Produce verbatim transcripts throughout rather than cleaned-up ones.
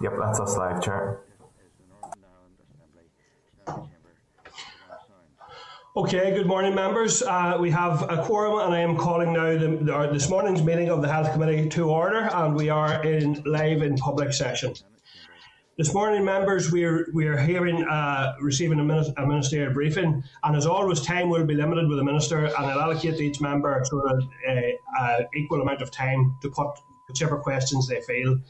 Yep, that's us live, Chair. Okay, good morning, members. Uh, we have a quorum, and I am calling now the, the, this morning's meeting of the Health Committee to order, and we are in live in public session. This morning, members, we are, we are hearing, uh, receiving a ministerial briefing, and as always, time will be limited with the Minister, and I'll allocate to each member sort of an equal amount of time to put whichever questions they feel.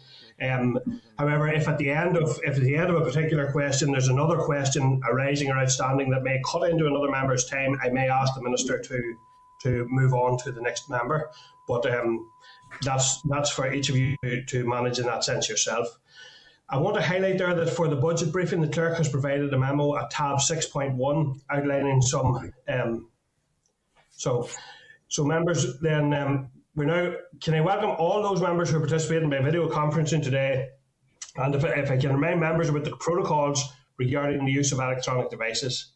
Um, however, if at the end of if at the end of a particular question there's another question arising or outstanding that may cut into another member's time, I may ask the Minister to to move on to the next member. But um, that's that's for each of you to, to manage in that sense yourself. I want to highlight there that for the budget briefing, the clerk has provided a memo at tab six point one outlining some. Um, so, so members then. Um, We now, can I welcome all those members who are participating by video conferencing today, and if, if I can remind members about the protocols regarding the use of electronic devices.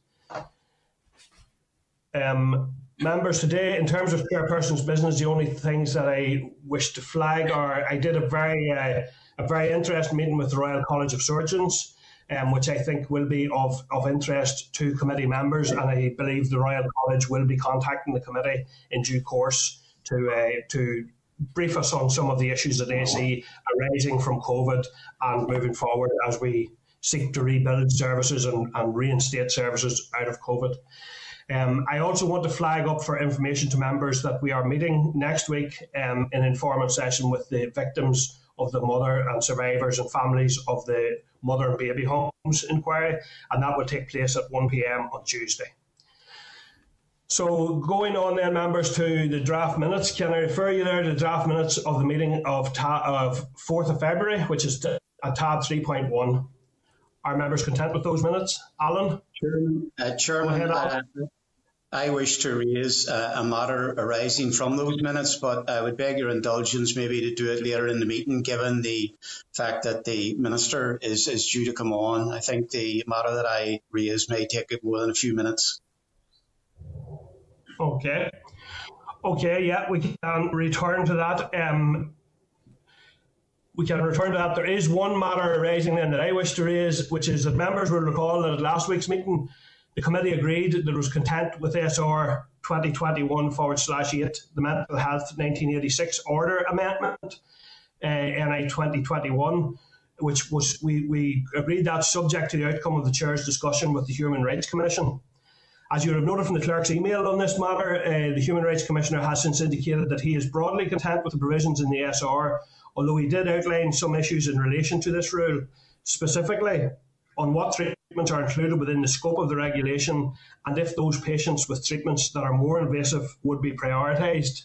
Um, members, today, in terms of chairperson's business, the only things that I wish to flag are, I did a very, uh, a very interesting meeting with the Royal College of Surgeons, um, which I think will be of, of interest to committee members, and I believe the Royal College will be contacting the committee in due course to uh, to brief us on some of the issues that they see arising from COVID and moving forward as we seek to rebuild services and, and reinstate services out of COVID. Um, I also want to flag up for information to members that we are meeting next week um, in an informal session with the victims of the mother and survivors and families of the mother and baby homes inquiry, and that will take place at one p m on Tuesday. So going on then, members, to the draft minutes, can I refer you there to the draft minutes of the meeting of, of fourth of February, which is at tab three point one. Are members content with those minutes? Alan? Chairman, uh, Chairman ahead, Alan. Uh, I wish to raise uh, a matter arising from those minutes, but I would beg your indulgence maybe to do it later in the meeting, given the fact that the Minister is, is due to come on. I think the matter that I raise may take it more than a few minutes. Okay. Okay, yeah, we can return to that. Um, we can return to that. There is one matter arising then that I wish to raise, which is that members will recall that at last week's meeting, the committee agreed that it was content with S R twenty twenty-one forward slash eight, the Mental Health nineteen eighty-six Order Amendment, uh, N I twenty twenty-one, which was, we, we agreed that subject to the outcome of the Chair's discussion with the Human Rights Commission. As you would have noted from the clerk's email on this matter, uh, the Human Rights Commissioner has since indicated that he is broadly content with the provisions in the S R, although he did outline some issues in relation to this rule, specifically on what treatments are included within the scope of the regulation and if those patients with treatments that are more invasive would be prioritised.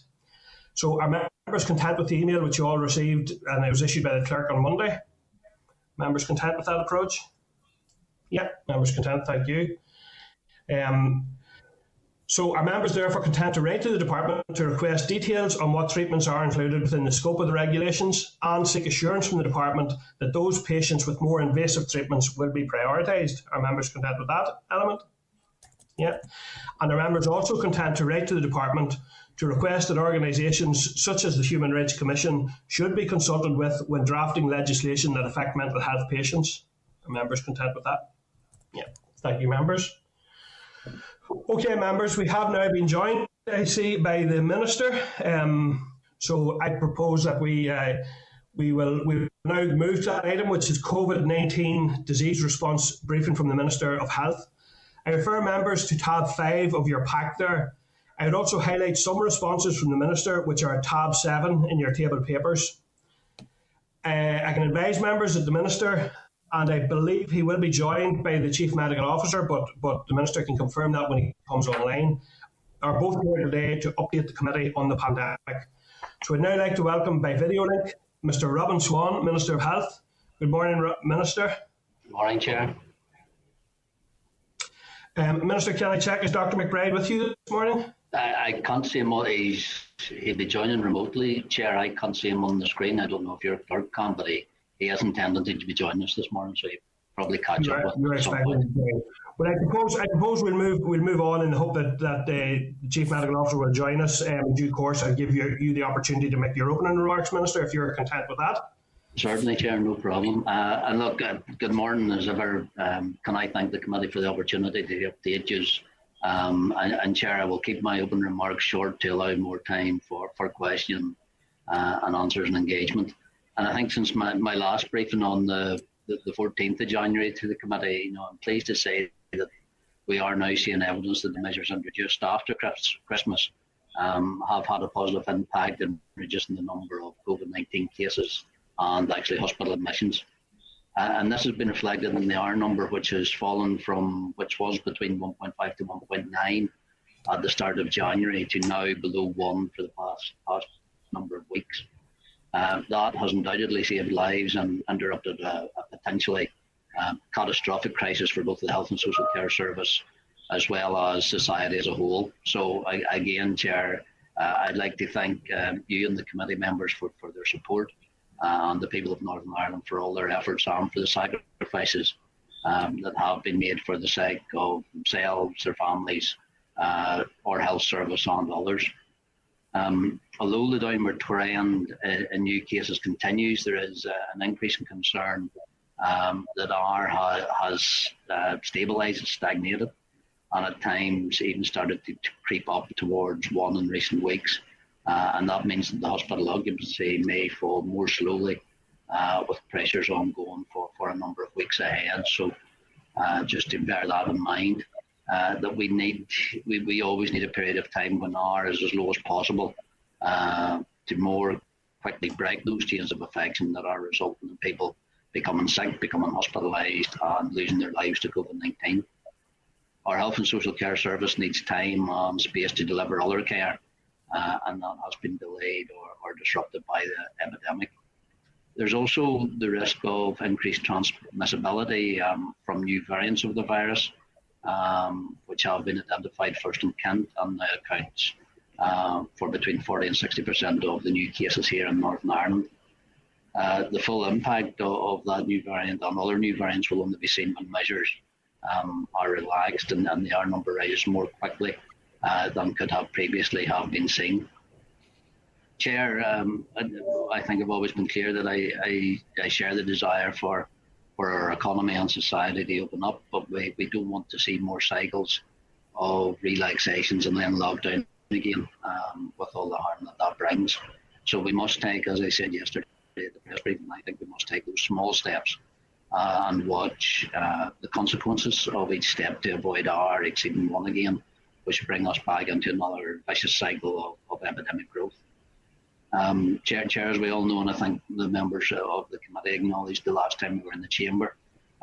So are members content with the email which you all received, and it was issued by the clerk on Monday? Members content with that approach? Yeah, members content, thank you. Um, so are members therefore content to write to the department to request details on what treatments are included within the scope of the regulations and seek assurance from the department that those patients with more invasive treatments will be prioritised? Are members content with that element? Yeah. And are members also content to write to the department to request that organisations such as the Human Rights Commission should be consulted with when drafting legislation that affect mental health patients? Are members content with that? Yeah. Thank you, members. Okay, members, we have now been joined, I see, by the Minister. Um, so I propose that we uh, we will we will now move to that item, which is COVID nineteen disease response briefing from the Minister of Health. I refer members to tab five of your pack there. I would also highlight some responses from the Minister, which are tab seven in your table papers. Uh, I can advise members that the Minister, and I believe he will be joined by the Chief Medical Officer, but, but the Minister can confirm that when he comes online, are both here today to update the committee on the pandemic. So I'd now like to welcome by video link Mister Robin Swann, Minister of Health. Good morning, Minister. Good morning, Chair. Um, Minister, can I check, is Doctor McBride with you this morning? I, I can't see him. He's, he'll be joining remotely. Chair, I can't see him on the screen. I don't know if your clerk can, but he... He hasn't intended to be joining us this morning, so you probably catch you're, up with him. Well, I propose I propose we'll move we'll move on in the hope that that uh, the Chief Medical Officer will join us um, in due course. I'll give you you the opportunity to make your opening remarks, Minister, if you're content with that. Certainly, Chair, no problem. Uh, and look, uh, good morning as ever. Um, can I thank the committee for the opportunity to update you? Um, and, and Chair, I will keep my open remarks short to allow more time for, for question uh, and answers and engagement. And I think since my, my last briefing on the, the, the fourteenth of January to the committee, you know, I'm pleased to say that we are now seeing evidence that the measures introduced after Christmas um, have had a positive impact in reducing the number of COVID nineteen cases and actually hospital admissions. Uh, and this has been reflected in the R number, which has fallen from, which was between one point five to one point nine at the start of January to now below one for the past, past number of weeks. Uh, that has undoubtedly saved lives and interrupted a, a potentially um, catastrophic crisis for both the Health and Social Care Service as well as society as a whole. So I, again, Chair, uh, I'd like to thank um, you and the committee members for, for their support. And the people of Northern Ireland for all their efforts and for the sacrifices um, that have been made for the sake of themselves, their families, uh, our health service and others. Um, although the downward trend in new cases continues, there is uh, an increase in concern um, that R ha has uh, stabilised, stagnated, and at times even started to, to creep up towards one in recent weeks. Uh, and that means that the hospital occupancy may fall more slowly uh, with pressures ongoing for, for a number of weeks ahead. So uh, just to bear that in mind, uh, that we need, we, we always need a period of time when R is as low as possible uh, to more quickly break those chains of affection that are resulting in people becoming sick, becoming hospitalised and losing their lives to COVID nineteen. Our Health and Social Care Service needs time and space to deliver other care. Uh, and that has been delayed or, or disrupted by the epidemic. There's also the risk of increased transmissibility um, from new variants of the virus, um, which have been identified first in Kent and now accounts uh, for between forty and sixty percent of the new cases here in Northern Ireland. Uh, the full impact of, of that new variant and other new variants will only be seen when measures um, are relaxed and, and the R number rises more quickly Uh, than could have previously have been seen. Chair, um, I, I think I've always been clear that I, I, I share the desire for, for our economy and society to open up, but we, we don't want to see more cycles of relaxations and then lockdown again um, with all the harm that that brings. So we must take, as I said yesterday at the press briefing, I think we must take those small steps uh, and watch uh, the consequences of each step to avoid R exceeding one again, which bring us back into another vicious cycle of, of epidemic growth. Um, Chair, Chair, as we all know, and I think the members of the committee acknowledged the last time we were in the chamber,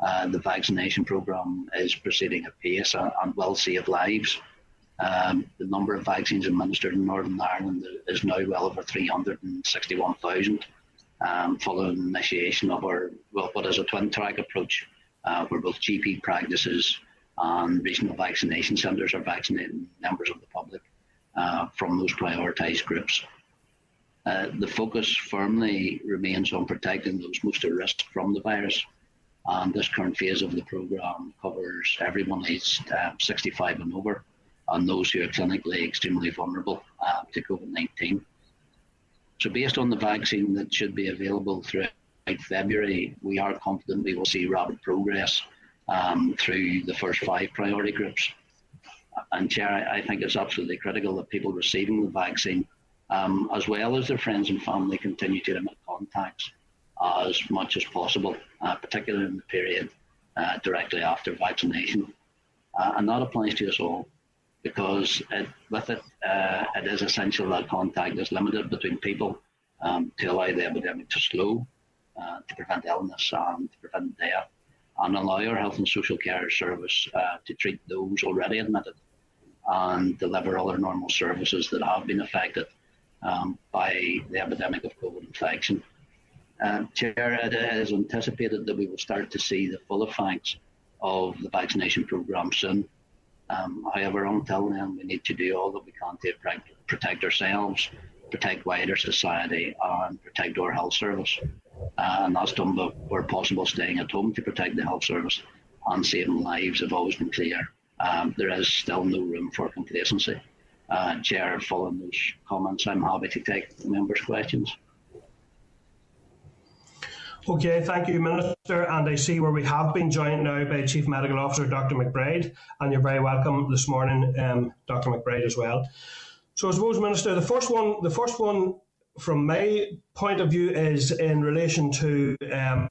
uh, the vaccination programme is proceeding at pace and, and will save lives. Um, the number of vaccines administered in Northern Ireland is now well over three hundred and sixty-one thousand, um, following the initiation of our, well, what is a twin-track approach, uh, where both G P practices and regional vaccination centres are vaccinating members of the public uh, from those prioritised groups. Uh, the focus firmly remains on protecting those most at risk from the virus, and this current phase of the programme covers everyone aged uh, sixty-five and over, and those who are clinically extremely vulnerable uh, to COVID nineteen. So based on the vaccine that should be available throughout February, we are confident we will see rapid progress Um, through the first five priority groups. And Chair, I think it's absolutely critical that people receiving the vaccine, um, as well as their friends and family, continue to limit contacts as much as possible, uh, particularly in the period uh, directly after vaccination. Uh, and that applies to us all, because it, with it, uh, it is essential that contact is limited between people um, to allow the epidemic to slow, uh, to prevent illness and to prevent death, and allow our Health and Social Care Service uh, to treat those already admitted and deliver other normal services that have been affected um, by the epidemic of COVID infection. Uh, Chair, it is anticipated that we will start to see the full effects of the vaccination programme soon. Um, however, until then, we need to do all that we can to protect ourselves, protect wider society and protect our health service. Uh, and that's done by, where possible, staying at home to protect the health service and saving lives have always been clear. Um, there is still no room for complacency. Uh, Chair, following those comments, I'm happy to take members' questions. Okay, thank you, Minister. And I see where we have been joined now by Chief Medical Officer Doctor McBride, and you're very welcome this morning, um, Doctor McBride, as well. So, I suppose, Minister, the first one, the first one, from my point of view, is in relation to um,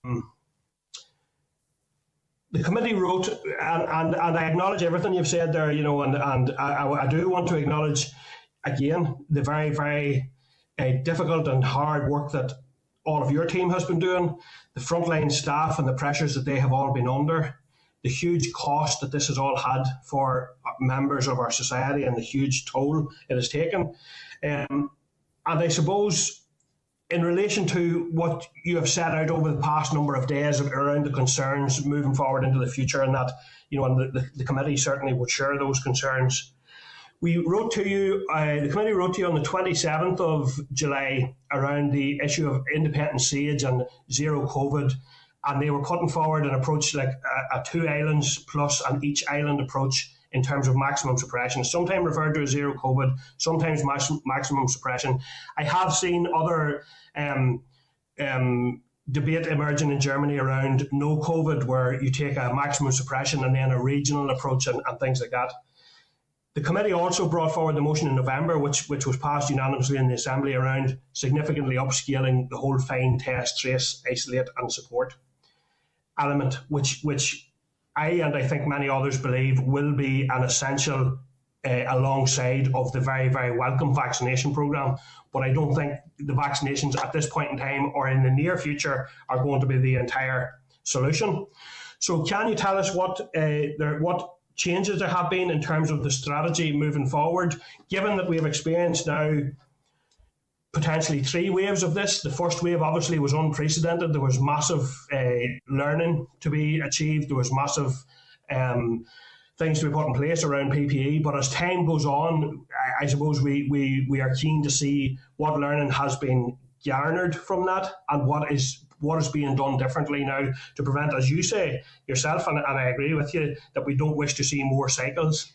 the committee wrote, and, and and I acknowledge everything you've said there, you know, and and I, I do want to acknowledge again the very, very uh, difficult and hard work that all of your team has been doing, the frontline staff and the pressures that they have all been under, the huge cost that this has all had for members of our society and the huge toll it has taken. Um, and I suppose in relation to what you have set out over the past number of days around the concerns moving forward into the future, and that, you know, and the, the committee certainly would share those concerns. We wrote to you, uh, the committee wrote to you on the twenty-seventh of July around the issue of independent siege and zero COVID, and they were putting forward an approach like a, a two islands plus an each island approach in terms of maximum suppression, sometimes referred to as zero COVID, sometimes max, maximum suppression. I have seen other um, um, debate emerging in Germany around no COVID, where you take a maximum suppression and then a regional approach and, and things like that. The committee also brought forward the motion in November, which which was passed unanimously in the Assembly, around significantly upscaling the whole find, test, trace, isolate and support element, which which I and I think many others believe will be an essential uh, alongside of the very, very welcome vaccination programme. But I don't think the vaccinations at this point in time or in the near future are going to be the entire solution. So can you tell us what uh, there what changes there have been in terms of the strategy moving forward, given that we have experienced now potentially three waves of this? The first wave obviously was unprecedented. There was massive uh, learning to be achieved. There was massive um, things to be put in place around P P E. But as time goes on, I, I suppose we, we, we are keen to see what learning has been garnered from that and what is what is being done differently now to prevent, as you say yourself, and, and I agree with you, that we don't wish to see more cycles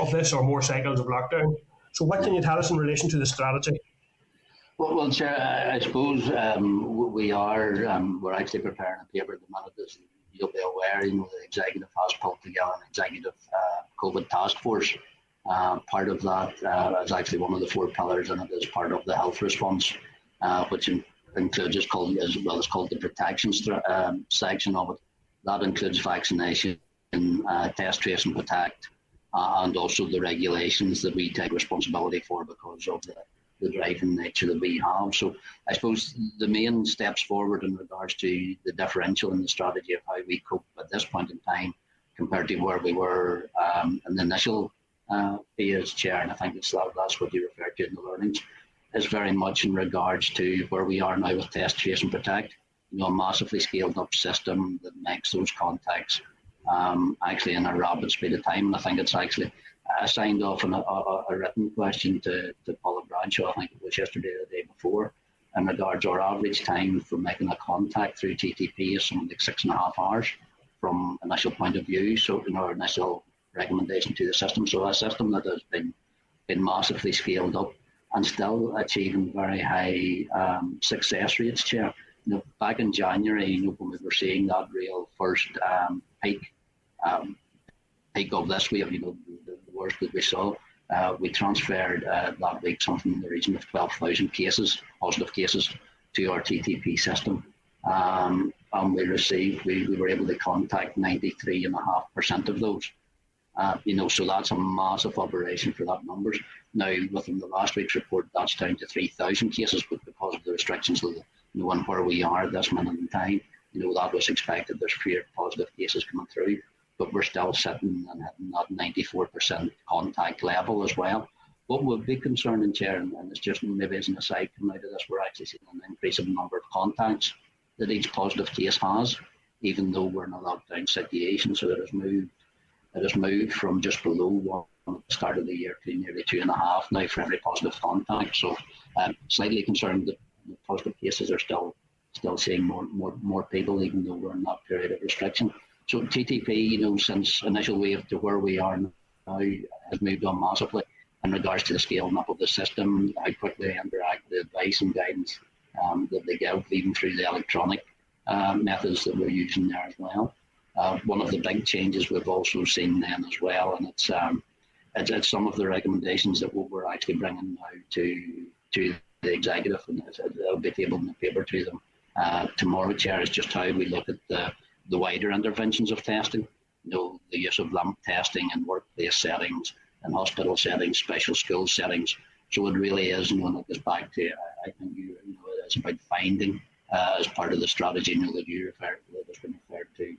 of this or more cycles of lockdown. So what can you tell us in relation to the strategy? Well, well Chair, I suppose um, we are, um, we're actually preparing a paper at the minute, as you'll be aware, you know, the executive has pulled together an executive uh, COVID task force. Uh, part of that uh, is actually one of the four pillars, and it is part of the health response, uh, which in includes is called as well as called the protection um, section of it. That includes vaccination, uh, test, trace, and protect, uh, and also the regulations that we take responsibility for because of the, the driving nature that we have. So I suppose the main steps forward in regards to the differential in the strategy of how we cope at this point in time compared to where we were um, in the initial uh, phase, Chair, and I think that's, that's what you referred to in the learnings, is very much in regards to where we are now with test, trace and protect, you know, a massively scaled up system that makes those contacts um, actually in a rapid speed of time. And I think it's actually uh, signed off on a, a, a written question to, to Paula Bradshaw, I think it was yesterday or the day before, in regards to our average time for making a contact through T T P is something like six and a half hours from initial point of view, so in our initial recommendation to the system. So a system that has been, been massively scaled up and still achieving very high um, success rates, Chair. You know, back in January, you know, when we were seeing that real first um, peak, um, peak of this wave, you know, the, the worst that we saw, uh, we transferred uh, that week something in the region of twelve thousand cases, positive cases, to our T T P system. Um, and we received, we, we were able to contact ninety-three point five percent of those. Uh, you know, so that's a massive operation for that numbers. Now, within the last week's report, that's down to three thousand cases, but because of the restrictions of the, you know, and where we are at this minute in time, you know, that was expected. There's fewer positive cases coming through, but we're still sitting and hitting that ninety-four percent contact level as well. What would be concerning, Chair, and it's just maybe as an aside coming out of this, we're actually seeing an increase in the number of contacts that each positive case has, even though we're in a lockdown situation, so that has moved. It has moved from just below one at the start of the year to nearly two and a half now for every positive contact. So um, slightly concerned that the positive cases are still still seeing more more more people, even though we're in that period of restriction. So T T P, you know, since initial wave to where we are now, has moved on massively in regards to the scaling up of the system, how quickly they interact, the advice and guidance um, that they give, even through the electronic um, methods that we're using there as well. Uh, one of the big changes we've also seen then as well, and it's um, it's, it's some of the recommendations that we're actually bringing now to to the executive, and it'll be tabled in the paper to them uh, tomorrow, Chair, is just how we look at the, the wider interventions of testing. You know, the use of lump testing in workplace settings, in hospital settings, special school settings. So it really is, you know, and it goes back to, I think, you, you know, it's about finding uh, as part of the strategy, you know, that you referred to, that has been referred to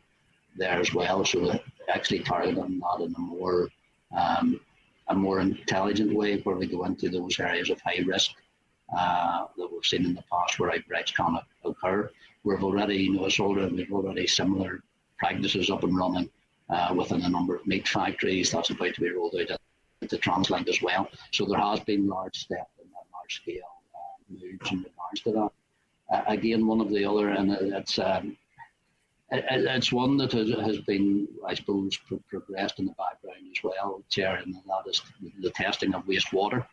there as well. So actually targeting that in a more, um, a more intelligent way, where we go into those areas of high risk uh, that we've seen in the past where outbreaks can occur. We've already, you know, it's already, we've already similar practices up and running uh, within a number of meat factories. That's about to be rolled out to Translink as well. So there has been large steps and large scale uh, moves in regards to that. Uh, again, one of the other, and it's, um, it, it's one that has, has been, I suppose, pro progressed in the background as well, Chair, and that is the testing of wastewater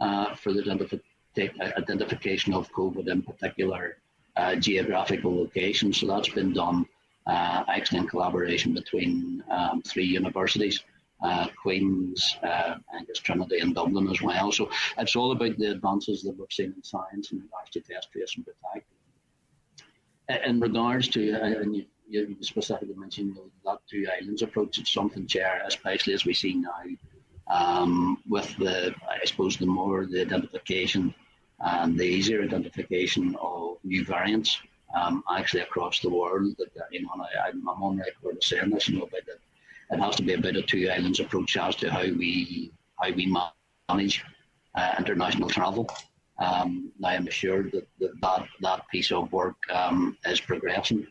uh, for the identif identification of COVID, in particular uh, geographical locations. So that's been done uh, actually in collaboration between um, three universities. Uh, Queen's, uh, Angus Trinity in Dublin as well. So it's all about the advances that we've seen in science in regards to test, trace and protect. In regards to, uh, and you, you specifically mentioned that two islands approach, it's something, Chair, especially as we see now um, with the, I suppose, the more the identification and the easier identification of new variants um, actually across the world. That, you know, and I, I'm on record of saying this, you know, about that. It has to be a bit of two islands approach as to how we how we manage uh, international travel. Um, now I'm assured that that, that, that piece of work um, is progressing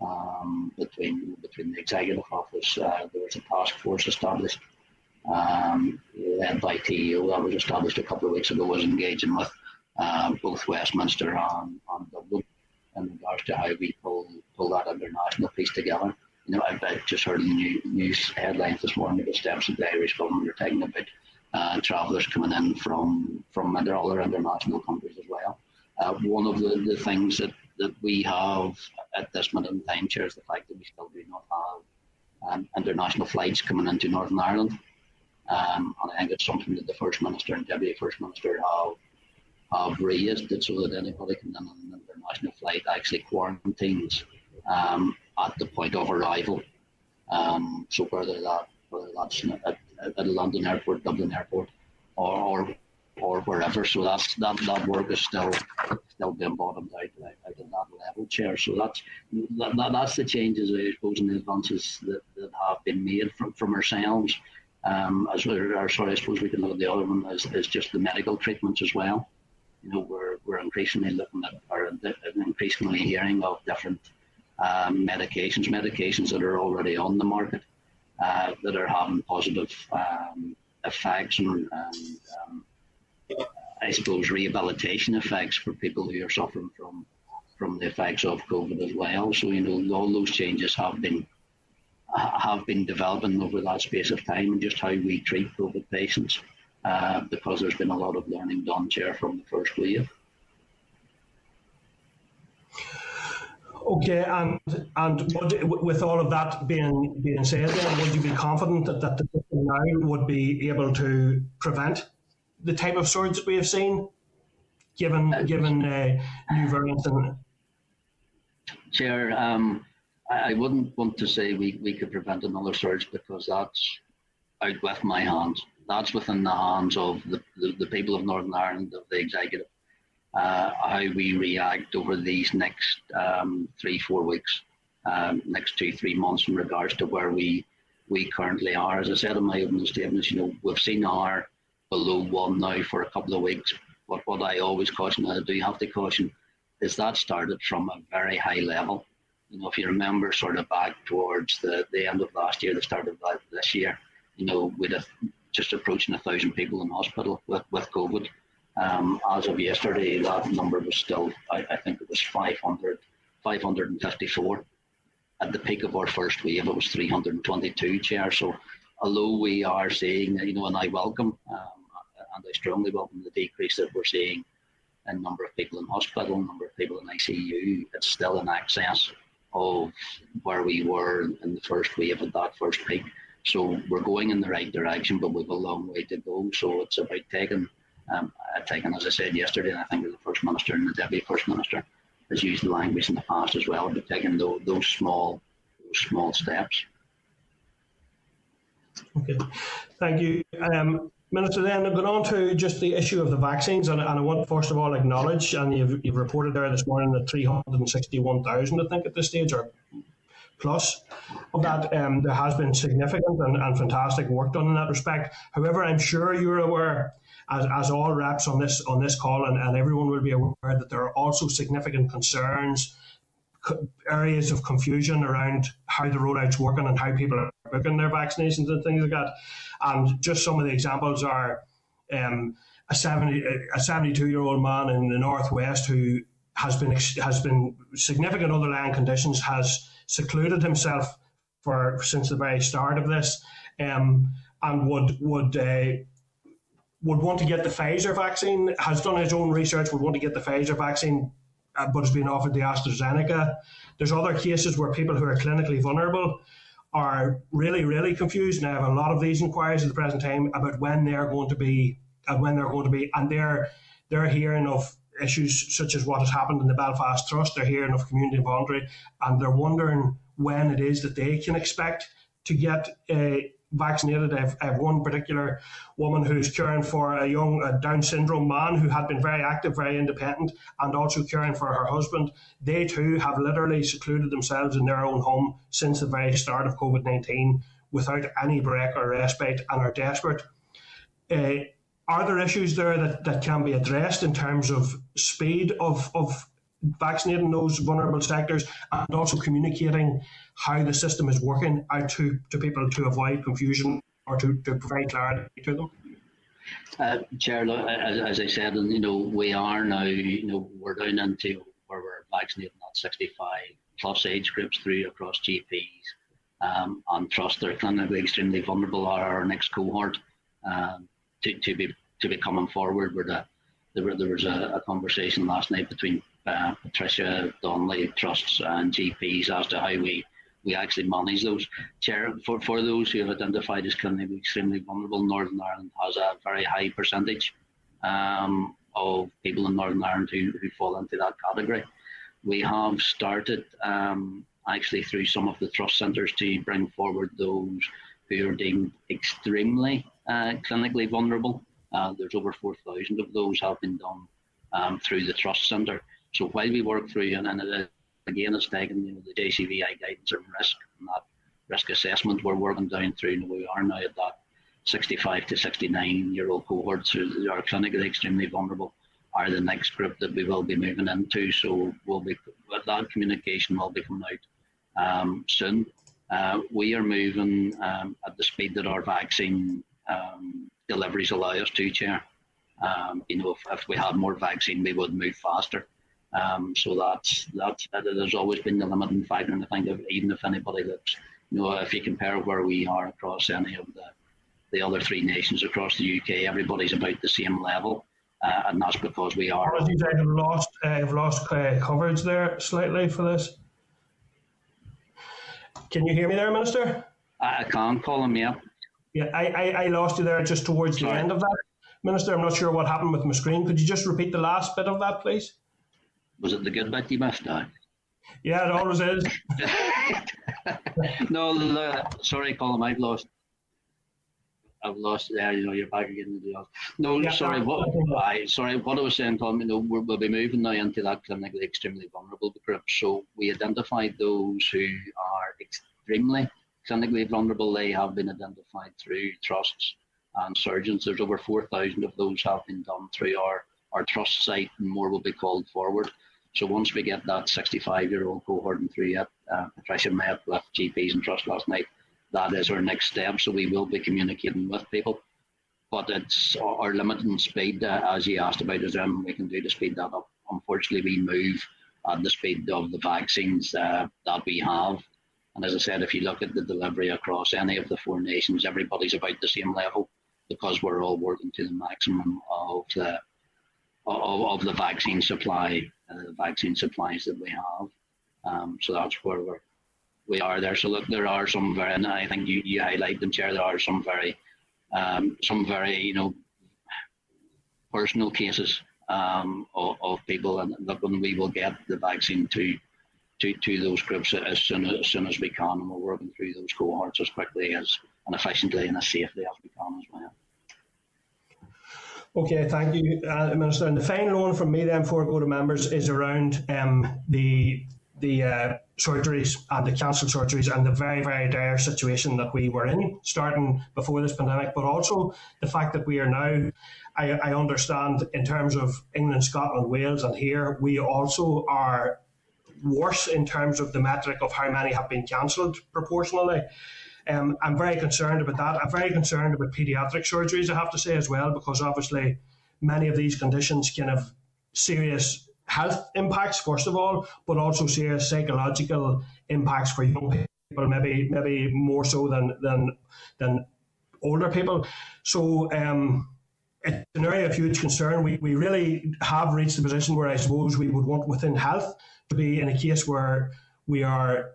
um, between between the executive office. Uh, there was a task force established um, led by T E O that was established a couple of weeks ago. Was engaging with uh, both Westminster and, and Dublin in regards to how we pull pull that international piece together. You know, I've, I've just heard in the new, news headlines this morning the steps of the Irish government are taking about uh, travellers coming in from from other international countries as well. Uh, one of the, the things that, that we have at this minute in time, Chair, is the fact that we still do not have um, international flights coming into Northern Ireland. Um, and I think it's something that the First Minister and Deputy First Minister have have raised, it so that anybody can in an international flight actually quarantines Um, at the point of arrival. Um, so whether that whether that's at, at London Airport, Dublin Airport, or or, or wherever. So that's, that that work is still still being bottomed out at, at that level, Chair. So that's that, that, that's the changes, I suppose, and the advances that, that have been made from from ourselves. Um, as or sorry, I suppose we can look at the other one as is just the medical treatments as well. You know, we're we're increasingly looking at or increasingly hearing of different Um, medications, medications that are already on the market uh, that are having positive um, effects and, and um, I suppose rehabilitation effects for people who are suffering from from the effects of COVID as well. So, you know, all those changes have been have been developing over that space of time, and just how we treat COVID patients, uh, because there's been a lot of learning done, Chair, from the first wave. Okay, and and would, with all of that being being said, then would you be confident that, that the system now would be able to prevent the type of surge that we have seen, given given uh, new variants? Chair, um, I, I wouldn't want to say we we could prevent another surge, because that's out with my hands. That's within the hands of the the, the people of Northern Ireland, of the executive. Uh, how we react over these next um, three, four weeks, um, next two, three months in regards to where we we currently are. As I said in my opening statements, you know, we've seen R below one now for a couple of weeks. But what I always caution, I do have to caution, is that started from a very high level. You know, if you remember sort of back towards the, the end of last year, the start of this year, you know, we'd have just approaching a thousand people in hospital with, with COVID. Um, as of yesterday, that number was still, I, I think it was five hundred, five hundred fifty-four. At the peak of our first wave, it was three hundred twenty-two, Chair. So although we are seeing, you know, and I welcome, um, and I strongly welcome the decrease that we're seeing in number of people in hospital, number of people in I C U, it's still in excess of where we were in the first wave at that first peak. So we're going in the right direction, but we've a long way to go. So it's about taking, um, taking, as I said yesterday, and I think the First Minister and the Deputy First Minister has used the language in the past as well, but taking those, those small, those small steps. Okay, thank you, um, Minister. Then I've gone on to just the issue of the vaccines, and, and I want first of all acknowledge, and you've, you've reported there this morning that three hundred sixty-one thousand, I think, at this stage or plus of that, um, there has been significant and, and fantastic work done in that respect. However, I'm sure you're aware, as, as all reps on this on this call, and, and everyone will be aware, that there are also significant concerns, areas of confusion around how the rollout's working and how people are booking their vaccinations and things like that. And just some of the examples are um, a seventy-two-year-old man in the northwest who has been has been significant underlying conditions, has secluded himself for since the very start of this, um, and would would. Uh, would want to get the Pfizer vaccine, has done his own research, would want to get the Pfizer vaccine, uh, but has been offered the AstraZeneca. There's other cases where people who are clinically vulnerable are really, really confused, and I have a lot of these inquiries at the present time about when they're going to be, and when they're going to be, and they're, they're hearing of issues such as what has happened in the Belfast Trust, they're hearing of community and voluntary, and they're wondering when it is that they can expect to get a vaccinated. I have, I have one particular woman who's caring for a young a Down syndrome man who had been very active, very independent, and also caring for her husband. They too have literally secluded themselves in their own home since the very start of COVID nineteen without any break or respite, and are desperate. Uh, are there issues there that, that can be addressed in terms of speed of, of vaccinating those vulnerable sectors, and also communicating how the system is working out to, to people to avoid confusion or to, to provide clarity to them? Uh, Chair, as, as I said, and you know, we are now, you know, we're down into where we're vaccinating at sixty-five plus age groups through across G Ps um, and trust they're clinically extremely vulnerable are our next cohort um, to, to be to be coming forward. With a, there, there was a, a conversation last night between Uh, Patricia Donnelly, trusts and G Ps as to how we, we actually manage those. Chair, for, for those who have identified as clinically extremely vulnerable, Northern Ireland has a very high percentage um, of people in Northern Ireland who, who fall into that category. We have started um, actually through some of the trust centres to bring forward those who are deemed extremely uh, clinically vulnerable. Uh, there's over four thousand of those have been done um, through the trust centre. So while we work through, and, and it, again, it's taken, you know, the J C V I guidance on risk and that risk assessment, we're working down through, and we are now at that sixty-five to sixty-nine-year-old cohorts who are clinically extremely vulnerable are the next group that we will be moving into. So we'll be, that communication will be coming out um, soon. Uh, we are moving um, at the speed that our vaccine um, deliveries allow us to, Chair. Um, you know, if, if we had more vaccine, we would move faster. Um, so that's, that's, that there's always been the limiting factor, and I think if, even if anybody looks, you know, if you compare where we are across any of the, the other three nations across the U K, everybody's about the same level, uh, and that's because we are... Apologies, I've lost, I've lost uh, coverage there slightly for this. Can you hear me there, Minister? I, I can, Colin, yeah. Yeah, I, I, I lost you there just towards Sorry. the end of that. Minister, I'm not sure what happened with my screen. Could you just repeat the last bit of that, please? Was it the good bit you missed now? Yeah, it always is. no, no, sorry, Colin, I've lost. I've lost there. Yeah, you know, you're back again. No, yeah, sorry. What? I, sorry, what I was saying, Colin. You know, we'll be moving now into that clinically extremely vulnerable group. So we identified those who are extremely clinically vulnerable. They have been identified through trusts and surgeons. There's over four thousand of those have been done through our our trust site, and more will be called forward. So once we get that sixty-five-year-old cohort and through it, uh, Patricia met with G Ps and trust last night, that is our next step. So we will be communicating with people, but it's our limiting speed, uh, as you asked about, is um, we can do to speed that up. Unfortunately, we move at the speed of the vaccines uh, that we have. And as I said, if you look at the delivery across any of the four nations, everybody's about the same level because we're all working to the maximum of the of, of the vaccine supply, uh, the vaccine supplies that we have. Um, so that's where we're, we are there. So look, there are some very, and I think you, you highlight them, Chair, there are some very, um, some very, you know, personal cases um, of, of people, and look, when we will get the vaccine to, to, to those groups as soon as, as soon as we can, and we're working through those cohorts as quickly as, and efficiently and as safely as we can as well. Okay, thank you, uh, Minister. And the final one from me then, before I go to members, is around um, the the uh, surgeries and the cancelled surgeries and the very, very dire situation that we were in, starting before this pandemic, but also the fact that we are now, I, I understand, in terms of England, Scotland, Wales, and here, we also are worse in terms of the metric of how many have been cancelled proportionally. Um, I'm very concerned about that. I'm very concerned about paediatric surgeries, I have to say, as well, because obviously many of these conditions can have serious health impacts, first of all, but also serious psychological impacts for young people, maybe maybe more so than than than older people. So um, it's an area of huge concern. We we really have reached the position where I suppose we would want within health to be in a case where we are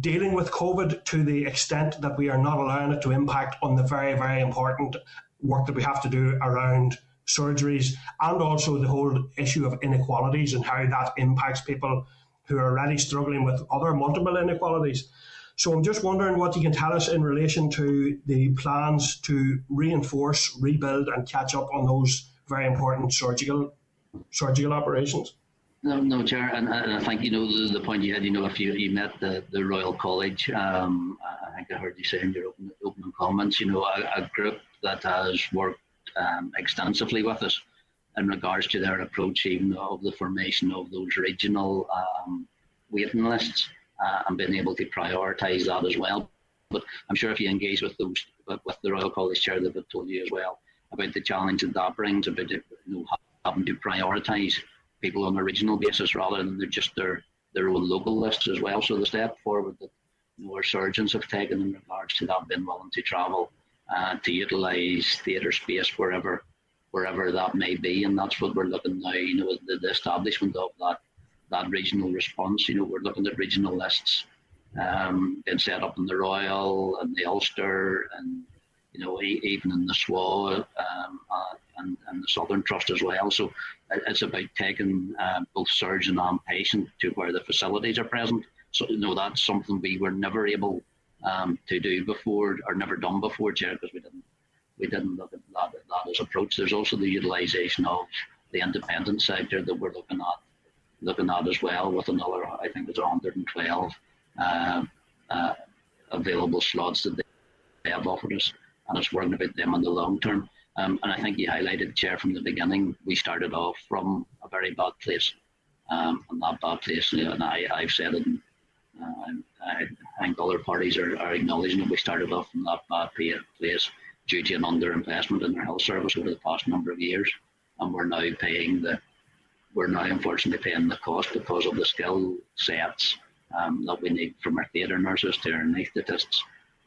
dealing with COVID to the extent that we are not allowing it to impact on the very, very important work that we have to do around surgeries, and also the whole issue of inequalities and how that impacts people who are already struggling with other multiple inequalities. So I'm just wondering what you can tell us in relation to the plans to reinforce, rebuild and catch up on those very important surgical surgical operations. No, no, Chair, and, and I think, you know, the, the point you had, you know, if you, you met the, the Royal College, um, I think I heard you say in your open, opening comments, you know, a, a group that has worked um, extensively with us in regards to their approach, even of the formation of those regional um, waiting lists uh, and being able to prioritise that as well. But I'm sure if you engage with those, with the Royal College, Chair, they've told you as well about the challenge that that brings, about, you know, having to prioritise people on a regional basis rather than just their, their own local lists as well. So the step forward that, you know, our surgeons have taken in regards to that, being willing to travel, uh, to utilise theatre space wherever wherever that may be, and that's what we're looking now, you know, the, the establishment of that, that regional response. You know, we're looking at regional lists um, being set up in the Royal and the Ulster, and, you know, even in the S W A um, uh, and, and the Southern Trust as well. So it's about taking uh, both surgeon and patient to where the facilities are present. So, you know, that's something we were never able um, to do before, or never done before, Chair, because we didn't we didn't look at that, that as approach. There's also the utilisation of the independent sector that we're looking at looking at as well, with another, I think it's one hundred and twelve uh, uh, available slots that they have offered us. And it's worrying about them in the long term. Um, and I think you highlighted, Chair, from the beginning, we started off from a very bad place. Um, and that bad place, you know, and I, I've said it, and uh, I, I think other parties are, are acknowledging that we started off from that bad place due to an underinvestment in our health service over the past number of years. And we're now paying the, we're now unfortunately paying the cost because of the skill sets um, that we need from our theatre nurses to our anaesthetists.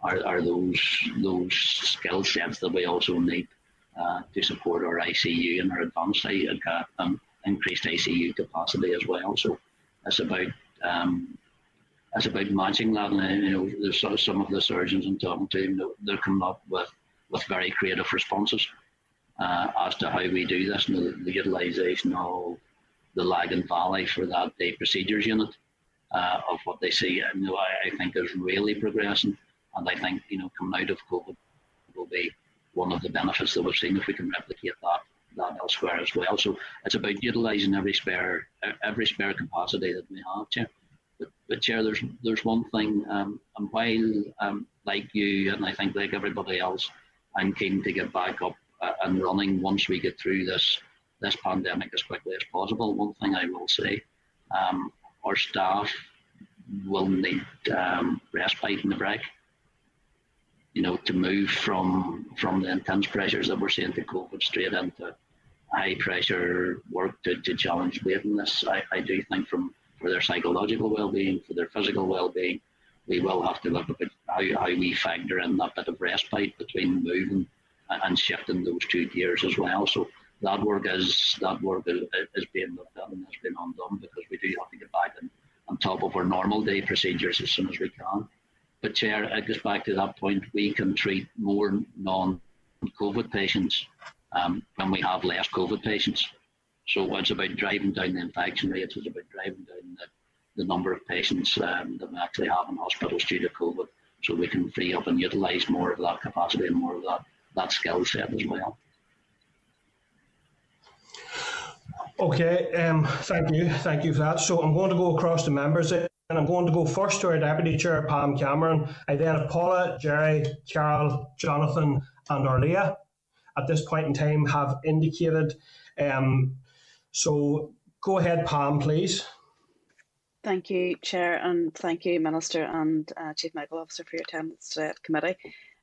Are, are those those skill sets that we also need uh, to support our I C U and our advanced uh, um, increased I C U capacity as well. So it's about um, it's about matching that. And, you know, there's some of the surgeons I'm talking to, they're coming up with with very creative responses uh, as to how we do this, and the, the utilisation of the Lagan Valley for that day procedures unit uh, of what they see. You know, I, I think is really progressing. And I think, you know, coming out of COVID will be one of the benefits that we've seen if we can replicate that that elsewhere as well. So it's about utilising every spare every spare capacity that we have, Chair. But, but Chair, there's there's one thing, um, and while um, like you and I think like everybody else, I'm keen to get back up uh, and running once we get through this this pandemic as quickly as possible. One thing I will say, um, our staff will need um, respite in the break. You know, to move from from the intense pressures that we're seeing to COVID straight into high pressure work to, to challenge waiting lists. I, I do think from for their psychological well-being, for their physical well-being, we will have to look at how, how we factor in that bit of respite between moving and shifting those two gears as well. So that work is that work is, is being looked at and has been undone, because we do have to get back and, on top of our normal day procedures as soon as we can. But Chair, it goes back to that point, we can treat more non-COVID patients um, when we have less COVID patients. So it's about driving down the infection rates, it's about driving down the, the number of patients um, that we actually have in hospitals due to COVID, so we can free up and utilise more of that capacity and more of that, that skill set as well. Okay, um, thank you. Thank you for that. So I'm going to go across to members, and I'm going to go first to our Deputy Chair, Pam Cameron. I then have Paula, Jerry, Carol, Jonathan and Órlaithí at this point in time have indicated. Um, so go ahead, Pam, please. Thank you, Chair, and thank you, Minister and uh, Chief Medical Officer, for your attendance today at the committee.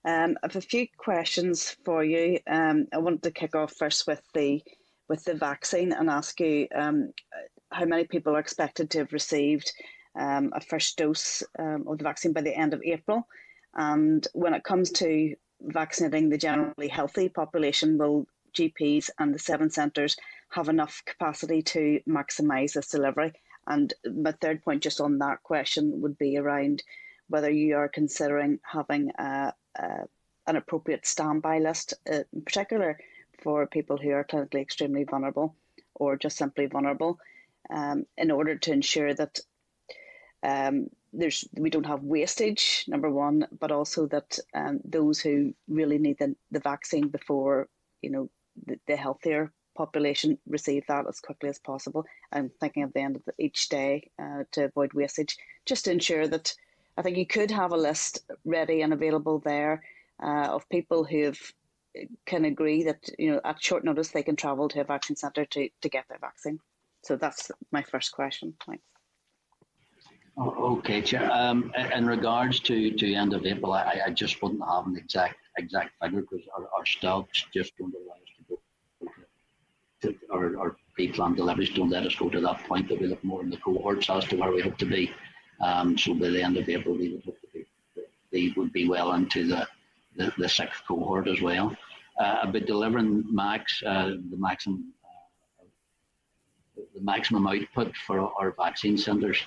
Um, I have a few questions for you. Um, I wanted to kick off first with the with the vaccine and ask you um, how many people are expected to have received um, a first dose um, of the vaccine by the end of April. And when it comes to vaccinating the generally healthy population, will G Ps and the seven centres have enough capacity to maximise this delivery? And my third point just on that question would be around whether you are considering having a, a, an appropriate standby list, uh, in particular for people who are clinically extremely vulnerable or just simply vulnerable, um, in order to ensure that um, there's we don't have wastage, number one, but also that um, those who really need the, the vaccine before, you know, the, the healthier population receive that as quickly as possible. I'm thinking of the end of the, each day uh, to avoid wastage, just to ensure that I think you could have a list ready and available there uh, of people who have can agree that, you know, at short notice they can travel to a vaccine centre to, to get their vaccine. So that's my first question. Thanks. Okay, Chair. Um, in regards to to the end of April, I, I just wouldn't have an exact exact figure, because our, our stocks just don't allow us to go to, to our, our pre-planned deliveries don't let us go to that point. That we look more in the cohorts as to where we hope to be. Um, so by the end of April, we would hope to be we would be well into the The, the sixth cohort as well. Uh, but delivering max uh, the maximum uh, the maximum output for our vaccine centres,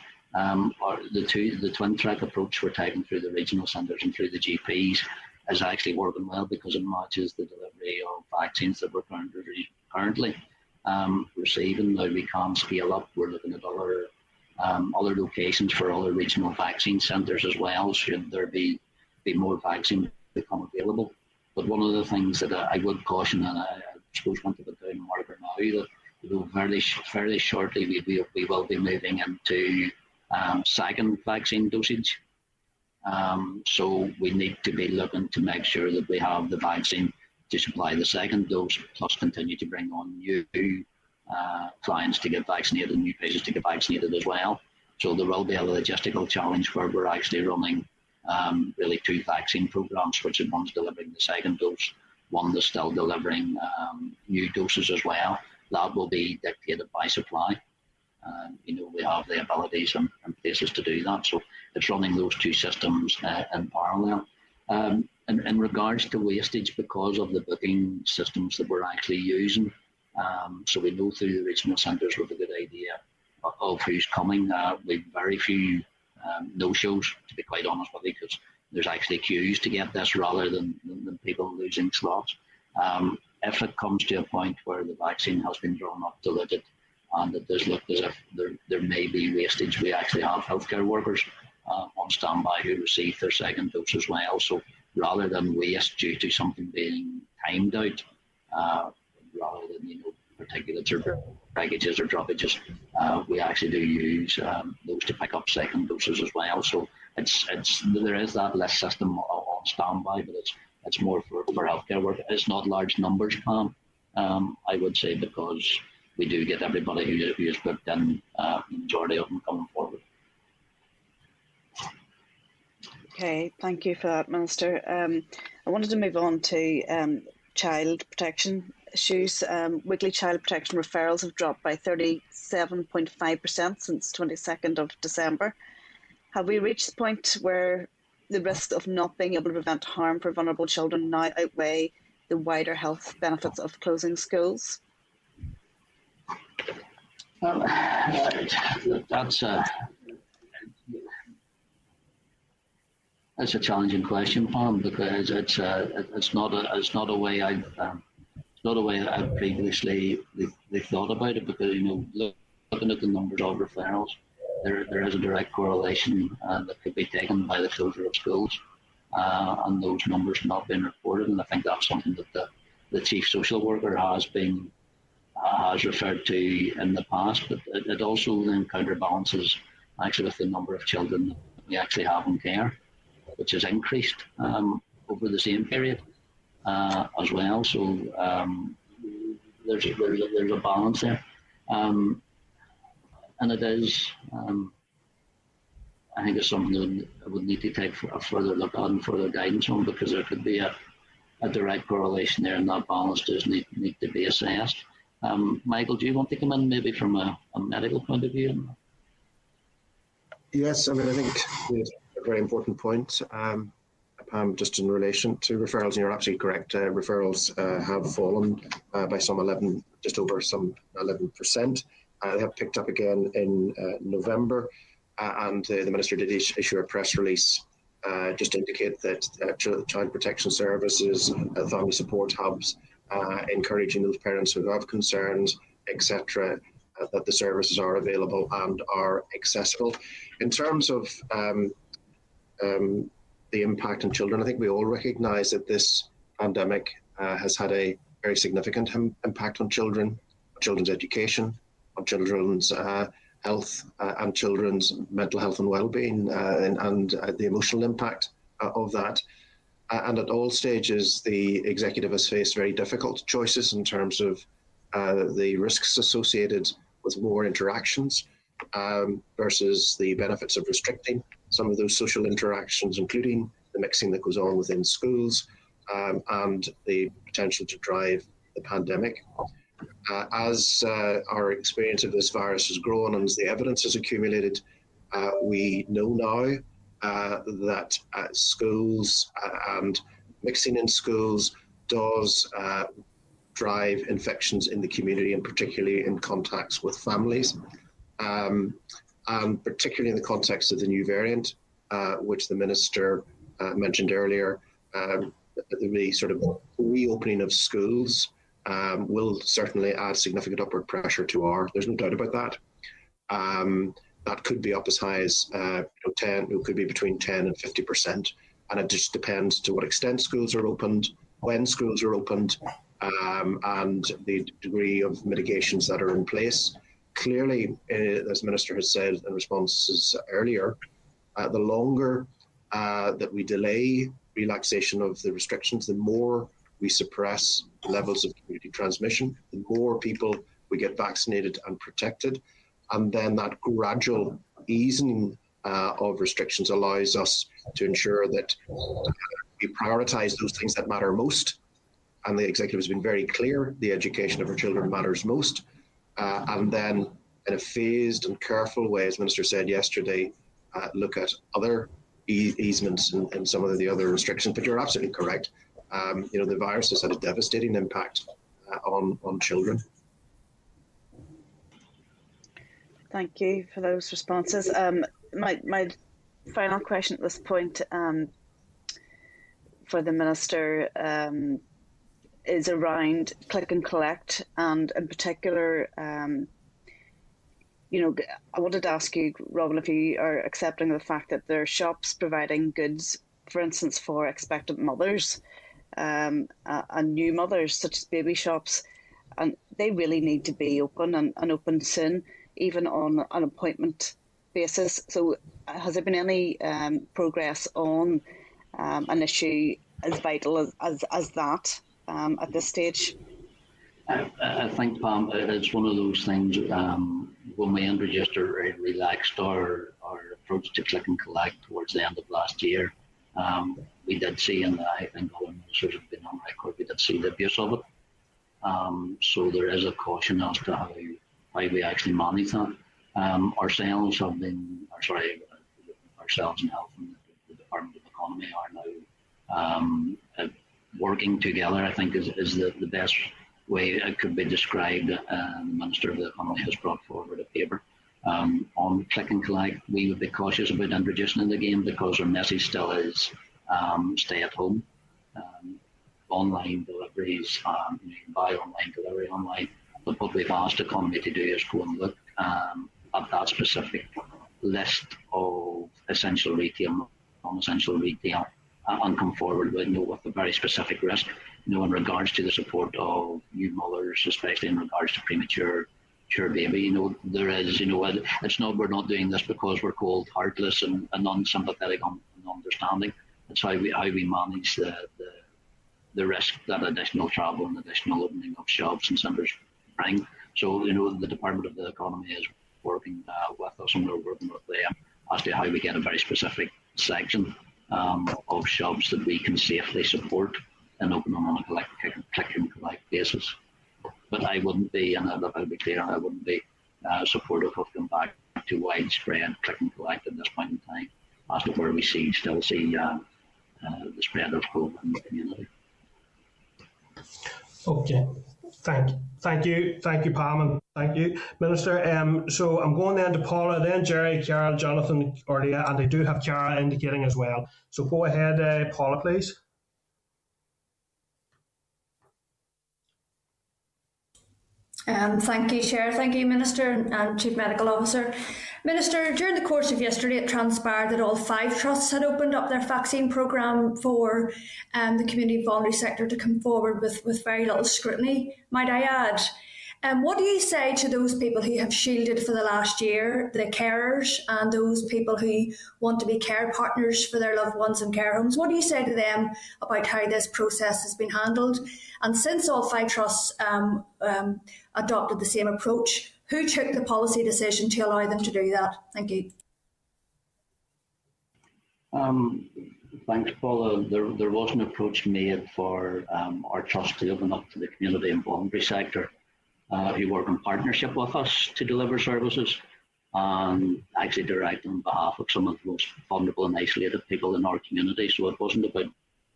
um, or the two the twin track approach we're taking through the regional centres and through the G Ps is actually working well, because it matches the delivery of vaccines that we're currently currently um, receiving. Now we can scale up. We're looking at other um, other locations for other regional vaccine centres as well, should there be be more vaccine become available. But one of the things that I, I would caution, and I, I suppose want to put down a marker now, that we'll fairly, fairly shortly we, we, we will be moving into um, second vaccine dosage. Um, so we need to be looking to make sure that we have the vaccine to supply the second dose, plus continue to bring on new uh, clients to get vaccinated, new patients to get vaccinated as well. So there will be a logistical challenge where we're actually running Um, really two vaccine programs, which is one's delivering the second dose, one that's still delivering um, new doses as well. That will be dictated by supply. Uh, you know, we have the abilities and, and places to do that, so it's running those two systems uh, in parallel. Um, in, in regards to wastage, because of the booking systems that we're actually using, um, so we know through the regional centres with a good idea of, of who's coming. Uh, we've very few Um, no-shows, to be quite honest with you, because there's actually queues to get this rather than, than, than people losing slots. Um, if it comes to a point where the vaccine has been drawn up, diluted, and it does look as if there, there may be wastage, we actually have healthcare workers uh, on standby who receive their second dose as well. So rather than waste due to something being timed out, uh, rather than, you know, particulates or breakages or droppages, uh, we actually do use um, those to pick up second doses as well. So it's it's there is that list system on standby, but it's it's more for, for healthcare work. It's not large numbers, Pam, um, I would say, because we do get everybody who, who is booked in, uh, the majority of them coming forward. Okay, thank you for that, Minister. Um, I wanted to move on to um, child protection issues. Um, weekly child protection referrals have dropped by thirty-seven point five percent since twenty-second of December. Have we reached the point where the risk of not being able to prevent harm for vulnerable children now outweigh the wider health benefits of closing schools? Well, right. That's a that's a challenging question, Pam, because it's a, it's not a it's not a way I've um, not a way I've previously thought about it, because you know look, looking at the numbers of referrals, there there is a direct correlation uh, that could be taken by the closure of schools uh, and those numbers not being reported, and I think that's something that the the chief social worker has been. Uh, has referred to in the past, but it, it also then counterbalances actually with the number of children that we actually have in care, which has increased um, over the same period uh, as well. So um, there's, there's, a, there's a balance there. Um, and it is, um, I think it's something that I would need to take a further look at and further guidance on, because there could be a, a direct correlation there, and that balance does need, need to be assessed. Um, Michael, do you want to come in maybe from a, a medical point of view? Yes, I mean, I think it's a very important point, um, Pam, just in relation to referrals, and you're absolutely correct. Uh, referrals uh, have fallen uh, by some eleven, just over some eleven percent. Uh, they have picked up again in uh, November, uh, and uh, the Minister did issue a press release uh, just to indicate that uh, Child Protection Services, uh, family support hubs, Uh, encouraging those parents who have concerns, et cetera, uh, that the services are available and are accessible. In terms of um, um, the impact on children, I think we all recognise that this pandemic uh, has had a very significant impact on children, on children's education, on children's uh, health, uh, and children's mental health and well-being, uh, and, and uh, the emotional impact uh, of that. And at all stages, the executive has faced very difficult choices in terms of uh, the risks associated with more interactions um, versus the benefits of restricting some of those social interactions, including the mixing that goes on within schools um, and the potential to drive the pandemic. Uh, as uh, our experience of this virus has grown and as the evidence has accumulated, uh, we know now Uh, that uh, schools uh, and mixing in schools does uh, drive infections in the community, and particularly in contacts with families, um, and particularly in the context of the new variant, uh, which the Minister uh, mentioned earlier. Um, the sort of reopening of schools um, will certainly add significant upward pressure to our, there's no doubt about that. Um, That could be up as high as uh, ten. It could be between ten and fifty percent, and it just depends to what extent schools are opened, when schools are opened, um, and the degree of mitigations that are in place. Clearly, uh, as the Minister has said in responses earlier, uh, the longer uh, that we delay relaxation of the restrictions, the more we suppress levels of community transmission. The more people we get vaccinated and protected. And then that gradual easing uh, of restrictions allows us to ensure that we prioritise those things that matter most. And the executive has been very clear, the education of our children matters most. Uh, and then in a phased and careful way, as Minister said yesterday, uh, look at other e easements and, and some of the other restrictions. But you're absolutely correct. Um, you know, the virus has had a devastating impact uh, on, on children. Thank you for those responses. Um, my, my final question at this point um, for the Minister um, is around click and collect, and in particular, um, you know, I wanted to ask you, Robin, if you are accepting the fact that there are shops providing goods, for instance, for expectant mothers um, and new mothers, such as baby shops, and they really need to be open and, and open soon, even on an appointment basis. So has there been any um, progress on um, an issue as vital as, as, as that um, at this stage? I, I think, Pam, it's one of those things um, when we introduced or relaxed our, our approach to click and collect towards the end of last year, um, we did see, and I think all ministers have been on record, we did see the abuse of it. Um, so there is a caution as to how why we actually manage that. Um, ourselves have been, or sorry, ourselves in health and the Department of Economy are now um, uh, working together, I think is, is the, the best way it could be described. Uh, the Minister of the Economy has brought forward a paper um, on click and collect. We would be cautious about introducing in the game because our message still is um, stay at home. Um, online deliveries, um, you can buy online, delivery online, but what we've asked the economy to do is go and look um, at that specific list of essential retail, non-essential retail, uh, and come forward with, you know, with a very specific risk, you know, in regards to the support of new mothers, especially in regards to premature sure baby. You know, there is, you know, it's not, we're not doing this because we're cold, heartless and, and unsympathetic and understanding. It's how we, how we manage the, the the risk that additional travel and additional opening of shops and centres bring. So, you know, the Department of the Economy is working uh, with us, and we're working with them as to how we get a very specific section um, of shops that we can safely support and open them on a collect, click and collect basis. But I wouldn't be, and I'll be clear, I wouldn't be uh, supportive of going back to widespread click and collect at this point in time as to where we see, still see uh, uh, the spread of COVID in the community. Okay, thank you, thank you, thank you, Pam, and thank you, Minister. Um, so I'm going then to Paula, then Jerry, Carol, Jonathan, Ordia, and I do have Ciara indicating as well. So go ahead, uh, Paula, please. Um, thank you, Chair. Thank you, Minister and Chief Medical Officer. Minister, during the course of yesterday, it transpired that all five trusts had opened up their vaccine programme for um, the community voluntary sector to come forward with, with very little scrutiny, might I add. Um, what do you say to those people who have shielded for the last year, the carers and those people who want to be care partners for their loved ones in care homes? What do you say to them about how this process has been handled? And since all five trusts um, um, adopted the same approach, who took the policy decision to allow them to do that? Thank you. Um, thanks, Paula. There, there was an approach made for um, our trust to open up to the community and voluntary sector, uh, who work in partnership with us to deliver services and actually direct on behalf of some of the most vulnerable and isolated people in our community. So it wasn't about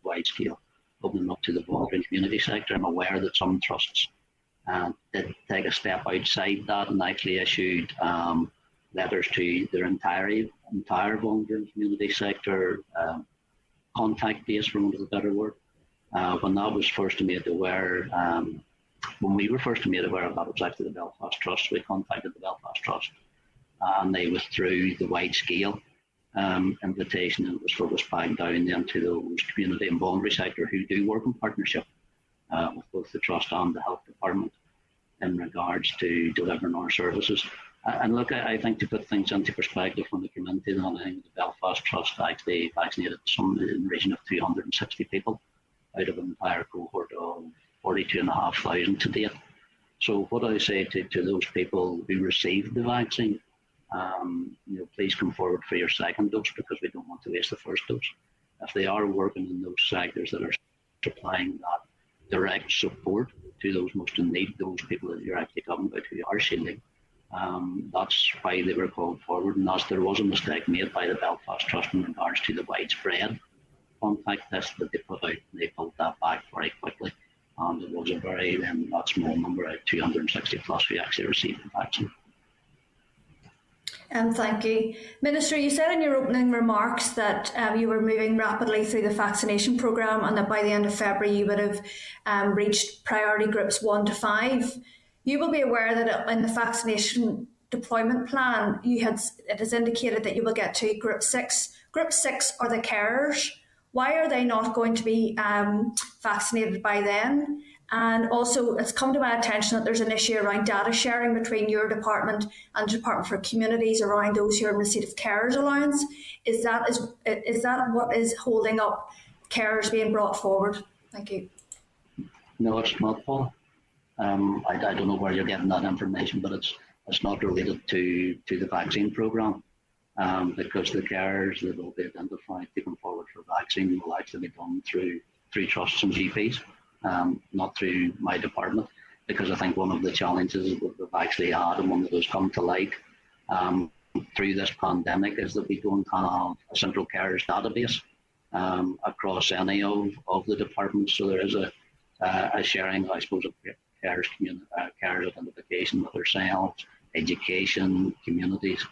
wide scale opening up to the voluntary community sector. I'm aware that some trusts and did take a step outside that and actually issued um, letters to their entire entire voluntary community sector um, contact base, for want of a better word. Uh, when that was first made aware, um, when we were first made aware of that, it was actually the Belfast Trust. We contacted the Belfast Trust and they withdrew the wide scale um, invitation, and it was sort of back down then to those community and voluntary sector who do work in partnership Uh, with both the Trust and the Health Department in regards to delivering our services. Uh, and look, I, I think to put things into perspective, when they came into that, I think the Belfast Trust actually vaccinated some in the region of two hundred and sixty people out of an entire cohort of forty-two and a half thousand to date. So what I say to, to those people who received the vaccine, um, you know, please come forward for your second dose because we don't want to waste the first dose. If they are working in those sectors that are supplying that direct support to those most in need, those people that you're actually talking about who are shielding. Um, that's why they were called forward, and as there was a mistake made by the Belfast Trust in regards to the widespread contact list that they put out, and they pulled that back very quickly. And it was a very then that small number of two hundred and sixty plus who actually received the vaccine. Um, thank you. Minister, you said in your opening remarks that um, you were moving rapidly through the vaccination programme and that by the end of February you would have um, reached priority groups one to five. You will be aware that in the vaccination deployment plan, you had, it is indicated that you will get to group six. Group six are the carers. Why are they not going to be um, vaccinated by then? And also, it's come to my attention that there's an issue around data sharing between your department and the Department for Communities around those who are in receipt of carers allowance. Is that, is, is that what is holding up carers being brought forward? Thank you. No, it's not, Paul. Um, I, I don't know where you're getting that information, but it's it's not related to, to the vaccine programme um, because the carers that will be identified, taken forward for vaccine, will actually be done through, through trusts and G Ps. Um, not through my department, because I think one of the challenges that we've actually had and one that has come to light um, through this pandemic is that we don't have a central carers database um, across any of, of the departments. So there is a, uh, a sharing, I suppose, of carers uh, carers identification with themselves, education, communities,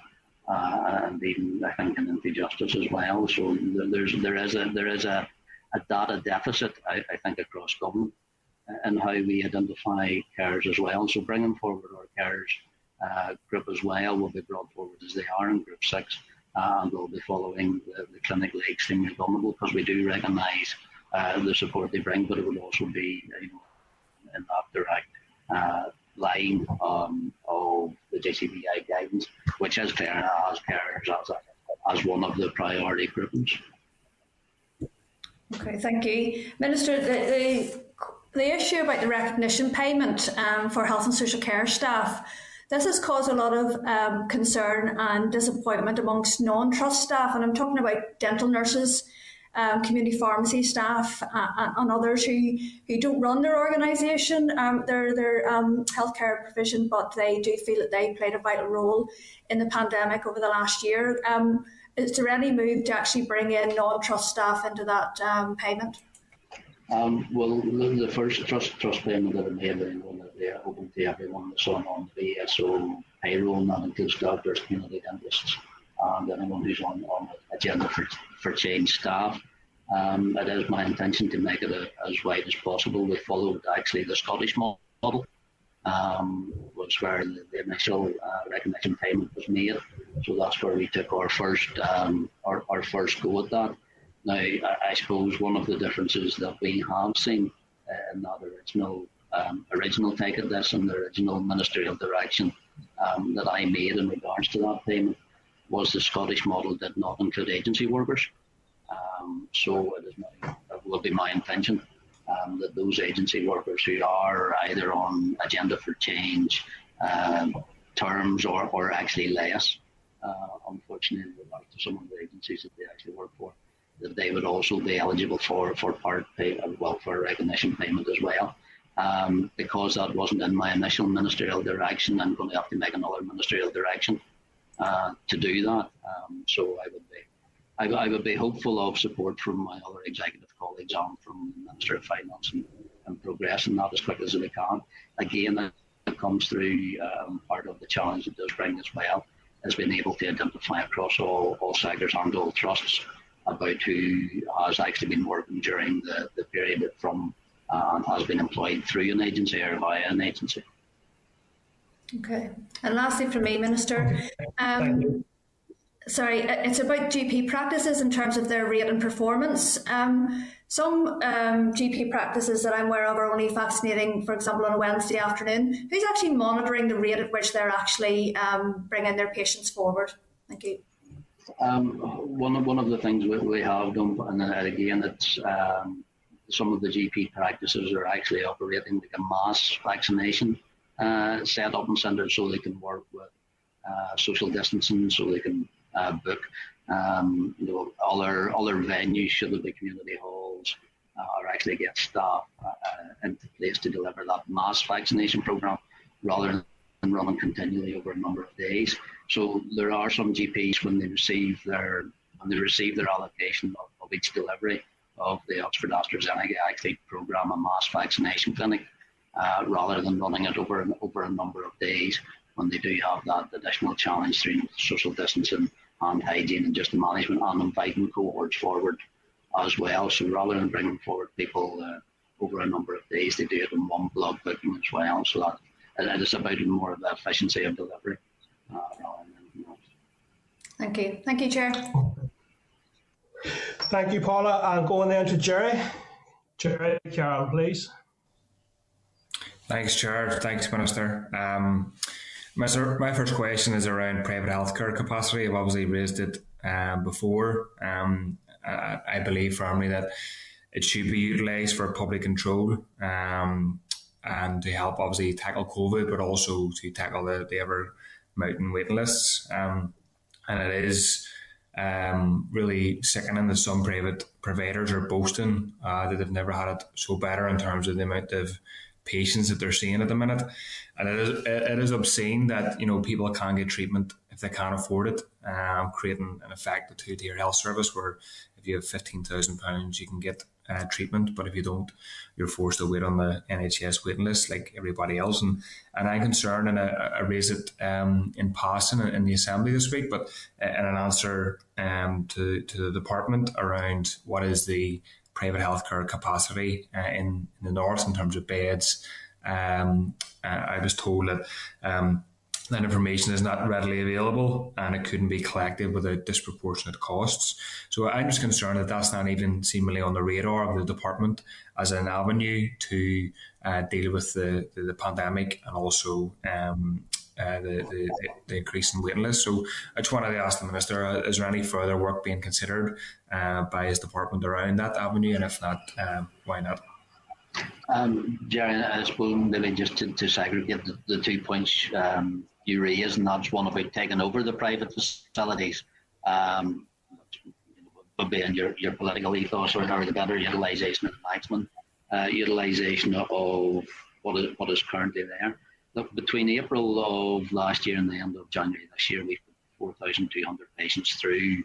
uh, and even I think community justice as well. So there's there is a there is a, a data deficit I, I think across government in how we identify carers as well. So bringing forward our carers uh, group as well will be brought forward as they are in Group Six, uh, and we'll be following the, the clinically extremely vulnerable, because we do recognise uh, the support they bring, but it would also be, you know, in that direct uh, line um, of the J C B I guidance, which is clear as carers as, as one of the priority groupings. Okay, thank you, Minister. The, the, the issue about the recognition payment um, for health and social care staff, this has caused a lot of um, concern and disappointment amongst non-trust staff, and I'm talking about dental nurses, Um, community pharmacy staff uh, and others who, who don't run their organisation, um, their, their um, healthcare provision, but they do feel that they played a vital role in the pandemic over the last year. Um, is there any move to actually bring in non-trust staff into that um, payment? Um, well, the first trust, trust payment that I made, they're open to everyone that's on, on the V S O payroll, and that includes doctors, community dentists, and anyone who's on, on the agenda for, for change staff. Um, it is my intention to make it a, as wide as possible. We followed actually the Scottish model, um, was where the, the initial uh, recognition payment was made. So that's where we took our first um, our, our first go at that. Now, I, I suppose one of the differences that we have seen in that original um, original take of this and the original ministerial direction um, that I made in regards to that payment, was the Scottish model did not include agency workers. Um, so it, is my, it will be my intention um, that those agency workers who are either on Agenda for Change um, terms or, or actually less, uh, unfortunately, in regard to some of the agencies that they actually work for, that they would also be eligible for, for part pay, well, for recognition payment as well. Um, because that wasn't in my initial ministerial direction, I'm going to have to make another ministerial direction Uh, to do that, um, so I would be, I, I would be hopeful of support from my other executive colleagues and from the Minister of Finance and, and progressing that as quick as we can. Again, it comes through um, part of the challenge it does bring as well, is being able to identify across all, all sectors and all trusts about who has actually been working during the, the period from uh, and has been employed through an agency or via an agency. Okay. And lastly from me, Minister, um, sorry, it's about G P practices in terms of their rate and performance. Um, some um, G P practices that I'm aware of are only vaccinating, for example, on a Wednesday afternoon. Who's actually monitoring the rate at which they're actually um, bringing their patients forward? Thank you. Um, one, of, one of the things we, we have done, and again, it's um, some of the G P practices are actually operating like a mass vaccination Uh, set up and centered, so they can work with uh, social distancing, so they can uh, book um, you know, other other venues, should it be community halls, uh, or actually get staff uh, into place to deliver that mass vaccination program rather than running continually over a number of days. So there are some G Ps when they receive their when they receive their allocation of, of each delivery of the Oxford AstraZeneca actually program a mass vaccination clinic, Uh, rather than running it over, over a number of days, when they do have that additional challenge through social distancing and hygiene and just the management, and inviting cohorts forward as well. So rather than bringing forward people uh, over a number of days, they do it in one block booking as well. So that it is about more of the efficiency of delivery. Uh, rather than anything else. Thank you. Thank you, Chair. Thank you, Paula. I'm going then to Jerry. Jerry Carroll, please. Thanks, Chair. Thanks, Minister. Um, my, my first question is around private healthcare capacity. I've obviously raised it uh, before. Um, I, I believe firmly that it should be utilised for public control um, and to help obviously tackle COVID, but also to tackle the, the ever-mounting waiting lists. Um, and it is um, really sickening that some private providers are boasting uh, that they've never had it so better in terms of the amount of patients that they're seeing at the minute, and it is, it is obscene that, you know, people can't get treatment if they can't afford it, um, creating an effect of two-tier health service where if you have fifteen thousand pounds you can get uh, treatment, but if you don't, you're forced to wait on the N H S waiting list like everybody else. And, and I'm concerned, and I, I raised it um, in passing in the Assembly this week, but in an answer um, to, to the department around what is the private healthcare capacity uh, in, in the north in terms of beds, um, I was told that um, that information is not readily available and it couldn't be collected without disproportionate costs. So I'm just concerned that that's not even seemingly on the radar of the department as an avenue to uh, deal with the, the, the pandemic and also um, uh, the, the, the increase in waiting lists. So I just wanted to ask the Minister, is there any further work being considered uh, by his department around that avenue? And if not, um, why not? Um, Jerry, I suppose maybe just to, to segregate the, the two points um, you raised, and that's one about taking over the private facilities. Um, would be in your, your political ethos, or, or the better utilisation and maximum uh, utilisation of what is, what is currently there. Look, between April of last year and the end of January this year, we put four thousand two hundred patients through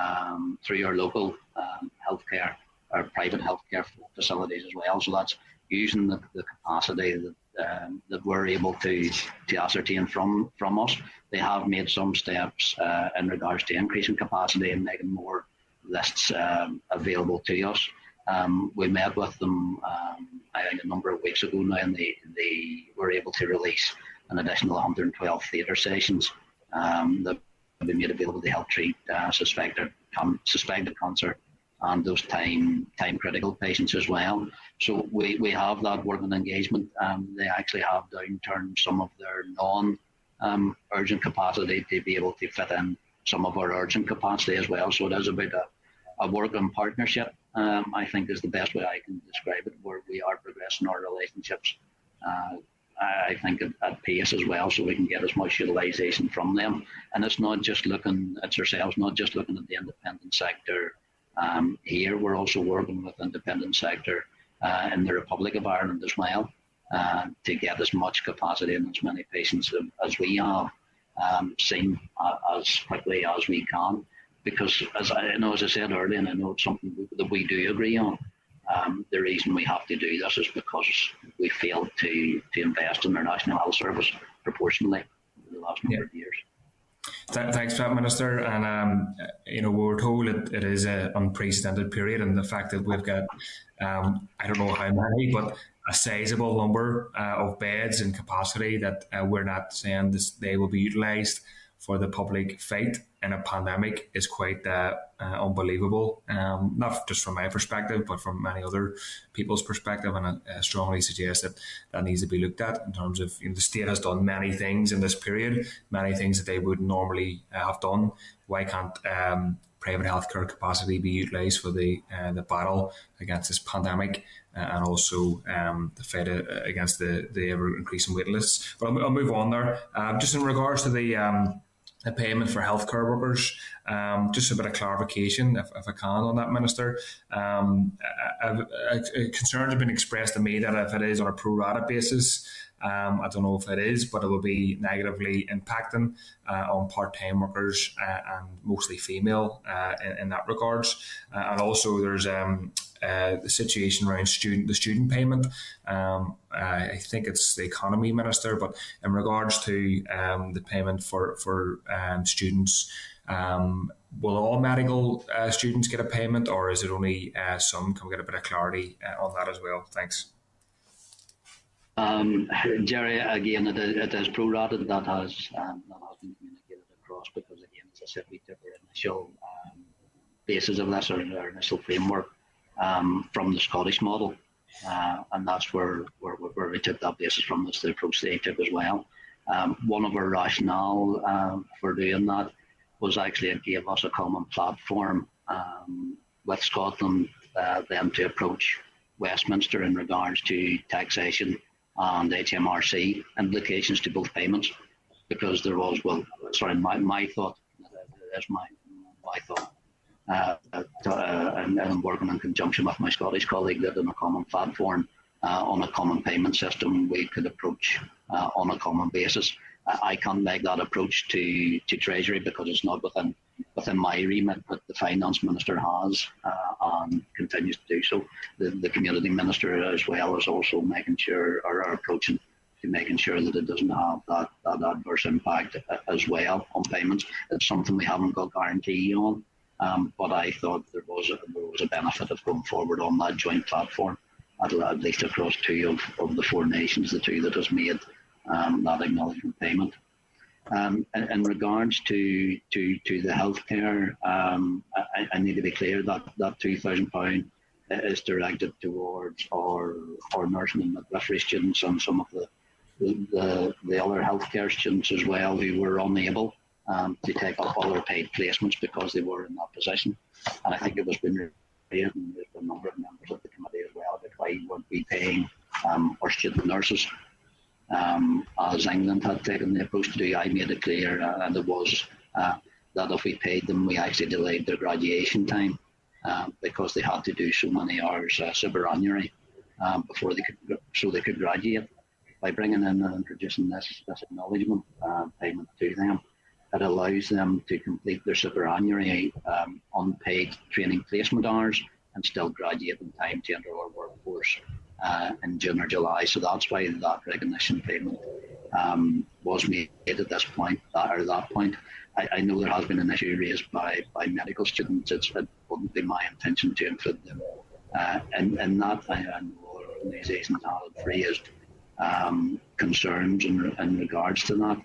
um, through our local um, healthcare. Our private healthcare facilities as well, so that's using the, the capacity that um, that we're able to to ascertain from from us. They have made some steps uh, in regards to increasing capacity and making more lists um, available to us. Um, we met with them, um, I think, a number of weeks ago now, and they they were able to release an additional one hundred twelve theatre sessions um, that have been made available to help treat uh, suspected um, suspected cancer and those time time critical patients as well. So we, we have that working engagement. Um, they actually have downturned some of their non um, urgent capacity to be able to fit in some of our urgent capacity as well. So it is about a, a work in partnership, um, I think is the best way I can describe it, where we are progressing our relationships, uh, I think at, at pace as well, so we can get as much utilisation from them. And it's not just looking at ourselves, not just looking at the independent sector. Um, here we're also working with the independent sector uh, in the Republic of Ireland as well uh, to get as much capacity and as many patients as we have um, seen uh, as quickly as we can, because as I know, as I said earlier, and I know it's something that we do agree on, um, the reason we have to do this is because we failed to, to invest in our National Health Service proportionally over the last number yeah. of years. Thanks, Prime Minister. And um, you know, we were told it, it is an unprecedented period, and the fact that we've got um, I don't know how many, but a sizable number uh, of beds and capacity that uh, we're not saying this, they will be utilised for the public fight in a pandemic is quite uh, uh, unbelievable. Um, not just from my perspective, but from many other people's perspective, and I, I strongly suggest that that needs to be looked at in terms of, you know, the state has done many things in this period, many things that they would normally uh, have done. Why can't um, private healthcare capacity be utilised for the uh, the battle against this pandemic uh, and also um, the fight against the, the ever-increasing wait lists? But I'll, I'll move on there. Uh, just in regards to the... Um, the payment for healthcare workers. Um, just a bit of clarification, if, if I can, on that, Minister. Um, a, a, a concern has been expressed to me that if it is on a pro rata basis, um, I don't know if it is, but it will be negatively impacting uh, on part-time workers uh, and mostly female uh, in, in that regards. Uh, and also there's um, uh, the situation around student the student payment. Um, I think it's the economy minister, but in regards to um, the payment for for um, students, um, will all medical uh, students get a payment, or is it only uh, some? Can we get a bit of clarity uh, on that as well? Thanks. Um, Jerry, again, it is, it is pro-rated. That has um, that has been communicated across, because again, as I said, we took our initial um, basis of this, or our initial framework um, from the Scottish model. Uh, and that's where, where, where we took that basis from, that's the approach they took as well. Um, one of our rationale um, for doing that was actually it gave us a common platform um, with Scotland uh, then to approach Westminster in regards to taxation and H M R C implications to both payments, because there was, well, sorry, my, my thought, that's my, my thought. Uh, uh, and I'm working in conjunction with my Scottish colleague that on a common platform, uh, on a common payment system, we could approach uh, on a common basis. Uh, I can't make that approach to, to Treasury because it's not within within my remit, but the Finance Minister has uh, and continues to do so. The, the community minister as well is also making sure, or are approaching to making sure that it doesn't have that, that adverse impact as well on payments. It's something we haven't got guarantee on, um, but I thought there was, a, there was a benefit of going forward on that joint platform, at least across two of, of the four nations, the two that has made um, that acknowledgement payment. Um, in, in regards to, to, to the healthcare, um, I, I need to be clear that that two thousand pounds is directed towards our, our nursing and midwifery students and some of the, the, the other healthcare students as well who were unable um, to take up other paid placements because they were in that position. And I think it was been raised and there's been a number of members of the committee as well about why we won't be paying um, our student nurses. Um, as England had taken the approach to do, I made it clear, uh, and it was uh, that if we paid them, we actually delayed their graduation time uh, because they had to do so many hours uh, superannuary um, before they could, so they could graduate. By bringing in and introducing this, this acknowledgement uh, payment to them, it allows them to complete their superannuary um, unpaid training placement hours and still graduate in time to enter our workforce Uh, in June or July, so that's why that recognition payment um, was made at this point, that, or that point. I, I know there has been an issue raised by, by medical students. It's, it wouldn't be my intention to include them. Uh, and, and that, I, I know other organisations have raised um, concerns in, in regards to that.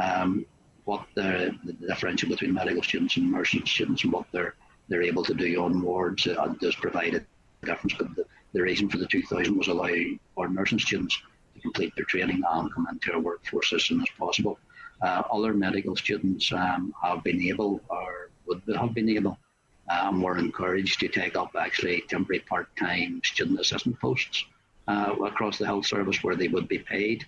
Um, what the, the differential between medical students and nursing students and what they're, they're able to do on wards uh, does provide a difference. But the, The reason for the two thousand was allow our nursing students to complete their training and come into our workforce as soon as possible. Uh, other medical students um, have been able, or would have been able, and um, were encouraged to take up actually temporary part-time student assistant posts uh, across the health service where they would be paid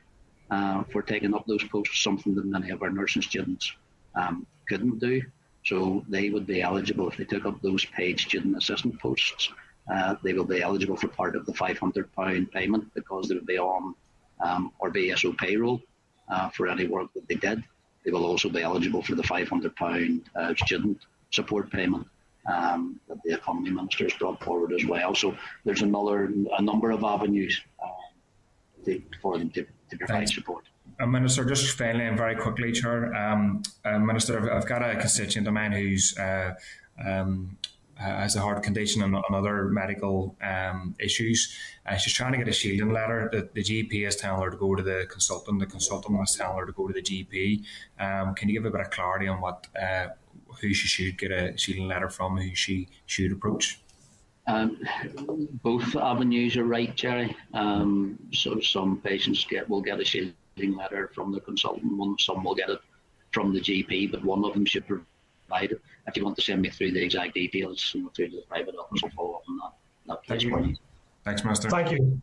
uh, for taking up those posts, something that many of our nursing students um, couldn't do. So they would be eligible if they took up those paid student assistant posts. Uh, they will be eligible for part of the five hundred pound payment because they will be on um, our B S O payroll uh, for any work that they did. They will also be eligible for the five hundred pound uh, student support payment um, that the Economy Minister has brought forward as well. So there's another a number of avenues uh, to, for them to, to provide Thanks. support. Uh, Minister, just finally and very quickly, Chair, um, uh, Minister, I've, I've got a constituent of mine who's uh, um, Uh, has a heart condition and, and other medical um, issues. Uh, she's trying to get a shielding letter. The, the G P is telling her to go to the consultant. The consultant is telling her to go to the G P. Um, can you give a bit of clarity on what uh, who she should get a shielding letter from, who she should approach? Um, both avenues are right, Jerry. Um, so some patients get will get a shielding letter from the consultant, one, some will get it from the G P, but one of them should provide it. If you want to send me through the exact details, you know, through the private office, we'll follow up on that. that Thank you. Thanks, Minister. Thank you.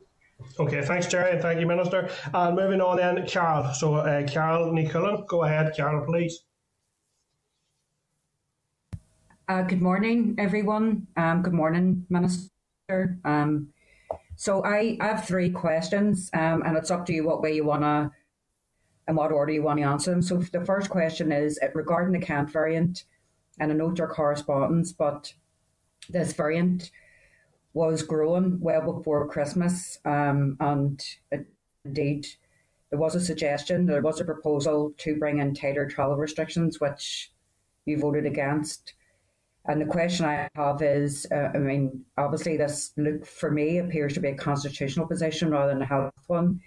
Okay, thanks, Jerry, and thank you, Minister. And moving on then, Carál. So, uh, Carál Ní Chuilín, go ahead, Carál, please. Uh, good morning, everyone. Um, good morning, Minister. Um, so, I, I have three questions, um, and it's up to you what way you want to and what order you want to answer them. So, the first question is regarding the Kent variant. And I know your correspondence, but this variant was growing well before Christmas, um, and it, indeed there was a suggestion, there was a proposal to bring in tighter travel restrictions, which you voted against. And the question I have is, uh, I mean, obviously this, look, for me, appears to be a constitutional position rather than a health one.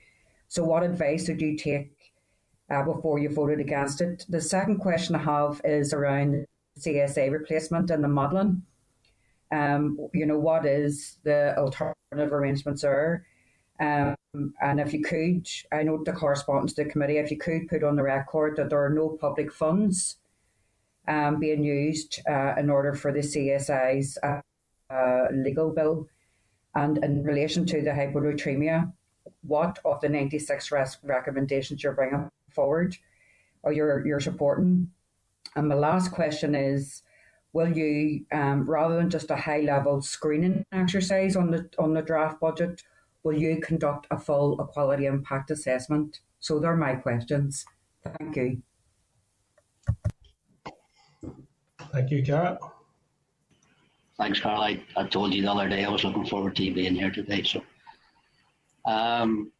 So what advice did you take uh, before you voted against it? The second question I have is around C S A replacement and the modelling. Um, you know, what is the alternative arrangements are? Um, and if you could, I note the correspondence to the committee, if you could put on the record that there are no public funds um, being used uh, in order for the C S I's uh, uh, legal bill. And in relation to the hyponatraemia, what of the ninety-six risk recommendations you're bringing forward or you're, you're supporting? And my last question is, will you, um, rather than just a high-level screening exercise on the on the draft budget, will you conduct a full equality impact assessment? So they're my questions. Thank you. Thank you, Carol. Thanks, Carl. I, I told you the other day I was looking forward to being here today. So, um,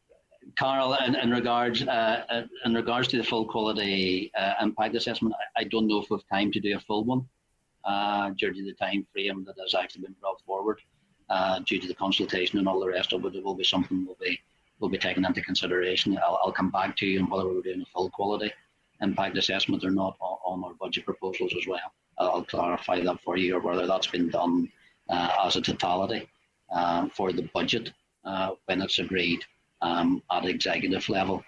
Carl, in, in regards uh, in regards to the full quality uh, impact assessment, I, I don't know if we have time to do a full one uh, due to the time frame that has actually been brought forward uh, due to the consultation and all the rest of it. It will be something we'll be will be taken into consideration. I'll, I'll come back to you on whether we're doing a full quality impact assessment or not on, on our budget proposals as well. I'll clarify that for you, or whether that's been done uh, as a totality uh, for the budget uh, when it's agreed um, at executive level.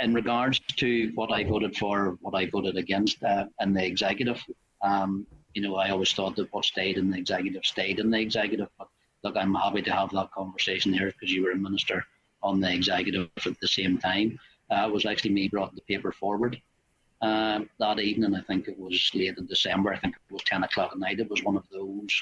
In regards to what I voted for, what I voted against uh, in the executive, um, you know, I always thought that what stayed in the executive stayed in the executive. But look, I'm happy to have that conversation here because you were a minister on the executive at the same time. Uh, it was actually me brought the paper forward uh, that evening. I think it was late in December. I think it was ten o'clock at night. It was one of those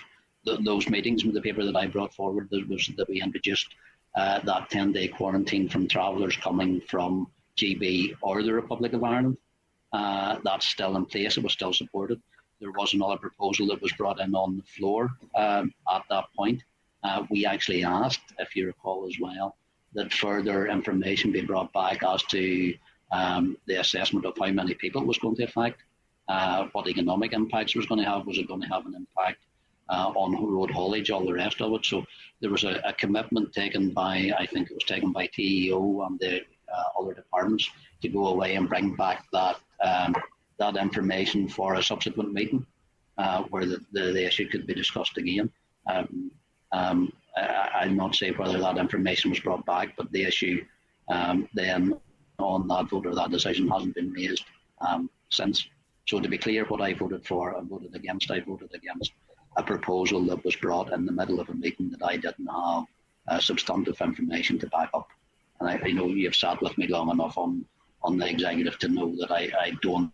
th those meetings with the paper that I brought forward that, was, that we introduced uh, that ten-day quarantine from travellers coming from G B or the Republic of Ireland. Uh, that's still in place. It was still supported. There was another proposal that was brought in on the floor um, at that point. Uh, we actually asked, if you recall as well, that further information be brought back as to um, the assessment of how many people it was going to affect, uh, what economic impacts it was going to have, was it going to have an impact uh, on road haulage, all the rest of it. So there was a, a commitment taken by, I think it was taken by T E O and the uh, other departments to go away and bring back that, um, that information for a subsequent meeting uh, where the, the, the issue could be discussed again. Um, um, I'll not say whether that information was brought back, but the issue um, then on that vote or that decision hasn't been raised um, since. So to be clear, what I voted for, I voted against. I voted against a proposal that was brought in the middle of a meeting that I didn't have uh, substantive information to back up. And I, I know you've sat with me long enough on, on the executive to know that I, I don't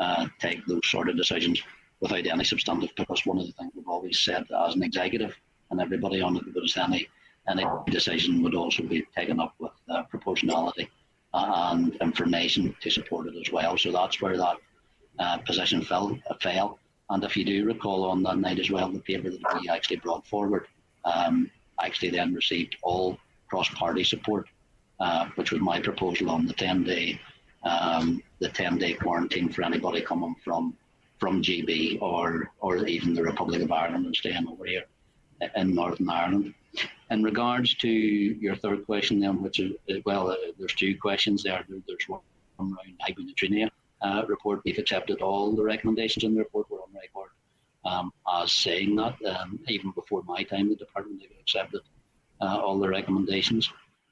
uh, take those sort of decisions without any substantive, because one of the things we've always said as an executive, and everybody on it, because any, any decision would also be taken up with uh, proportionality and information to support it as well. So that's where that uh, position fell, uh, fell. And if you do recall on that night as well, the paper that we actually brought forward um, actually then received all cross-party support, uh, which was my proposal on the ten-day um, the ten-day quarantine for anybody coming from from G B or or even the Republic of Ireland and staying over here in Northern Ireland. In regards to your third question then, which is, well, uh, there's two questions there. There's one around hyponatremia uh, report. We've accepted all the recommendations in the report. We're on record um, as saying that. Um, even before my time, the department accepted uh, all the recommendations.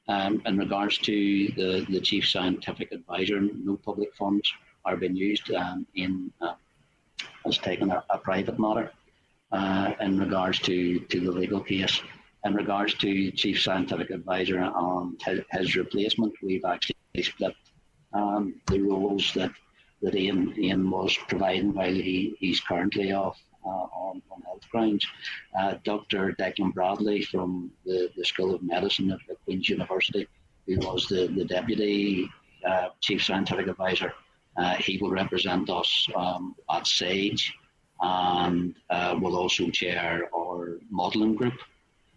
Um, in regards to the, the Chief Scientific Advisor, no public funds are being used um, in, uh, as taking a, a private matter. Uh, in regards to, to the legal case, in regards to Chief Scientific Advisor and his, his replacement, we've actually split um, the roles that, that Ian, Ian was providing while he, he's currently off uh, on, on health grounds. Uh, Doctor Declan Bradley from the, the School of Medicine at Queen's University, who was the, the Deputy uh, Chief Scientific Advisor, uh, he will represent us um, at SAGE. And uh, will also chair our modelling group,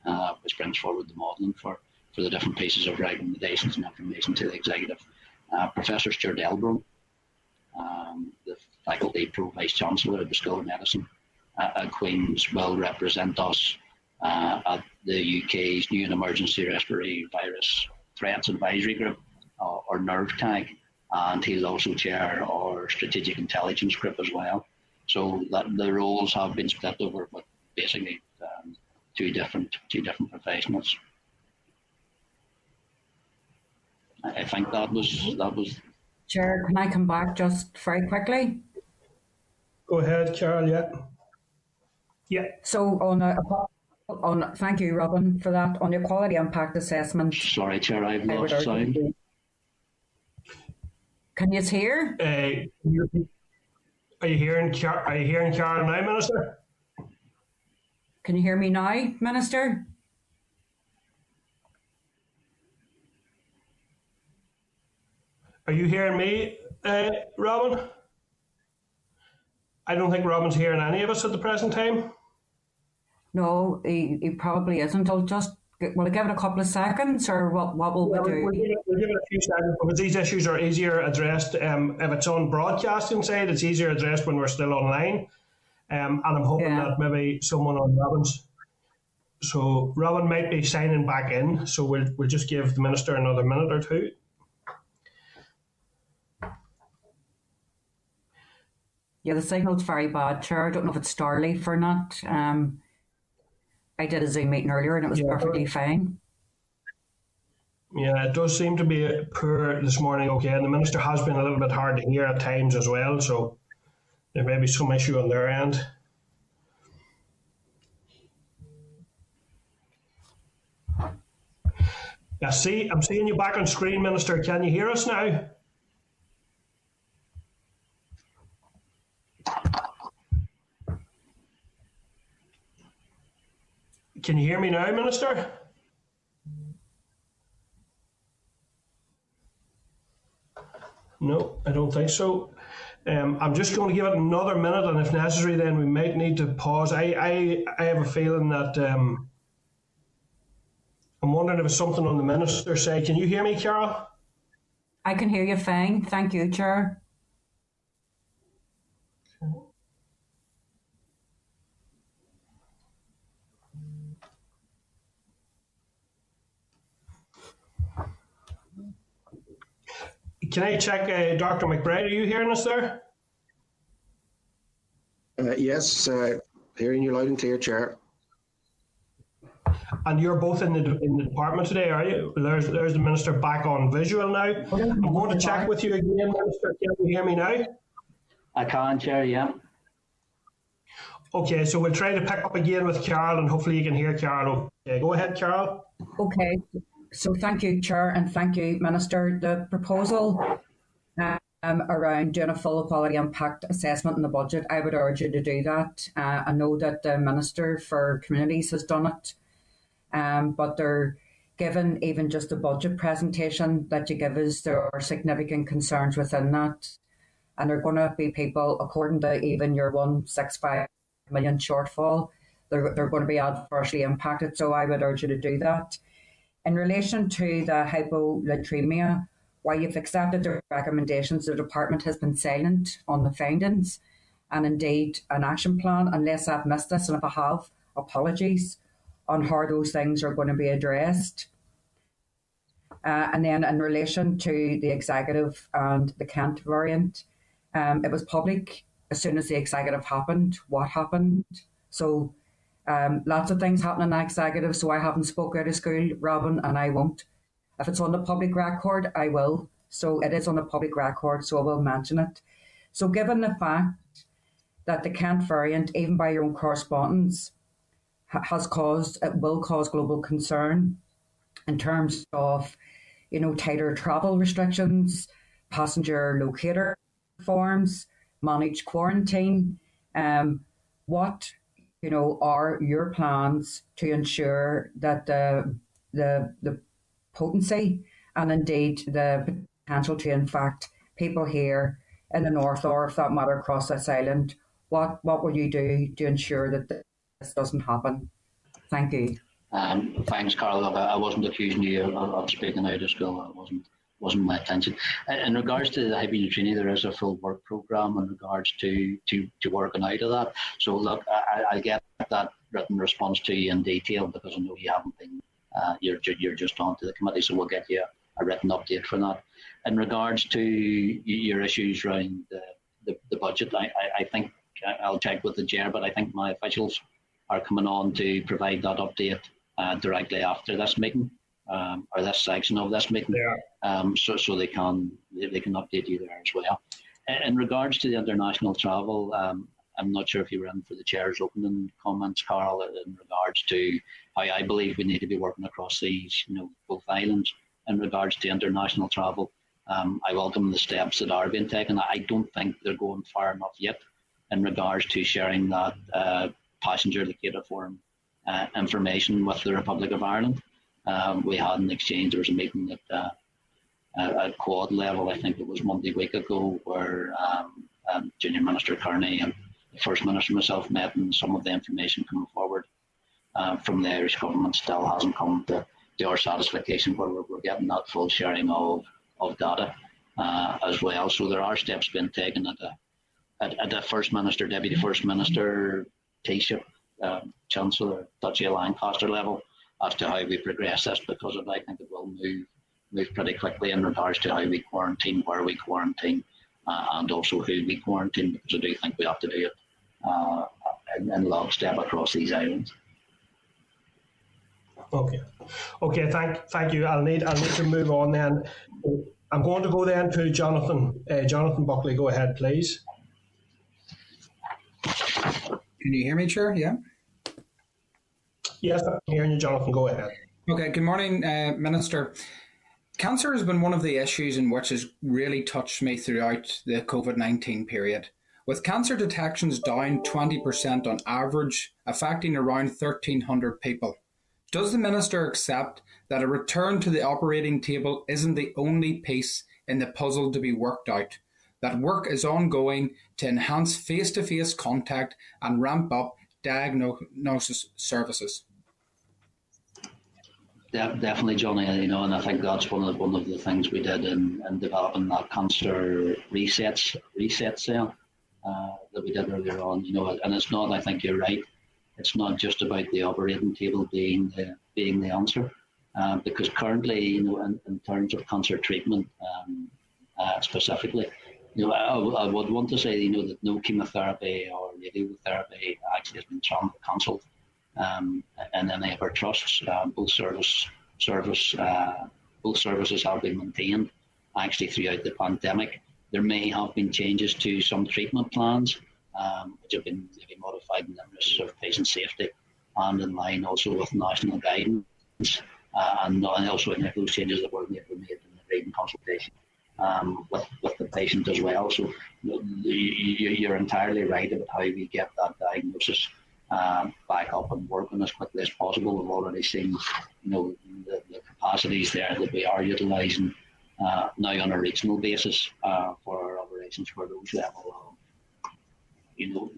uh, which brings forward the modelling for, for the different pieces of recommendations and information to the executive. Uh, Professor Stuart Elbrum, um, the faculty pro-vice chancellor of the School of Medicine uh, at Queen's, will represent us uh, at the U K's new and emergency respiratory virus threats advisory group, uh, or NERVTAG, and he'll also chair our strategic intelligence group as well. So that the roles have been split over, but basically um, two different two different professionals. I think that was that was. Chair, can I come back just very quickly? Go ahead, Carol. Yeah. Yeah. So on a, on thank you, Robin, for that. On your quality impact assessment. Sorry, Chair, I've lost sound. Can you hear? Uh, Are you hearing? Are you hearing Carol now, Minister? Can you hear me now, Minister? Are you hearing me, uh, Robin? I don't think Robin's hearing any of us at the present time. No, he, he probably isn't. I'll just, will I give it a couple of seconds, or what, what will yeah, we do? We'll give, it, we'll give it a few seconds, because these issues are easier addressed. Um, if it's on broadcasting side, it's easier addressed when we're still online. Um, and I'm hoping yeah. that maybe someone on Robin's. So Robin might be signing back in, so we'll, we'll just give the Minister another minute or two. Yeah, the signal's very bad, Chair. I don't know if it's Starleaf or not. Um, I did a Zoom meeting earlier and it was yeah, perfectly fine. Yeah, it does seem to be poor this morning, okay, and the Minister has been a little bit hard to hear at times as well, so there may be some issue on their end. Yeah, see, I'm seeing you back on screen, Minister. Can you hear us now? Can you hear me now, Minister? No, I don't think so. Um, I'm just going to give it another minute, and if necessary, then we might need to pause. I, I, I have a feeling that um, I'm wondering if it's something on the Minister's side. Can you hear me, Carál? I can hear you fine. Thank you, Chair. Can I check, uh, Doctor McBride, are you hearing us there? Uh, yes, uh, hearing you loud and clear, Chair. And you're both in the in the department today, are you? There's there's the Minister back on visual now. I'm going to check with you again, Minister. Can you hear me now? I can, Chair, yeah. Okay, so we'll try to pick up again with Carál, and hopefully you can hear Carál. Okay, go ahead, Carál. Okay. So thank you, Chair, and thank you, Minister. The proposal um, around doing a full quality impact assessment in the budget, I would urge you to do that. Uh, I know that the Minister for Communities has done it, um, but they're given even just the budget presentation that you give us, there are significant concerns within that. And there are going to be people, according to even your one point six five million shortfall, they're, they're going to be adversely impacted. So I would urge you to do that. In relation to the hyponatraemia, while you've accepted the recommendations, the department has been silent on the findings and indeed an action plan, unless I've missed this, and if I have, apologies, on how those things are going to be addressed. Uh, and then in relation to the executive and the Kent variant, um, it was public as soon as the executive happened, what happened. So. Um, lots of things happening in the executive, so I haven't spoke out of school, Robin, and I won't. If it's on the public record, I will. So it is on the public record, so I will mention it. So given the fact that the Kent variant, even by your own correspondence, has caused, it will cause global concern in terms of, you know, tighter travel restrictions, passenger locator forms, managed quarantine, um, what... you know, are your plans to ensure that the, the the potency and indeed the potential to infect people here in the north, or, if that matter, across this island, what, what will you do to ensure that this doesn't happen? Thank you. Um, thanks, Carál. Look, I wasn't accusing you of, of speaking out of school. That wasn't, wasn't my intention. In regards to the hyponatraemia, there is a full work programme in regards to, to, to working out of that. So, look, I, I'll get that written response to you in detail, because I know you haven't been, uh, you're, you're just on to the committee, so we'll get you a written update for that. In regards to your issues around the, the, the budget, I, I, I think I'll check with the chair, but I think my officials are coming on to provide that update uh, directly after this meeting. Um, or this section of this meeting, yeah. um, so so they can they, they can update you there as well. In, in regards to the international travel, um, I'm not sure if you were in for the chair's opening comments, Carál, in regards to how I believe we need to be working across these, you know, both islands. In regards to international travel, um, I welcome the steps that are being taken. I don't think they're going far enough yet in regards to sharing that uh, passenger locator form uh, information with the Republic of Ireland. Um, we had an exchange, there was a meeting at, uh, at Quad level, I think it was Monday week ago, where um, um, Junior Minister Kearney and the First Minister myself met, and some of the information coming forward uh, from the Irish government still hasn't come to, to our satisfaction, where we're, we're getting that full sharing of, of data uh, as well. So there are steps being taken at the, at, at the First Minister, Deputy First Minister, Taoiseach, uh, Chancellor, Duchy of Lancaster level as to how we progress this, because I think it will move move pretty quickly in regards to how we quarantine, where we quarantine, uh, and also who we quarantine, because I do think we have to do it uh, in, in lockstep across these islands. Okay, okay. Thank, thank you. I'll need, I'll need to move on then. I'm going to go then to Jonathan, uh, Jonathan Buckley. Go ahead, please. Can you hear me, Chair? Yeah. Yes, I'm hearing you, Jonathan. Go ahead. Okay. Good morning, uh, Minister. Cancer has been one of the issues in which has really touched me throughout the COVID nineteen period. With cancer detections down twenty percent on average, affecting around thirteen hundred people. Does the Minister accept that a return to the operating table isn't the only piece in the puzzle to be worked out? That work is ongoing to enhance face-to-face contact and ramp up diagnosis services? De- definitely, Johnny, you know, and I think that's one of the, one of the things we did in, in developing that cancer resets, reset cell uh, that we did earlier on, you know, and it's not, I think you're right, it's not just about the operating table being the, being the answer, uh, because currently, you know, in, in terms of cancer treatment um, uh, specifically, you know, I, I would want to say, you know, that no chemotherapy or radiotherapy actually has been cancelled um, in any of our trusts. Uh, both service, service, uh, both services have been maintained actually throughout the pandemic. There may have been changes to some treatment plans, Um, which have been maybe modified in the interests of patient safety and in line also with national guidance uh, and, and also in those changes that were made, were made in the reading consultation um, with, with the patient as well. So you, you, you're entirely right about how we get that diagnosis uh, back up and working as quickly as possible. We've already seen, you know, the, the capacities there that we are utilising uh, now on a regional basis uh, for our operations for those level of, you know,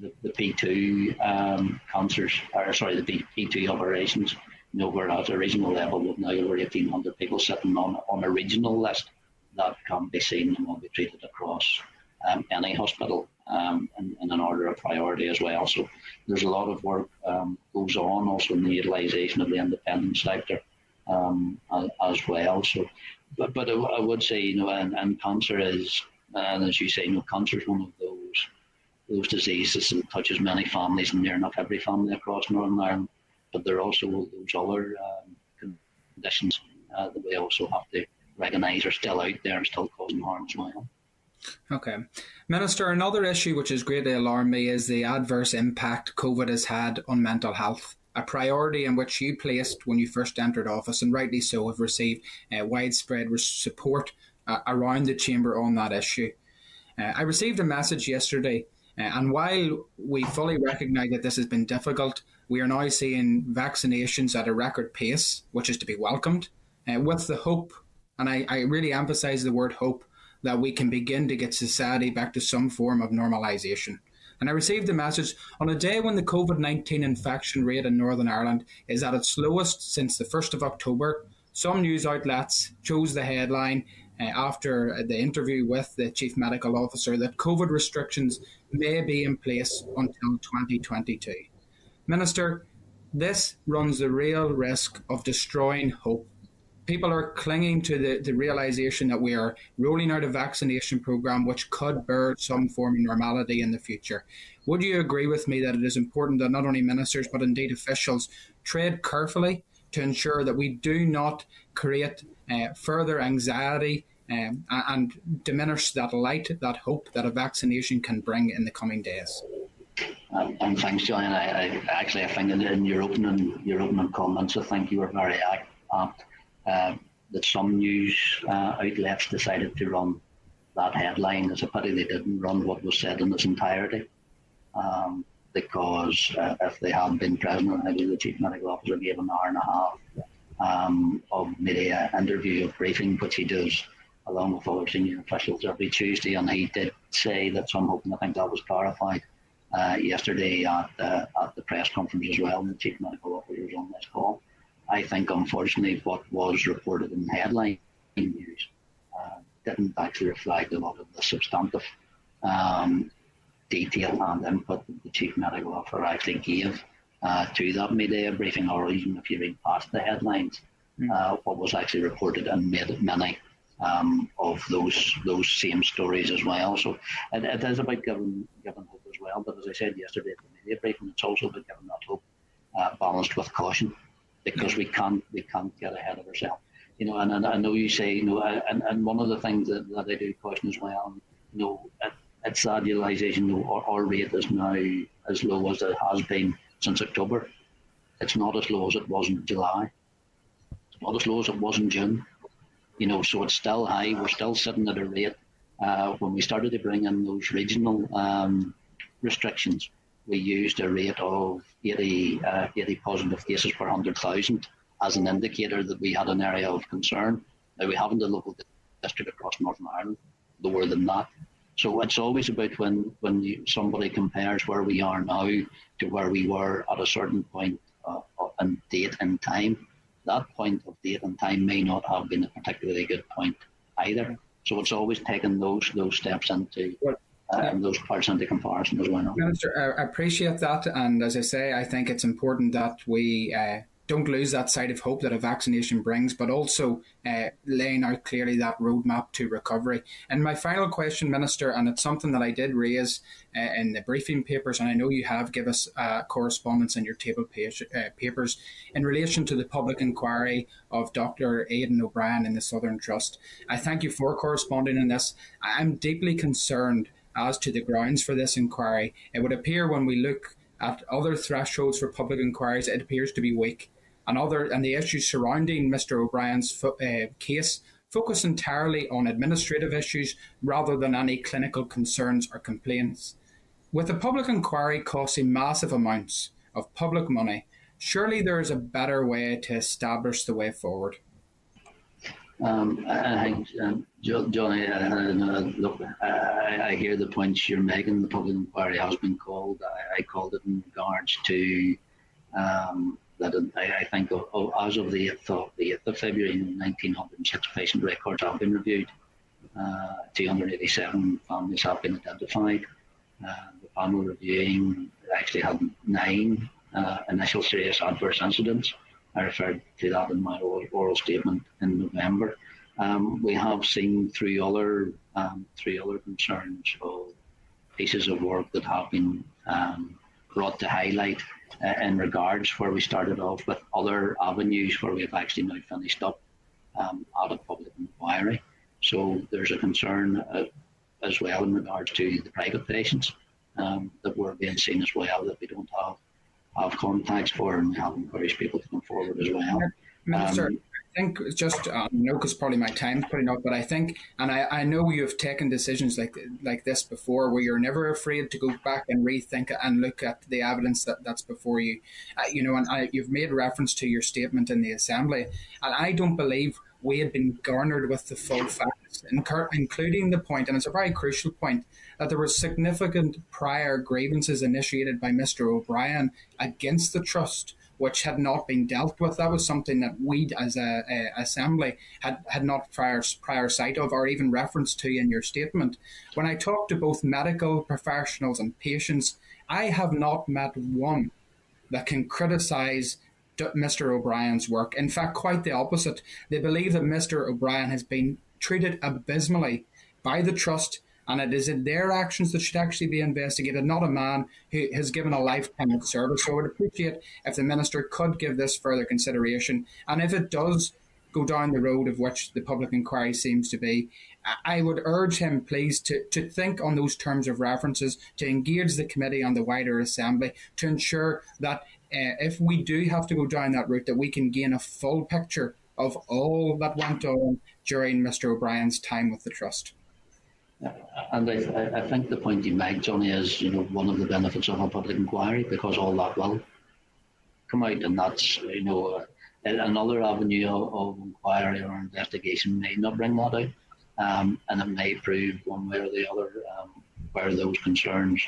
the, the P two um, concerts, or sorry, the P two operations, you know, we're at a regional level with now over eighteen hundred people sitting on, on a regional list that can be seen and will be treated across um, any hospital um, in, in an order of priority as well. So there's a lot of work um, goes on also in the utilisation of the independent sector um, as well. So, but, but I would say, you know, and, and cancer is, and as you say, you know, cancer is one of those Those diseases and touches many families, and near enough every family across Northern Ireland. But there are also those other um, conditions uh, that we also have to recognise are still out there and still causing harm as well. Okay, Minister. Another issue which has greatly alarmed me is the adverse impact COVID has had on mental health, a priority in which you placed when you first entered office, and rightly so. Have received uh, widespread support uh, around the chamber on that issue. Uh, I received a message yesterday. Uh, and while we fully recognise that this has been difficult, we are now seeing vaccinations at a record pace, which is to be welcomed, uh, with the hope, and I, I really emphasise the word hope, that we can begin to get society back to some form of normalisation. And I received the message, on a day when the COVID nineteen infection rate in Northern Ireland is at its lowest since the first of October, some news outlets chose the headline Uh, after the interview with the Chief Medical Officer that COVID restrictions may be in place until twenty twenty-two. Minister, this runs the real risk of destroying hope. People are clinging to the, the realisation that we are rolling out a vaccination programme which could bear some form of normality in the future. Would you agree with me that it is important that not only ministers but indeed officials tread carefully to ensure that we do not create Uh, further anxiety um, and diminish that light, that hope that a vaccination can bring in the coming days? Um, and thanks, John. I, I actually I think in your opening your opening comments, I think you were very apt uh, that some news uh, outlets decided to run that headline. It's a pity they didn't run what was said in its entirety, um, because uh, if they had been present, I believe the Chief Medical Officer gave an hour and a half. Um, of media interview, of briefing, which he does along with other senior officials every Tuesday, and he did say that some hope, and I think that was clarified uh, yesterday at, uh, at the the press conference as well, and the chief medical officer was on this call. I think, unfortunately, what was reported in headline news uh, didn't actually reflect a lot of the substantive um, detail and input that the chief medical officer actually gave uh, to that media briefing, or even if you read past the headlines, mm. uh, what was actually reported and made many um, of those those same stories as well. So it, it is about giving, giving hope as well. But as I said yesterday at the media briefing, it's also about giving that hope uh, balanced with caution, because we can't we can't get ahead of ourselves. You know, and, and I know you say, you know, and, and one of the things that, that I do caution as well, you know, it, it's that utilisation, you know, our, our rate is now as low as it has been since October. It's not as low as it was in July. It's not as low as it was in June. You know, so it's still high. We're still sitting at a rate. Uh, when we started to bring in those regional um, restrictions, we used a rate of eighty, uh, eighty positive cases per one hundred thousand as an indicator that we had an area of concern. Now, we haven't a local district across Northern Ireland lower than that. So it's always about when, when you, somebody compares where we are now to where we were at a certain point uh, and date and time. That point of date and time may not have been a particularly good point either. So it's always taking those those steps into... Um, those parts under comparison as well. Minister, I appreciate that, and as I say, I think it's important that we uh, don't lose that sight of hope that a vaccination brings, but also uh, laying out clearly that roadmap to recovery. And my final question, Minister, and it's something that I did raise uh, in the briefing papers, and I know you have give us uh, correspondence in your table page, uh, papers in relation to the public inquiry of Doctor Aidan O'Brien in the Southern Trust. I thank you for corresponding on this. I'm deeply concerned as to the grounds for this inquiry. It would appear when we look at other thresholds for public inquiries, it appears to be weak. And, other, and the issues surrounding Mister O'Brien's fo- uh, case focus entirely on administrative issues rather than any clinical concerns or complaints. With a public inquiry costing massive amounts of public money, surely there is a better way to establish the way forward. Um, I think, um, Johnny, uh, look, I, I hear the points you're making. The public inquiry has been called. I, I called it in regards to um, that. I, I think of, of, as of the eighth of February, one thousand nine hundred six patient records have been reviewed. Uh, two hundred eighty-seven families have been identified. Uh, the panel reviewing actually had nine uh, initial serious adverse incidents. I referred to that in my oral statement in November. Um, we have seen three other um, three other concerns or pieces of work that have been um, brought to highlight uh, in regards where we started off with other avenues where we've actually now finished up um, out of public inquiry. So there's a concern uh, as well in regards to the private patients um, that were being seen as well, that we don't have Of contacts for, and have encouraged people to come forward as well. Minister, um, I think just uh, no, because probably my time's putting up, but I think, and I, I know you have taken decisions like like this before, where you're never afraid to go back and rethink it and look at the evidence that, that's before you. Uh, you know, and I, you've made reference to your statement in the Assembly, and I don't believe we had been garnered with the full facts, including the point, and it's a very crucial point, that there were significant prior grievances initiated by Mister O'Brien against the Trust, which had not been dealt with. That was something that we, as a, a Assembly, had, had not prior, prior sight of or even reference to in your statement. When I talk to both medical professionals and patients, I have not met one that can criticise Mister O'Brien's work. In fact, quite the opposite. They believe that Mister O'Brien has been treated abysmally by the Trust, and it is in their actions that should actually be investigated, not a man who has given a lifetime of service. So I would appreciate if the Minister could give this further consideration. And if it does go down the road of which the public inquiry seems to be, I would urge him, please, to, to think on those terms of references, to engage the committee and the wider Assembly to ensure that Uh, if we do have to go down that route, that we can gain a full picture of all that went on during Mister O'Brien's time with the Trust. And I, I think the point you make, Johnny, is, you know, one of the benefits of a public inquiry, because all that will come out, and that's, you know, another avenue of, of inquiry or investigation may not bring that out, um, and it may prove one way or the other um, where those concerns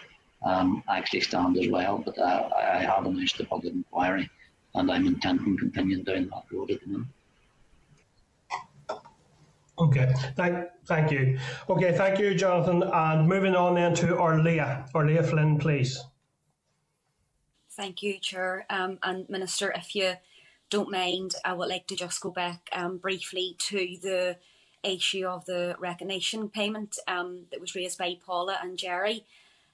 um, actually stand as well. But uh, I have announced the public inquiry, and I'm intending continuing down that road at the moment. Okay, thank, thank you. Okay, thank you, Jonathan. And moving on then to Órlaithí, Órlaithí Flynn, please. Thank you, Chair. Um, and Minister, if you don't mind, I would like to just go back um, briefly to the issue of the recognition payment um, that was raised by Paula and Jerry.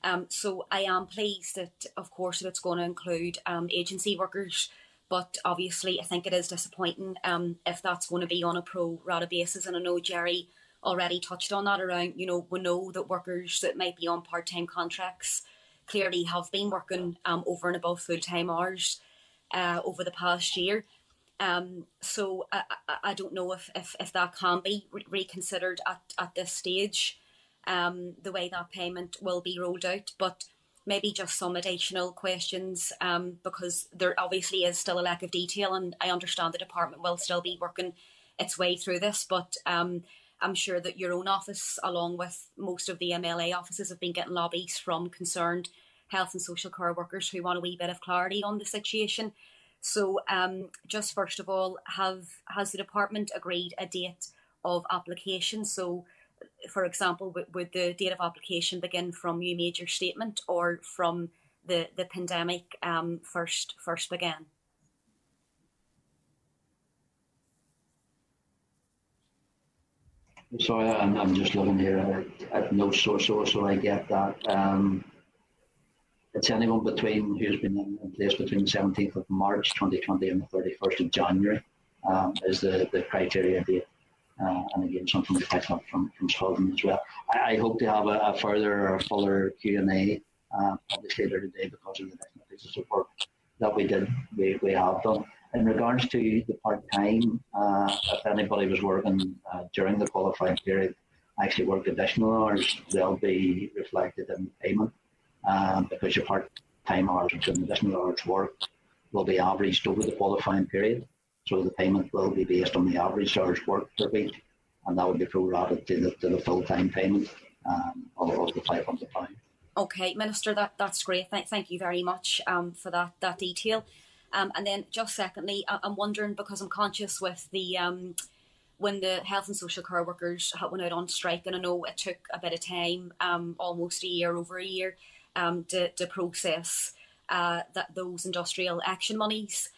Um, so I am pleased that, of course, that it's going to include um, agency workers. But obviously, I think it is disappointing um, if that's going to be on a pro rata basis. And I know Jerry already touched on that around, you know, we know that workers that might be on part-time contracts clearly have been working um, over and above full-time hours uh, over the past year. Um, so I, I, I don't know if, if, if that can be re reconsidered at, at this stage, um, the way that payment will be rolled out. But maybe just some additional questions, um, because there obviously is still a lack of detail, and I understand the department will still be working its way through this, but um, I'm sure that your own office, along with most of the M L A offices, have been getting lobbies from concerned health and social care workers who want a wee bit of clarity on the situation. So um, just first of all, have has the department agreed a date of application? So, for example, would the date of application begin from your major statement or from the, the pandemic um, first first began? Sorry, I'm, I'm just looking here at notes, so, so, so I get that. Um, it's anyone between who's been in place between the seventeenth of March twenty twenty and the thirty-first of January um, is the, the criteria date. Uh, and again, something to pick up from, from Scotland as well. I, I hope to have a, a further or fuller Q and A uh, published later today because of the different pieces of work that we did, we, we have done. In regards to the part-time, uh, if anybody was working uh, during the qualifying period, actually worked additional hours, they'll be reflected in payment uh, because your part-time hours and additional hours worked will be averaged over the qualifying period. So the payment will be based on the average hours worked per week, and that would be prorated to the, to the full-time payment um, of, of the five hundred pounds. Okay, Minister, that, that's great. Th thank you very much um, for that, that detail. Um, and then just secondly, I I'm wondering, because I'm conscious with the um, when the health and social care workers went out on strike, and I know it took a bit of time, um, almost a year, over a year, um, to, to process uh, that those industrial action monies.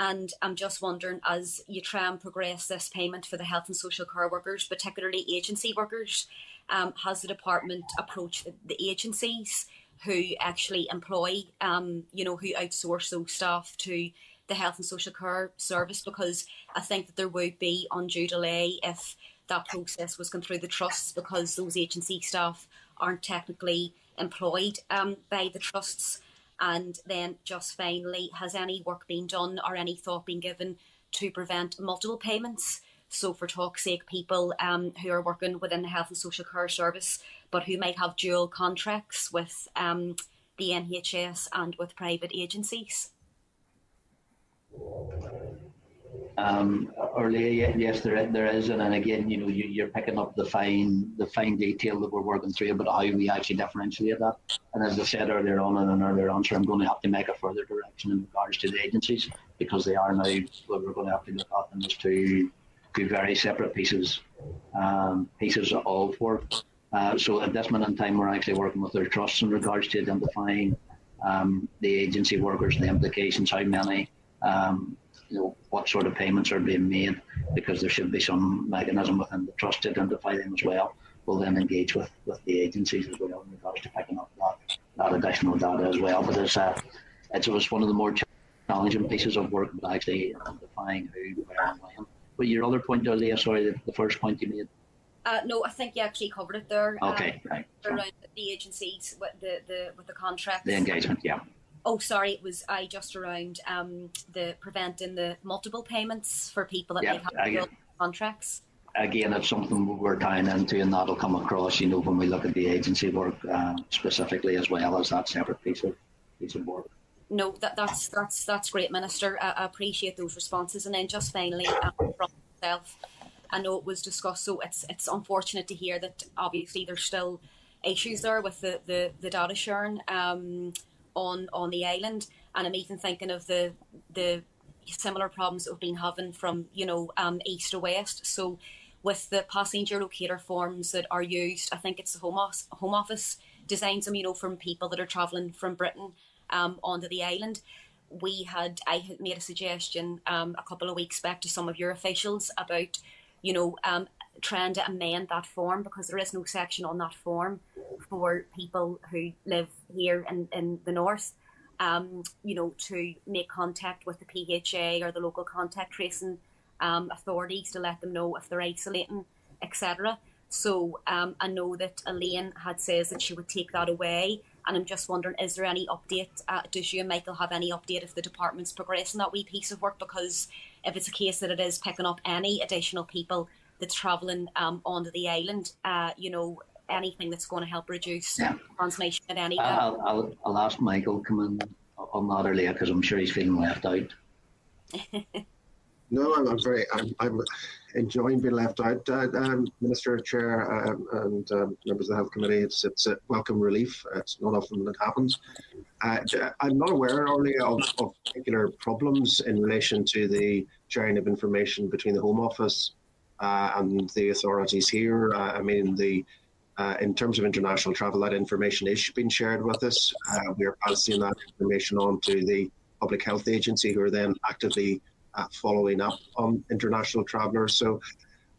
And I'm just wondering, as you try and progress this payment for the health and social care workers, particularly agency workers, um, has the department approached the agencies who actually employ, um, you know, who outsource those staff to the health and social care service? Because I think that there would be undue delay if that process was going through the trusts, because those agency staff aren't technically employed um, by the trusts. And then just finally, has any work been done or any thought been given to prevent multiple payments? So for talk's sake, people um, who are working within the health and social care service, but who might have dual contracts with um, the N H S and with private agencies? Um, earlier, yes, there there is, and then again, you know, you, you're picking up the fine the fine detail that we're working through about how we actually differentiate that. And as I said earlier on in an earlier answer, I'm going to have to make a further direction in regards to the agencies, because they are now, well, we're going to have to look at them as two two very separate pieces um, pieces of work. Uh, so at this moment in time, we're actually working with their trusts in regards to identifying um, the agency workers and the implications, how many. Um, You know, what sort of payments are being made, because there should be some mechanism within the trust to identify them as well. We'll then engage with, with the agencies as well in regards to picking up that, that additional data as well. But it's, uh, it's, it's one of the more challenging pieces of work, but actually identifying who, where and when. But your other point, earlier, sorry, the, the first point you made? Uh, no, I think you actually covered it there. Okay, um, right. Around the agencies with the, the, with the contracts. The engagement, yeah. Oh, sorry, it was I just around um, the preventing the multiple payments for people that yeah, may have contracts. Again, it's something we're tying into, and that'll come across, you know, when we look at the agency work uh, specifically, as well as that separate piece of piece of work. No, that, that's that's that's great, Minister. I, I appreciate those responses. And then just finally, um, from myself, I know it was discussed, so it's it's unfortunate to hear that obviously there's still issues there with the, the, the data sharing um, on, on the island. And I'm even thinking of the the similar problems that we've been having from, you know, um, east to west. So with the passenger locator forms that are used, I think it's the Home Office, Home Office designs them, you know, from people that are travelling from Britain um, onto the island. We had, I had made a suggestion um, a couple of weeks back to some of your officials about, you know, um, trying to amend that form, because there is no section on that form for people who live here in, in the north, um, you know, to make contact with the P H A or the local contact tracing um, authorities to let them know if they're isolating, et cetera. So um, I know that Elaine had says that she would take that away. And I'm just wondering, is there any update? Uh, does you and Michael have any update if the department's progressing that wee piece of work? Because if it's a case that it is picking up any additional people that's travelling um, onto the island, uh, you know, anything that's going to help reduce yeah. transmission at any time. I'll, I'll, I'll ask Michael to come in on that earlier, because I'm sure he's feeling left out. No, I'm, I'm very, I'm, I'm enjoying being left out, uh, um, Minister, Chair, um, and um, members of the Health Committee. It's, it's a welcome relief. It's not often that happens. Uh, I'm not aware only of, of particular problems in relation to the sharing of information between the Home Office uh, and the authorities here. Uh, I mean, the uh, in terms of international travel, that information is being shared with us. Uh, we are passing that information on to the Public Health Agency, who are then actively Uh, following up on international travellers. So,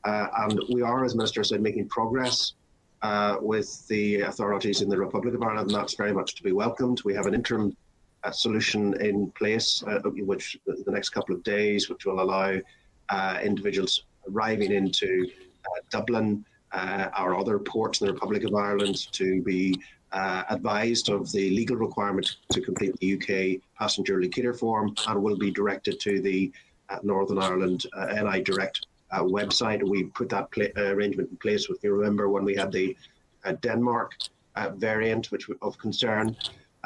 uh, and we are, as Minister said, making progress uh, with the authorities in the Republic of Ireland, and that's very much to be welcomed. We have an interim uh, solution in place, uh, which the next couple of days, which will allow uh, individuals arriving into uh, Dublin uh, or other ports in the Republic of Ireland to be Uh, advised of the legal requirement to complete the U K passenger locator form, and will be directed to the uh, Northern Ireland uh, N I Direct uh, website. We put that pla uh, arrangement in place, if you remember, when we had the uh, Denmark uh, variant, which of concern.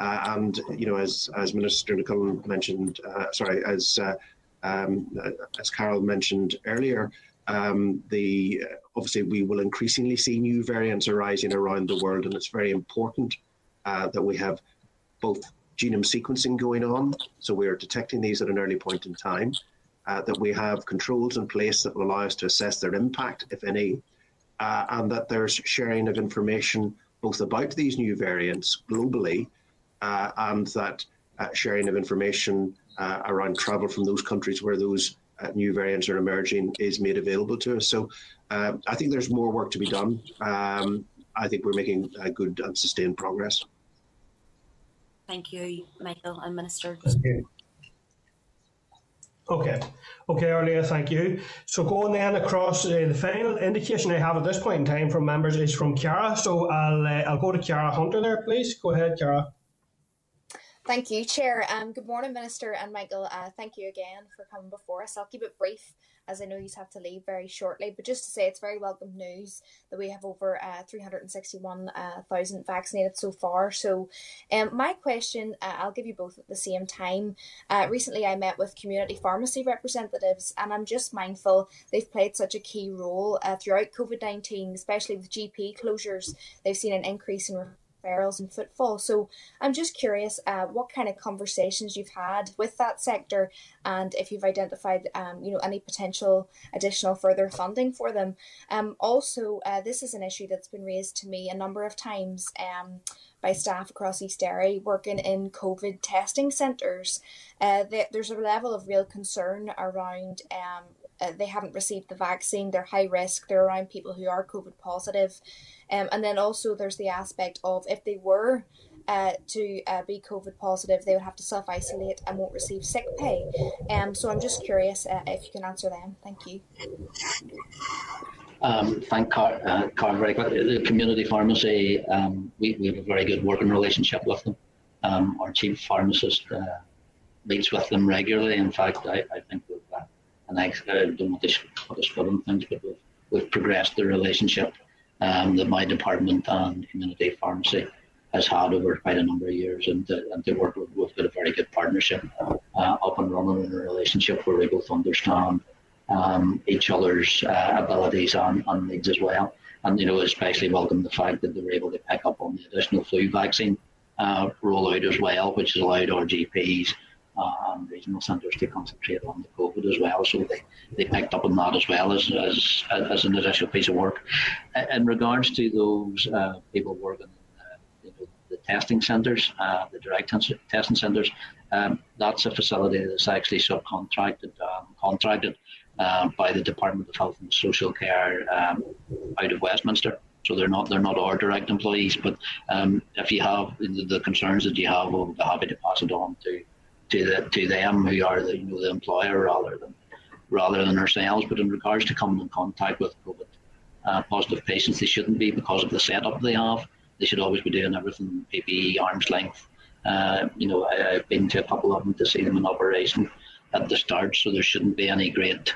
Uh, and you know, as as Minister McCullum mentioned, uh, sorry, as uh, um, as Carol mentioned earlier, Um, the uh, obviously we will increasingly see new variants arising around the world, and it's very important uh, that we have both genome sequencing going on, so we are detecting these at an early point in time, uh, that we have controls in place that will allow us to assess their impact, if any, uh, and that there's sharing of information both about these new variants globally uh, and that uh, sharing of information uh, around travel from those countries where those Uh, new variants are emerging is made available to us. So uh, I think there's more work to be done. Um, I think we're making uh, good and sustained progress. Thank you, Michael and Minister. Okay. Okay, okay, Órlaithí, thank you. So going then across uh, the final indication I have at this point in time from members is from Ciara. So I'll, uh, I'll go to Ciara Hunter there, please. Go ahead, Ciara. Thank you, Chair. Um, good morning, Minister and Michael. Uh, thank you again for coming before us. I'll keep it brief, as I know you have to leave very shortly. But just to say, it's very welcome news that we have over uh, three hundred and sixty-one thousand uh, vaccinated so far. So um, my question, uh, I'll give you both at the same time. Uh, recently, I met with community pharmacy representatives, and I'm just mindful they've played such a key role uh, throughout COVID nineteen, especially with G P closures. They've seen an increase in referrals and footfall. So I'm just curious uh, what kind of conversations you've had with that sector, and if you've identified um, you know, any potential additional further funding for them. Um, also, uh, this is an issue that's been raised to me a number of times um, by staff across East Derry working in COVID testing centres. Uh, there's a level of real concern around um, Uh, they haven't received the vaccine, they're high risk, they're around people who are COVID positive. Um, and then also there's the aspect of if they were uh, to uh, be COVID positive, they would have to self-isolate and won't receive sick pay. Um, so I'm just curious uh, if you can answer them. Thank you. Um, thank Car, uh, Car very quickly. The community pharmacy, um, we, we have a very good working relationship with them. Um, our chief pharmacist uh, meets with them regularly. In fact, I, I think we've uh, And I don't want to put us foot on things, but we've, we've progressed the relationship um, that my department and community pharmacy has had over quite a number of years. And to, and to work with, we've got a very good partnership uh, up and running in a relationship where we both understand um, each other's uh, abilities and, and needs as well. And, you know, especially welcome the fact that they were able to pick up on the additional flu vaccine uh, rollout as well, which has allowed our G Ps uh, and regional centres to concentrate on the COVID as well. So they, they picked up on that as well as, as, as an additional piece of work. In regards to those uh, people working in uh, the testing centres, uh, the direct testing centres, um, that's a facility that's actually subcontracted, um, contracted, Uh, by the Department of Health and Social Care um, out of Westminster, so they're not they're not our direct employees. But um, if you have the, the concerns that you have, we'll be happy to pass it on to to the, to them, who are the, you know, the employer rather than rather than ourselves. But in regards to coming in contact with COVID uh, positive patients, they shouldn't be, because of the setup they have. They should always be doing everything P P E, arm's length. Uh, you know, I, I've been to a couple of them to see them in operation at the start, so there shouldn't be any great.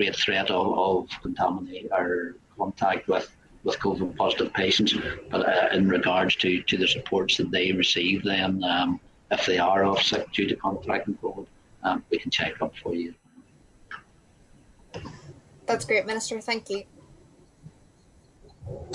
great threat of, of contaminate or contact with, with COVID positive patients. But uh, in regards to, to the supports that they receive then, um, if they are off sick due to contracting COVID, um, we can check up for you. That's great, Minister, thank you.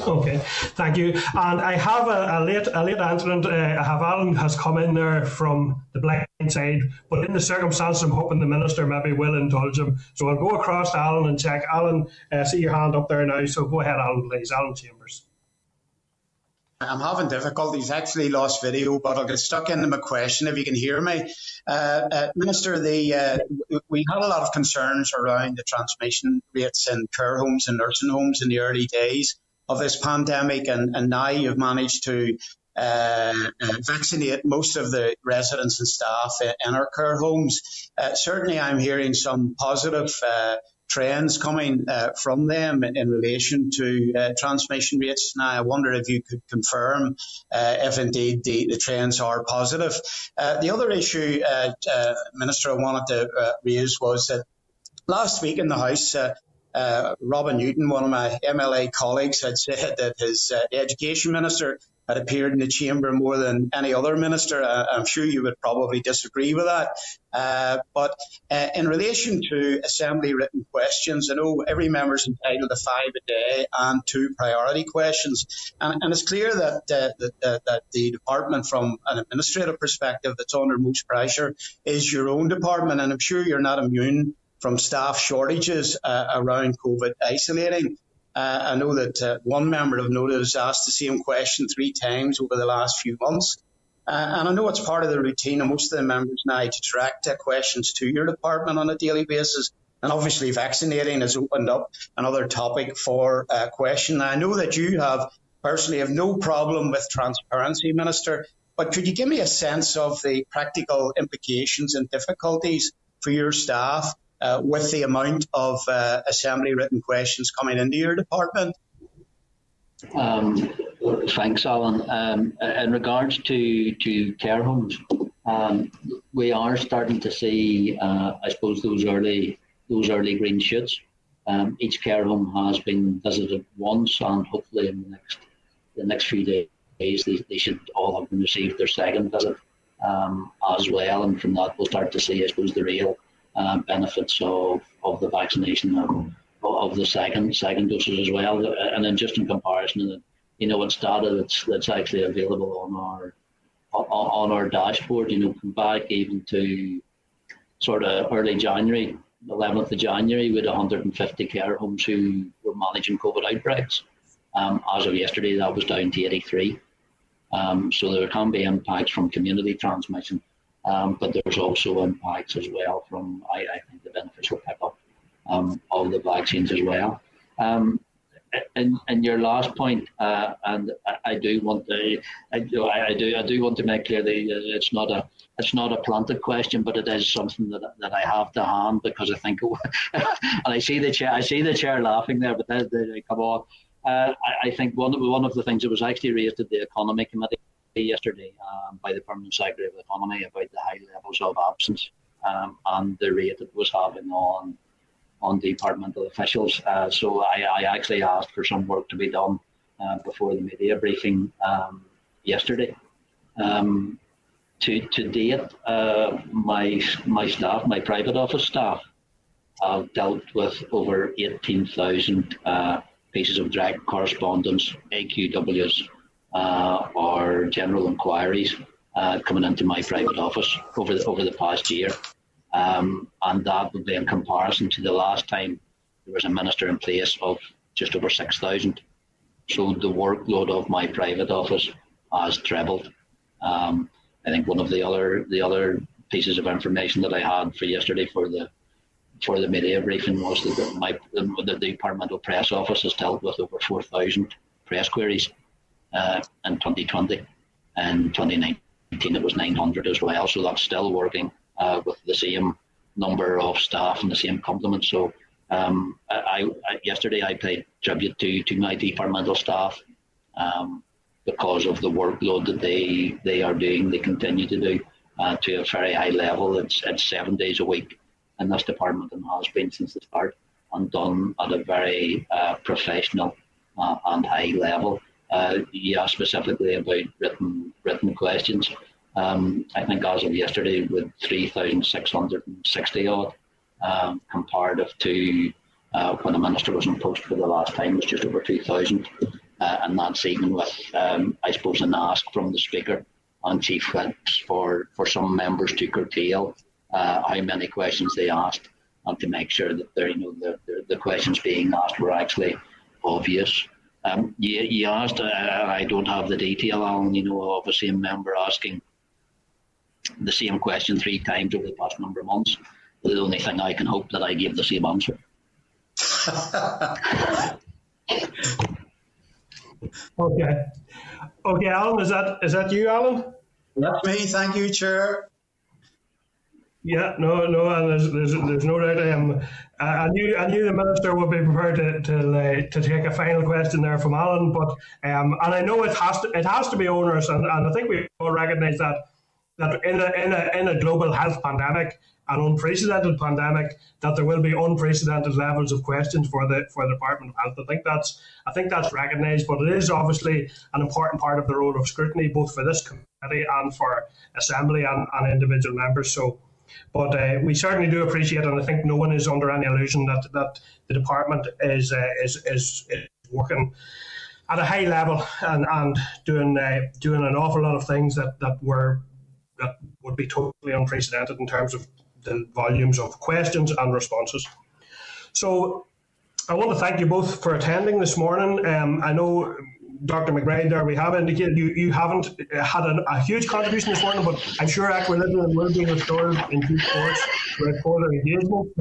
Okay, thank you. And I have a, a late a late entrant. Uh, I have Alan has come in there from the Black side, but in the circumstances, I'm hoping the minister maybe will indulge him. So I'll go across to Alan and check. Alan, uh, see your hand up there now. So go ahead, Alan, please. Alan Chambers. I'm having difficulties. Actually, lost video, but I'll get stuck into my question if you can hear me, uh, uh, Minister. The uh, we had a lot of concerns around the transmission rates in care homes and nursing homes in the early days of this pandemic, and, and now you've managed to uh, vaccinate most of the residents and staff in our care homes. Uh, certainly I'm hearing some positive uh, trends coming uh, from them in, in relation to uh, transmission rates. Now I wonder if you could confirm uh, if indeed the, the trends are positive. Uh, the other issue, uh, uh, Minister, I wanted to uh, raise was that last week in the House, uh, Uh, Robin Newton, one of my M L A colleagues, had said that his uh, education minister had appeared in the chamber more than any other minister. I, I'm sure you would probably disagree with that. Uh, but uh, in relation to Assembly written questions, I know every member is entitled to five a day and two priority questions. And, and it's clear that, uh, that, uh, that the department, from an administrative perspective, that's under most pressure is your own department. And I'm sure you're not immune from staff shortages uh, around COVID isolating. Uh, I know that uh, one member of N O T A has asked the same question three times over the last few months. Uh, and I know it's part of the routine of most of the members now to direct their questions to your department on a daily basis. And obviously vaccinating has opened up another topic for uh, question. Now, I know that you have personally have no problem with transparency, Minister, but could you give me a sense of the practical implications and difficulties for your staff Uh, with the amount of uh, Assembly written questions coming into your department? Um, thanks, Alan. Um, in regards to, to care homes, um, we are starting to see, uh, I suppose, those early those early green shoots. Um, each care home has been visited once, and hopefully in the next the next few days they, they should all have received their second visit um, as well. And from that we'll start to see, I suppose, the real Uh, benefits of, of the vaccination of, of the second second doses as well. And then just in comparison, you know, it's data that's that's actually available on our on our dashboard. You know, come back even to sort of early January, eleventh of January, with one hundred and fifty care homes who were managing COVID outbreaks. Um, as of yesterday, that was down to eighty-three. Um, so there can be impacts from community transmission. Um, but there's also impacts as well from, I, I think, the beneficial pickup um, of the vaccines as well. Um, and, and your last point, uh, and I, I do want to, I do, I do, I do want to make clear that it's not a, it's not a planted question, but it is something that that I have to hand, because I think, and I see the chair, I see the chair laughing there, but they, they, come on, uh, I, I think one of one of the things that was actually raised at the Economy Committee yesterday um, by the Permanent Secretary of the Economy about the high levels of absence um, and the rate it was having on on departmental officials. Uh, so I, I actually asked for some work to be done uh, before the media briefing um, yesterday. Um, to to date, uh, my my staff, my private office staff, have dealt with over eighteen thousand uh, pieces of direct correspondence, A Q Ws, uh, or general inquiries uh, coming into my private office over the, over the past year. Um, and that would be in comparison to the last time there was a minister in place of just over six thousand. So the workload of my private office has trebled. Um, I think one of the other the other pieces of information that I had for yesterday for the for the media briefing was that my the, the departmental press office has dealt with over four thousand press queries uh, in twenty twenty, and twenty nineteen it was nine hundred as well. So that's still working uh, with the same number of staff and the same complement. So um, I, I yesterday I paid tribute to to my departmental staff. Um, because of the workload that they they are doing, they continue to do uh, to a very high level. It's, it's seven days a week in this department and has been since the start, and done at a very uh, professional uh, and high level. Uh, you asked specifically about written written questions. Um, I think as of yesterday, with three thousand six hundred sixty odd, um, comparative to uh, when a minister was in post for the last time, it was just over two thousand. Uh, and that's even with, um, I suppose, an ask from the Speaker on Chief Whips for, for some members to curtail uh, how many questions they asked, and to make sure that you know, the, the, the questions being asked were actually obvious. Um, you, you asked, uh, I don't have the detail, Alan, you know, of a same member asking the same question three times over the past number of months. The only thing I can hope that I give the same answer. Okay. Okay, Alan, is that is that you, Alan? That's me. Thank you, Chair. Yeah, no, no, there's there's, there's no doubt. Um, I knew I knew the minister would be prepared to to, uh, to take a final question there from Alan, but um, and I know it has to it has to be onerous, and, and I think we all recognise that that in a in a in a global health pandemic, an unprecedented pandemic, that there will be unprecedented levels of questions for the for the Department of Health. I think that's I think that's recognised, but it is obviously an important part of the role of scrutiny, both for this committee and for Assembly and, and individual members. So, but uh, we certainly do appreciate, and I think no one is under any illusion that that the department is uh, is, is is working at a high level and and doing uh, doing an awful lot of things that that were that would be totally unprecedented in terms of the volumes of questions and responses. So I want to thank you both for attending this morning. Um, I know Doctor McBride there, we have indicated you, you haven't had an, a huge contribution this morning, but I'm sure Equilibrium will be restored in due course with further engagement.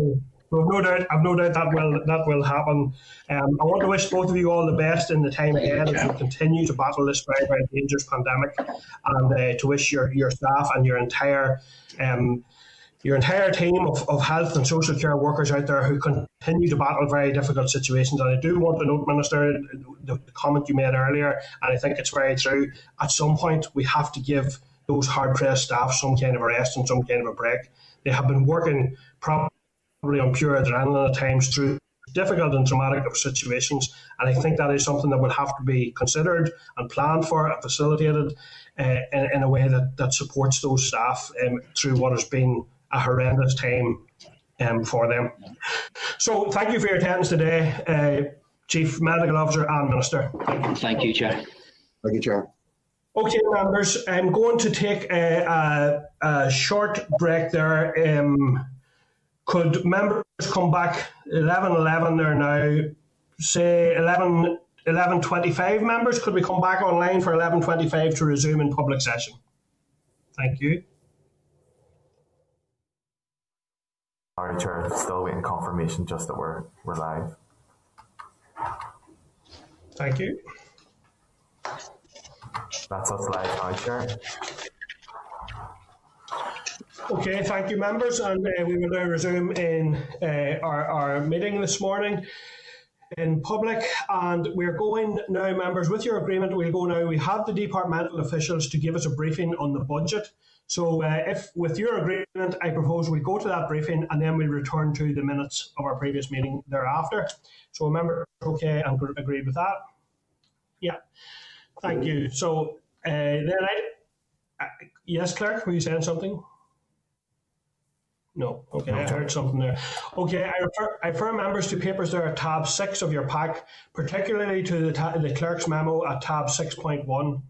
So I've no doubt, I've no doubt that will that will happen. Um, I want to wish both of you all the best in the time ahead as you continue to battle this very, very dangerous pandemic, and uh, to wish your, your staff and your entire um, Your entire team of, of health and social care workers out there who continue to battle very difficult situations. And I do want to note, Minister, the, the comment you made earlier, and I think it's very true. At some point, we have to give those hard-pressed staff some kind of a rest and some kind of a break. They have been working probably on pure adrenaline at times through difficult and traumatic situations, and I think that is something that will have to be considered and planned for and facilitated uh, in, in a way that, that supports those staff um, through what has been a horrendous time um, for them. So thank you for your attendance today, uh, Chief Medical Officer and Minister. Thank you, thank you Chair. Thank you, Chair. Okay, members, I'm going to take a, a, a short break there. Um, could members come back eleven eleven there now? Say eleven twenty-five, members, could we come back online for eleven twenty-five to resume in public session? Thank you. All right, Chair, still waiting confirmation just that we're, we're live. Thank you. That's us live now, Chair. Okay, thank you, members, and uh, we will now resume in uh, our, our meeting this morning in public, and we're going now, members, with your agreement, we'll go now. We have the departmental officials to give us a briefing on the budget. So uh, if with your agreement, I propose we go to that briefing and then we return to the minutes of our previous meeting thereafter. So remember, okay, I'm agreed with that. Yeah, thank you. So uh, then I, uh, yes, Clerk, were you saying something? No. Okay, I heard something there. Okay, I refer, I refer members to papers there at tab six of your pack, particularly to the, ta- the clerk's memo at tab six point one.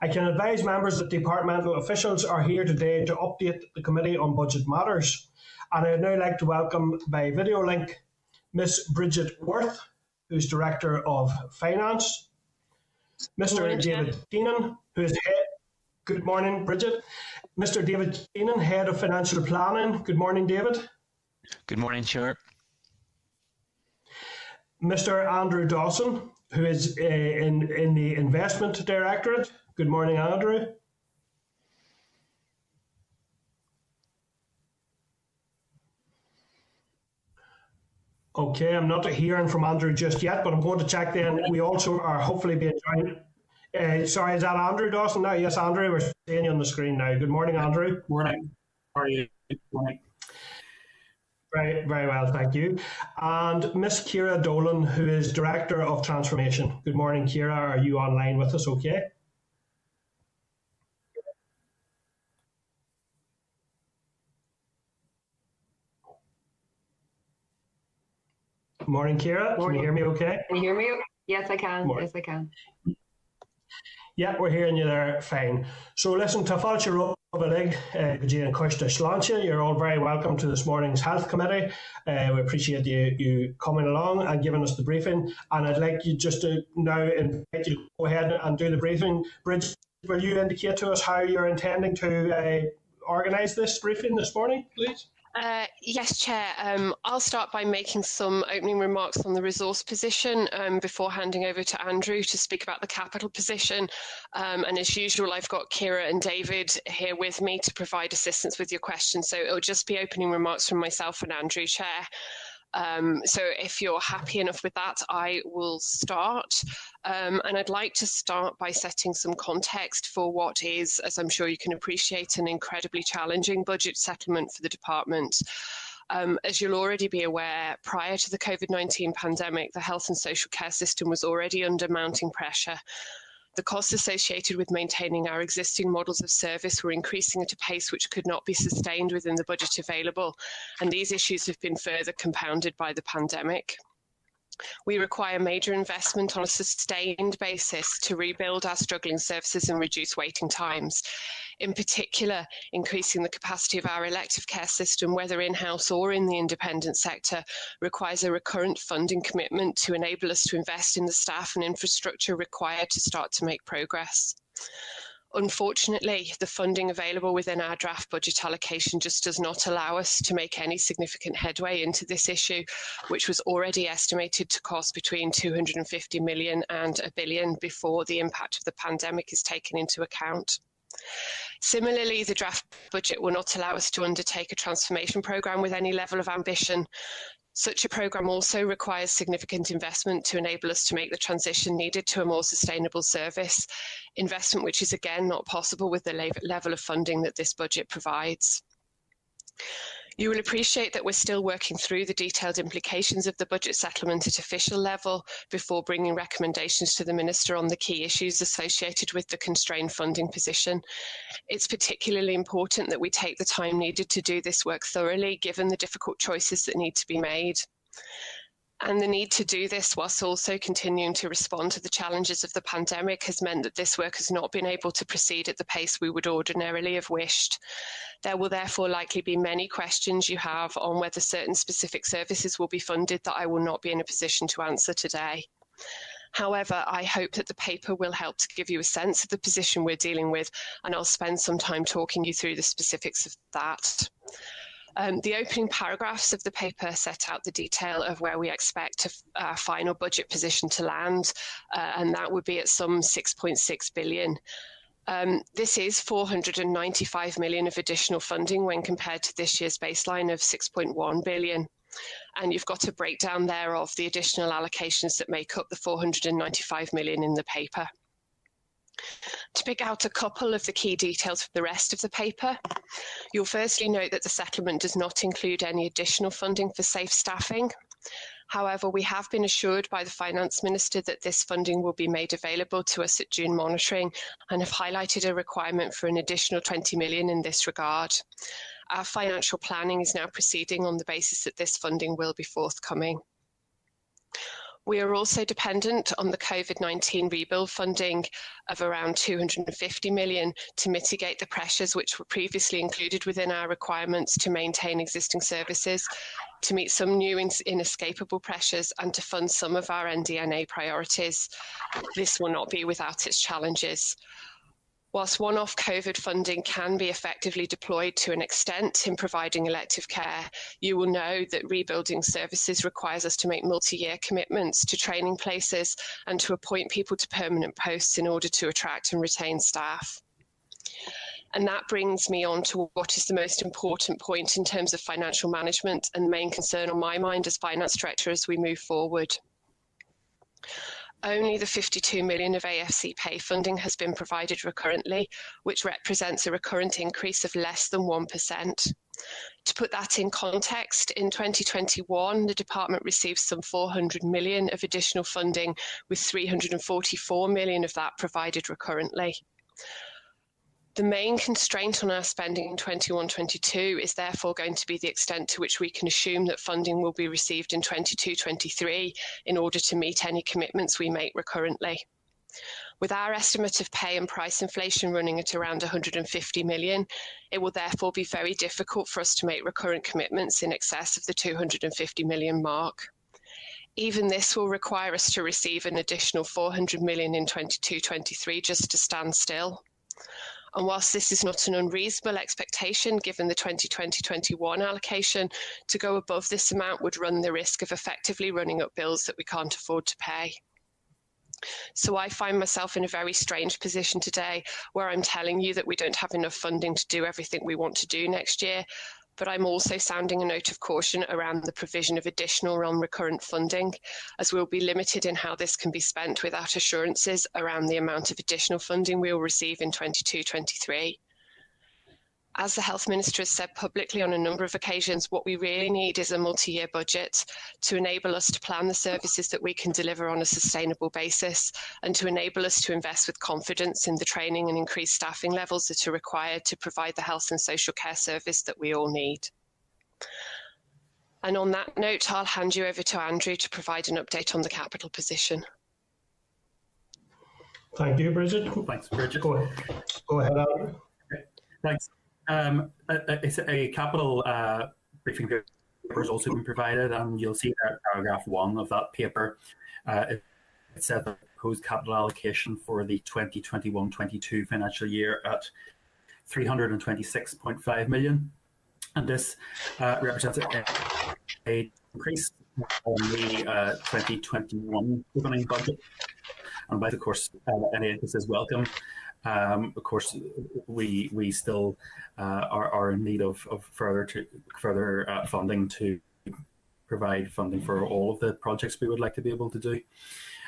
I can advise members that departmental officials are here today to update the Committee on Budget Matters. And I'd now like to welcome by video link Miss Bridget Worth, who's Director of Finance, Mister Morning, David Keenan, who is Head. Good morning, Bridget. Mister David Keenan, Head of Financial Planning. Good morning, David. Good morning, Chair. Mister Andrew Dawson, who is uh, in, in the Investment Directorate. Good morning, Andrew. Okay, I'm not hearing from Andrew just yet, but I'm going to check then. We also are hopefully being joined. Uh, sorry, is that Andrew Dawson now? Yes, Andrew, we're seeing you on the screen now. Good morning, Andrew. Good morning. How are you? Good morning. Very, very well, thank you. And Miss Kiera Dolan, who is Director of Transformation. Good morning, Kiera. Are you online with us okay? Good morning, Kiera. Can you hear me okay? Can you hear me? Yes, I can. Morning. Yes, I can. Yeah, we're hearing you there. Fine. So listen, to Falcha Robalig, Gajin Kosta Slancha, you're all very welcome to this morning's Health Committee. Uh, we appreciate you, you coming along and giving us the briefing. And I'd like you just to now invite you to go ahead and do the briefing. Bridget, will you indicate to us how you're intending to uh, organise this briefing this morning, please? Uh, yes, Chair. Um, I'll start by making some opening remarks on the resource position um, before handing over to Andrew to speak about the capital position. Um, and as usual, I've got Kiera and David here with me to provide assistance with your questions. So it'll just be opening remarks from myself and Andrew, Chair. Um, so if you're happy enough with that, I will start. Um, and I'd like to start by setting some context for what is, as I'm sure you can appreciate, an incredibly challenging budget settlement for the department. Um, as you'll already be aware, prior to the COVID nineteen pandemic, the health and social care system was already under mounting pressure. The costs associated with maintaining our existing models of service were increasing at a pace which could not be sustained within the budget available, and these issues have been further compounded by the pandemic. We require major investment on a sustained basis to rebuild our struggling services and reduce waiting times. In particular, increasing the capacity of our elective care system, whether in-house or in the independent sector, requires a recurrent funding commitment to enable us to invest in the staff and infrastructure required to start to make progress. Unfortunately, the funding available within our draft budget allocation just does not allow us to make any significant headway into this issue, which was already estimated to cost between two hundred fifty million and a billion before the impact of the pandemic is taken into account. Similarly, the draft budget will not allow us to undertake a transformation programme with any level of ambition. Such a programme also requires significant investment to enable us to make the transition needed to a more sustainable service, investment which is again not possible with the level of funding that this budget provides. You will appreciate that we're still working through the detailed implications of the budget settlement at official level before bringing recommendations to the Minister on the key issues associated with the constrained funding position. It's particularly important that we take the time needed to do this work thoroughly, given the difficult choices that need to be made, and the need to do this whilst also continuing to respond to the challenges of the pandemic has meant that this work has not been able to proceed at the pace we would ordinarily have wished. There will therefore likely be many questions you have on whether certain specific services will be funded that I will not be in a position to answer today. However, I hope that the paper will help to give you a sense of the position we're dealing with, and I'll spend some time talking you through the specifics of that. Um, the opening paragraphs of the paper set out the detail of where we expect our final budget position to land, uh, and that would be at some six point six billion. Um, this is four hundred ninety-five million of additional funding when compared to this year's baseline of six point one billion. And you've got a breakdown there of the additional allocations that make up the four hundred ninety-five million in the paper. To pick out a couple of the key details for the rest of the paper, you'll firstly note that the settlement does not include any additional funding for safe staffing. However, we have been assured by the Finance Minister that this funding will be made available to us at June monitoring, and have highlighted a requirement for an additional twenty million in this regard. Our financial planning is now proceeding on the basis that this funding will be forthcoming. We are also dependent on the COVID nineteen rebuild funding of around two hundred fifty million pounds to mitigate the pressures which were previously included within our requirements to maintain existing services, to meet some new inescapable pressures and to fund some of our N D N A priorities. This will not be without its challenges. Whilst one-off COVID funding can be effectively deployed to an extent in providing elective care, you will know that rebuilding services requires us to make multi-year commitments to training places and to appoint people to permanent posts in order to attract and retain staff. And that brings me on to what is the most important point in terms of financial management and the main concern on my mind as finance director as we move forward. Only the fifty-two million pounds of A F C pay funding has been provided recurrently, which represents a recurrent increase of less than one percent. To put that in context, in twenty twenty-one, the department received some four hundred million pounds of additional funding, with three hundred forty-four million pounds of that provided recurrently. The main constraint on our spending in twenty-one twenty-two is therefore going to be the extent to which we can assume that funding will be received in twenty-two twenty-three in order to meet any commitments we make recurrently. With our estimate of pay and price inflation running at around one hundred fifty million pounds, it will therefore be very difficult for us to make recurrent commitments in excess of the two hundred fifty million pounds mark. Even this will require us to receive an additional four hundred million pounds in twenty-two twenty-three just to stand still. And whilst this is not an unreasonable expectation, given the twenty twenty twenty-one allocation, to go above this amount would run the risk of effectively running up bills that we can't afford to pay. So I find myself in a very strange position today, where I'm telling you that we don't have enough funding to do everything we want to do next year, but I'm also sounding a note of caution around the provision of additional non-recurrent funding, as we'll be limited in how this can be spent without assurances around the amount of additional funding we will receive in twenty-two twenty-three. As the Health Minister has said publicly on a number of occasions, what we really need is a multi-year budget to enable us to plan the services that we can deliver on a sustainable basis and to enable us to invest with confidence in the training and increased staffing levels that are required to provide the health and social care service that we all need. And on that note, I'll hand you over to Andrew to provide an update on the capital position. Thank you, Bridget. Thanks, Bridget. Go ahead, Go ahead Andrew. Thanks. Um, a, a, a capital uh, briefing paper has also been provided, and you'll see that paragraph one of that paper. Uh, it, it said the proposed capital allocation for the twenty twenty-one twenty-two financial year at three hundred twenty-six point five million, and this uh, represents a, a increase on the uh, twenty twenty-one opening budget, and by the course, uh, any of this is welcome. Um, of course, we we still uh, are, are in need of, of further to, further uh, funding to provide funding for all of the projects we would like to be able to do.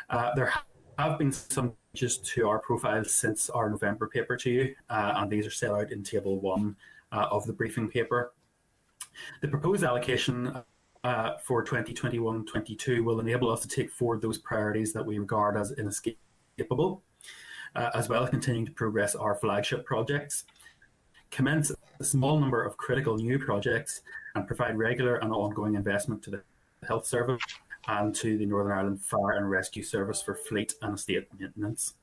Uh, there have been some changes to our profile since our November paper to you, uh, and these are set out in Table One uh, of the briefing paper. The proposed allocation uh, for twenty twenty-one twenty-two will enable us to take forward those priorities that we regard as inescapable, Uh, as well as continuing to progress our flagship projects, commence a small number of critical new projects, and provide regular and ongoing investment to the health service and to the Northern Ireland Fire and Rescue Service for fleet and estate maintenance.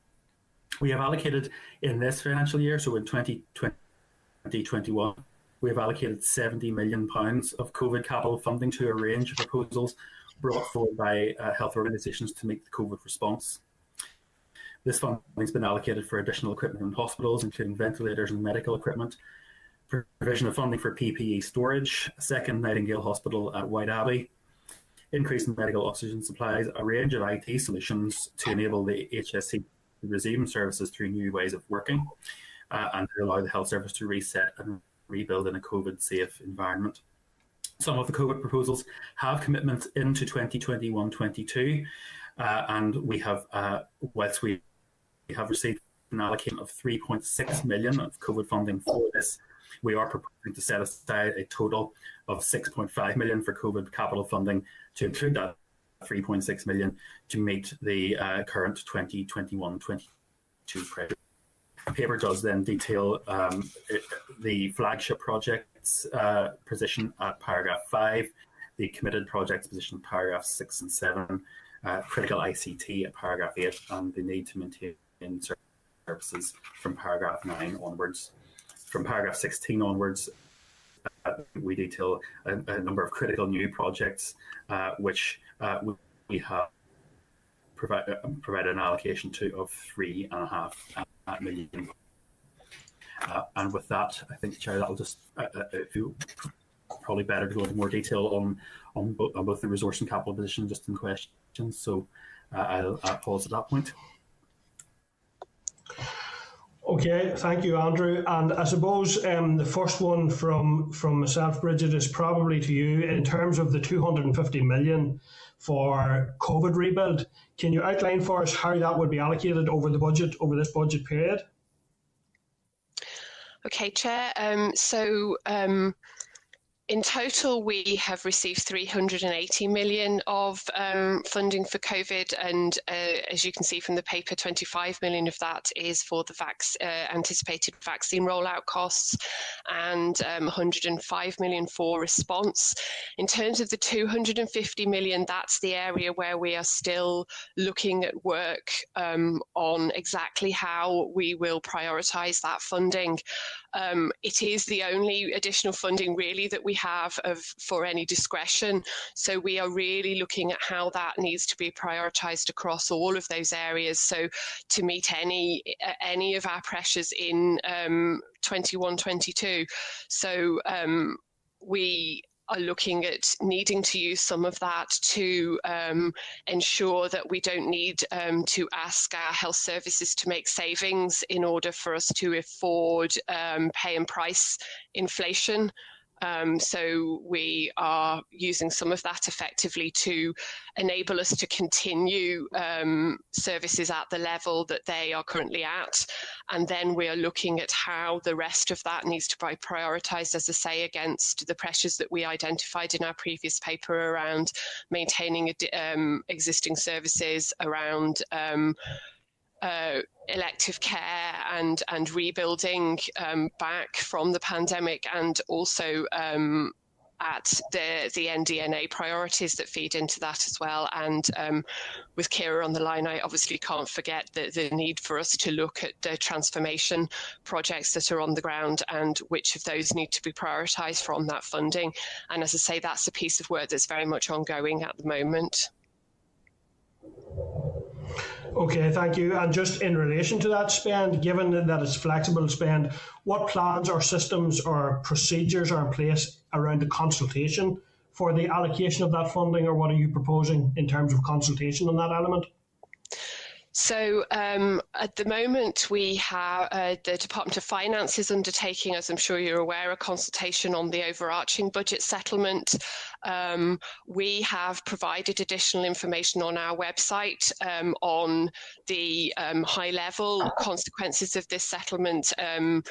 We have allocated in this financial year, so in twenty twenty twenty-one, we have allocated seventy million pounds of COVID capital funding to a range of proposals brought forward by uh, health organisations to make the COVID response. This funding has been allocated for additional equipment in hospitals, including ventilators and medical equipment, provision of funding for P P E storage, a second Nightingale Hospital at White Abbey, increase in medical oxygen supplies, a range of I T solutions to enable the H S C to resume services through new ways of working, uh, and to allow the health service to reset and rebuild in a COVID-safe environment. Some of the COVID proposals have commitments into twenty twenty-one twenty-two, uh, and we have, uh, whilst we We have received an allocation of three point six million of COVID funding for this. We are proposing to set aside a total of six point five million for COVID capital funding to include that three point six million to meet the uh, current twenty twenty-one twenty-two project. The paper does then detail um, it, the flagship project projects uh, position at paragraph five, the committed projects position at paragraph six and seven, uh, critical I C T at paragraph eight, and the need to maintain services from paragraph nine onwards. From paragraph sixteen onwards, uh, we detail a, a number of critical new projects uh, which uh, we have provided provide an allocation to of three and a half million. Uh, and with that, I think, Chair, that'll just uh, uh, feel probably better to go into more detail on on, bo on both the resource and capital position just in questions. So uh, I'll, I'll pause at that point. Okay, thank you, Andrew. And I suppose um, the first one from from myself, Bridget, is probably to you in terms of the two hundred and fifty million for COVID rebuild. Can you outline for us how that would be allocated over the budget over this budget period? Okay, Chair. Um, so um, in total, we have received three hundred and eighty million of um, funding for COVID, and uh, as you can see from the paper, twenty-five million of that is for the vac uh, anticipated vaccine rollout costs, and um, one hundred and five million for response. In terms of the two hundred and fifty million, that's the area where we are still looking at work um, on exactly how we will prioritise that funding. Um, it is the only additional funding really that we have of for any discretion, so we are really looking at how that needs to be prioritised across all of those areas, so to meet any any of our pressures in um, twenty-one twenty-two. So um, we are looking at needing to use some of that to um, ensure that we don't need um, to ask our health services to make savings in order for us to afford um, pay and price inflation. Um, so we are using some of that effectively to enable us to continue um, services at the level that they are currently at. And then we are looking at how the rest of that needs to be prioritised, as I say, against the pressures that we identified in our previous paper around maintaining um, existing services, around um, Uh, elective care and and rebuilding um, back from the pandemic, and also um, at the the N D N A priorities that feed into that as well. And um, with Kiera on the line, I obviously can't forget the, the need for us to look at the transformation projects that are on the ground and which of those need to be prioritised from that funding. And as I say, that's a piece of work that's very much ongoing at the moment. Okay, thank you. And just in relation to that spend, given that it's flexible spend, what plans or systems or procedures are in place around the consultation for the allocation of that funding, or what are you proposing in terms of consultation on that element? So um, at the moment, we have uh, the Department of Finance is undertaking, as I'm sure you're aware, a consultation on the overarching budget settlement. Um, we have provided additional information on our website um, on the um, high-level consequences of this settlement. Um,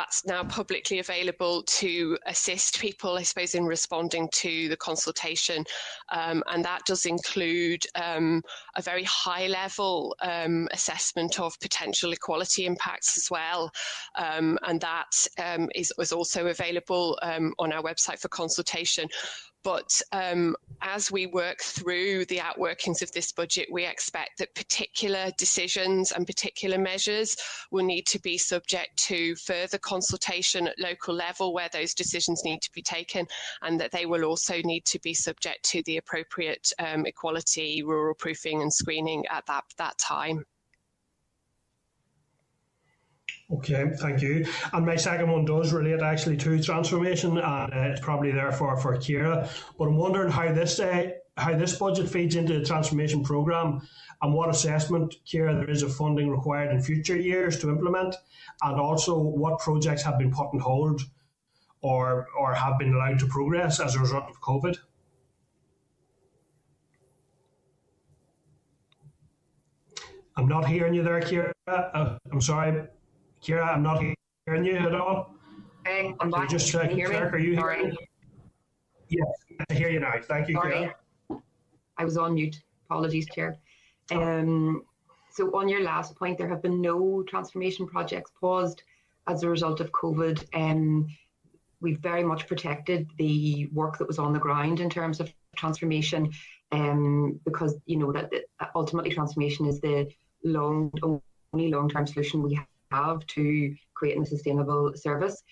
That's now publicly available to assist people, I suppose, in responding to the consultation. Um, and that does include um, a very high level um, assessment of potential equality impacts as well. Um, and that um, is, is also available um, on our website for consultation. But um, as we work through the outworkings of this budget, we expect that particular decisions and particular measures will need to be subject to further consultation at local level where those decisions need to be taken, and that they will also need to be subject to the appropriate um, equality, rural proofing and screening at that, that time. Okay, thank you. And my second one does relate actually to transformation, and uh, it's probably therefore for Kiera. But I'm wondering how this uh, how this budget feeds into the transformation programme, and what assessment, Kiera, there is of funding required in future years to implement, and also what projects have been put on hold or or have been allowed to progress as a result of COVID. I'm not hearing you there, Kiera. Uh, I'm sorry. Kiera, I'm not hearing you at all. Um, I'm not just checking. Are you hearing me? Yes, I hear you now. Thank you, Kiera. I was on mute. Apologies, Chair. Um, so on your last point, there have been no transformation projects paused as a result of COVID. Um, we've very much protected the work that was on the ground in terms of transformation, um, because you know that, that ultimately transformation is the long, only long-term solution we have to creating a sustainable service.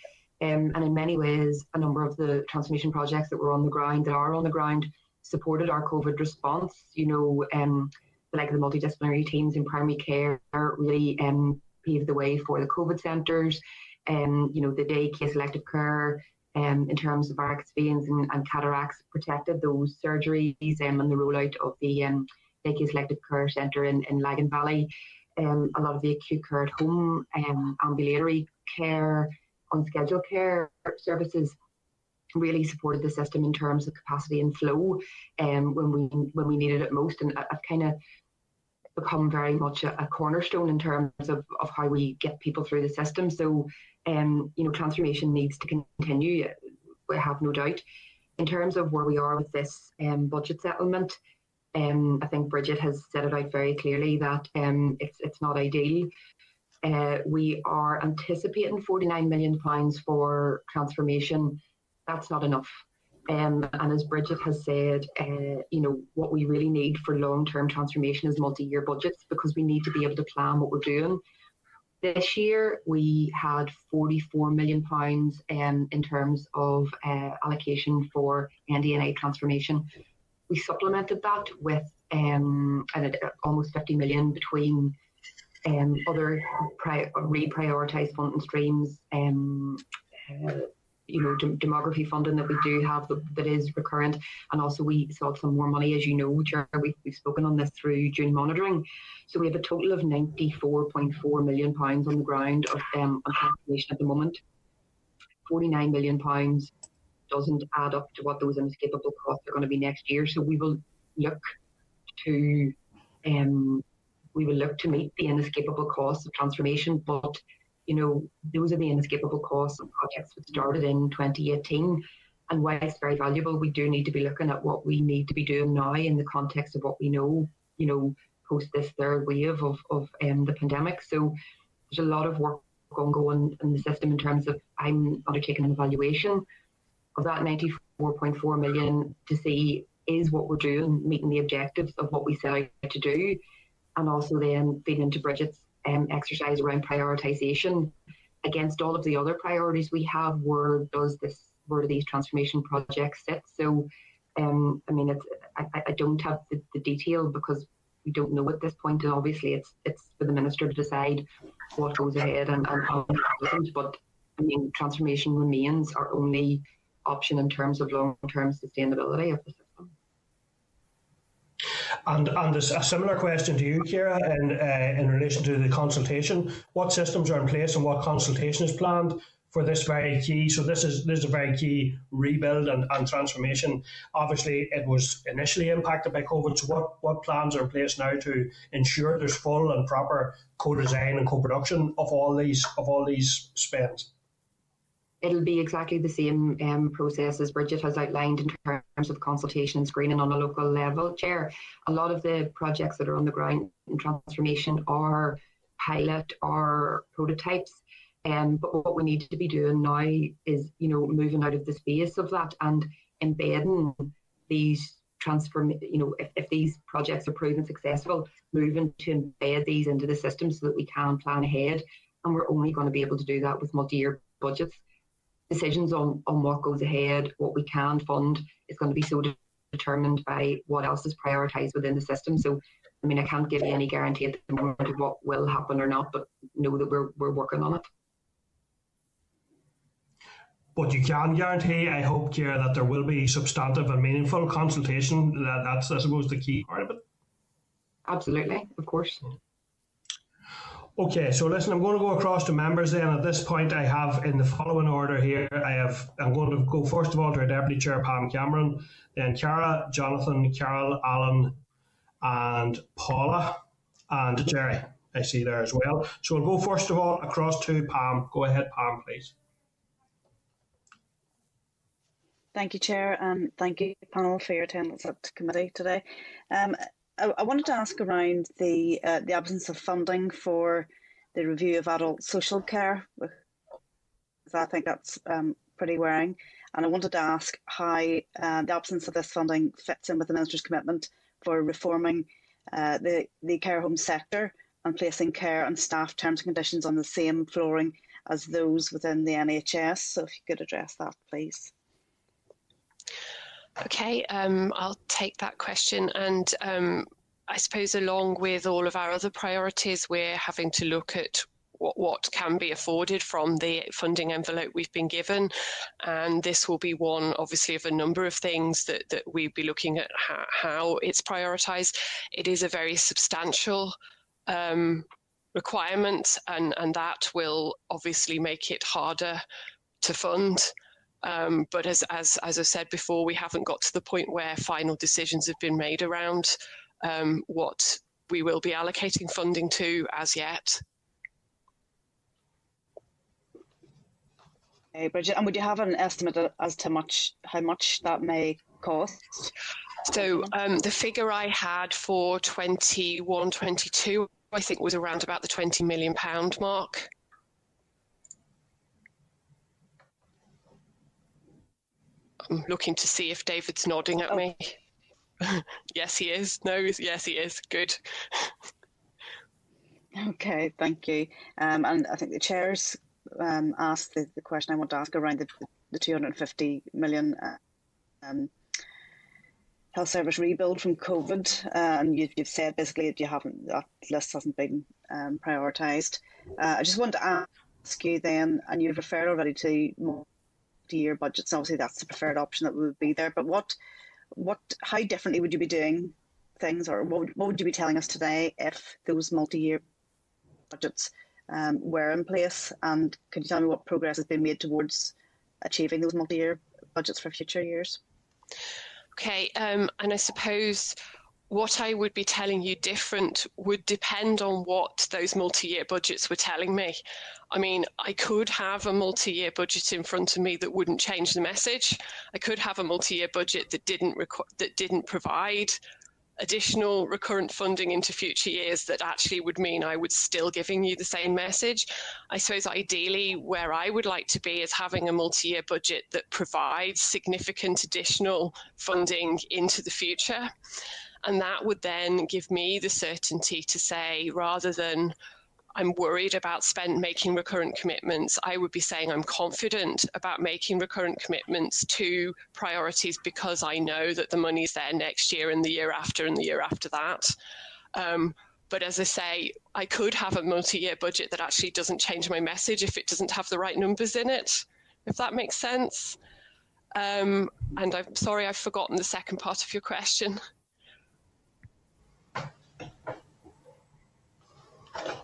Um, and in many ways, a number of the transformation projects that were on the ground, that are on the ground, supported our COVID response. You know, um, like the multidisciplinary teams in primary care really um, paved the way for the COVID centres. Um, you know, the day case elective care, um, in terms of our veins and, and cataracts, protected those surgeries, um, and the rollout of the um, day case elective care centre in, in Lagan Valley. Um, a lot of the acute care at home, um, ambulatory care, unscheduled care services really supported the system in terms of capacity and flow, um, when we when we needed it most. And I've kind of become very much a, a cornerstone in terms of, of how we get people through the system. So, um, you know, transformation needs to continue, we have no doubt. In terms of where we are with this um, budget settlement, um, I think Bridget has set it out very clearly that um, it's, it's not ideal. Uh, we are anticipating forty-nine million pounds for transformation. That's not enough. Um, and as Bridget has said, uh, you know, what we really need for long-term transformation is multi-year budgets, because we need to be able to plan what we're doing. This year, we had forty-four million pounds um, in terms of uh, allocation for N D N A transformation. We supplemented that with um, an, almost fifty million pounds between um, other reprioritised funding streams, um, uh, you know, dem demography funding that we do have that, that is recurrent, and also we sought some more money, as you know, Chair. We've, we've spoken on this through June monitoring. So we have a total of ninety-four point four million pounds on the ground of um, on transformation at the moment. forty-nine million pounds doesn't add up to what those inescapable costs are going to be next year. So we will look to um, we will look to meet the inescapable costs of transformation, but you know, those are the inescapable costs of projects that started in twenty eighteen. And while it's very valuable, we do need to be looking at what we need to be doing now in the context of what we know, you know, post this third wave of, of um, the pandemic. So there's a lot of work ongoing in the system in terms of, I'm undertaking an evaluation of that ninety-four point four million to see is what we're doing meeting the objectives of what we set out to do, and also then feeding into Bridget's Um, exercise around prioritisation against all of the other priorities we have. Where does this, where do these transformation projects sit? So, um, I mean, it's I, I don't have the, the detail because we don't know at this point, and obviously it's it's for the minister to decide what goes ahead and how it doesn't. But I mean, transformation remains our only option in terms of long-term sustainability of the system. And, and a similar question to you, Ciara, in, uh, in relation to the consultation. What systems are in place and what consultation is planned for this very key? So this is this is a very key rebuild and, and transformation. Obviously, it was initially impacted by COVID. So what, what plans are in place now to ensure there's full and proper co-design and co-production of all these of all these spends? It'll be exactly the same um, process as Bridget has outlined in terms of consultation and screening on a local level, Chair. A lot of the projects that are on the ground in transformation are pilot or prototypes, um, but what we need to be doing now is, you know, moving out of the space of that and embedding these transform, you know, if, if these projects are proven successful, moving to embed these into the system so that we can plan ahead. And we're only going to be able to do that with multi-year budgets. Decisions on, on what goes ahead, what we can fund, is going to be so de determined by what else is prioritised within the system. So, I mean, I can't give you any guarantee at the moment of what will happen or not, but know that we're, we're working on it. But you can guarantee, I hope, Ciara, that there will be substantive and meaningful consultation. That, that's, I suppose, the key part of it. Absolutely, of course. Okay, so listen, I'm going to go across to members then. At this point, I have in the following order here, I have, I'm going to go first of all to our Deputy Chair, Pam Cameron, then Ciara, Jonathan, Carol, Alan, and Paula, and Jerry, I see there as well. So we'll go first of all across to Pam. Go ahead, Pam, please. Thank you, Chair, and thank you, panel, for your attendance at the committee today. Um, I wanted to ask around the uh, the absence of funding for the review of adult social care. I think that's um, pretty wearing. And I wanted to ask how uh, the absence of this funding fits in with the Minister's commitment for reforming uh, the, the care home sector and placing care and staff terms and conditions on the same flooring as those within the N H S. So if you could address that, please. Okay, um, I'll take that question. And um, I suppose along with all of our other priorities, we're having to look at what, what can be afforded from the funding envelope we've been given. And this will be one, obviously, of a number of things that, that we'll be looking at how, how it's prioritised. It is a very substantial um, requirement, and, and that will obviously make it harder to fund. Um, but as, as, as I said before, we haven't got to the point where final decisions have been made around um, what we will be allocating funding to as yet. Okay, Bridget, and would you have an estimate as to much, how much that may cost? So um, the figure I had for twenty-one twenty-two, I think, was around about the twenty million pounds mark. I'm looking to see if David's nodding at oh. me. Yes, he is. No, yes, he is. Good. Okay, thank you. Um, and I think the chair's um, asked the, the question I want to ask around the, the two hundred and fifty million pounds uh, um, health service rebuild from COVID. Uh, and you, you've said basically that you haven't, that list hasn't been um, prioritised. Uh, I just want to ask you then, and you've referred already to more year budgets, and obviously that's the preferred option that would be there, but what what how differently would you be doing things, or what would, what would you be telling us today if those multi-year budgets um, were in place, and could you tell me what progress has been made towards achieving those multi-year budgets for future years? Okay, um, and I suppose what I would be telling you different would depend on what those multi-year budgets were telling me. I mean, I could have a multi-year budget in front of me that wouldn't change the message. I could have a multi-year budget that didn't that didn't provide additional recurrent funding into future years that actually would mean I was still giving you the same message. I suppose ideally where I would like to be is having a multi-year budget that provides significant additional funding into the future. And that would then give me the certainty to say, rather than I'm worried about spend making recurrent commitments, I would be saying I'm confident about making recurrent commitments to priorities because I know that the money's there next year and the year after and the year after that. Um, but as I say, I could have a multi-year budget that actually doesn't change my message if it doesn't have the right numbers in it, if that makes sense. Um, and I'm sorry, I've forgotten the second part of your question.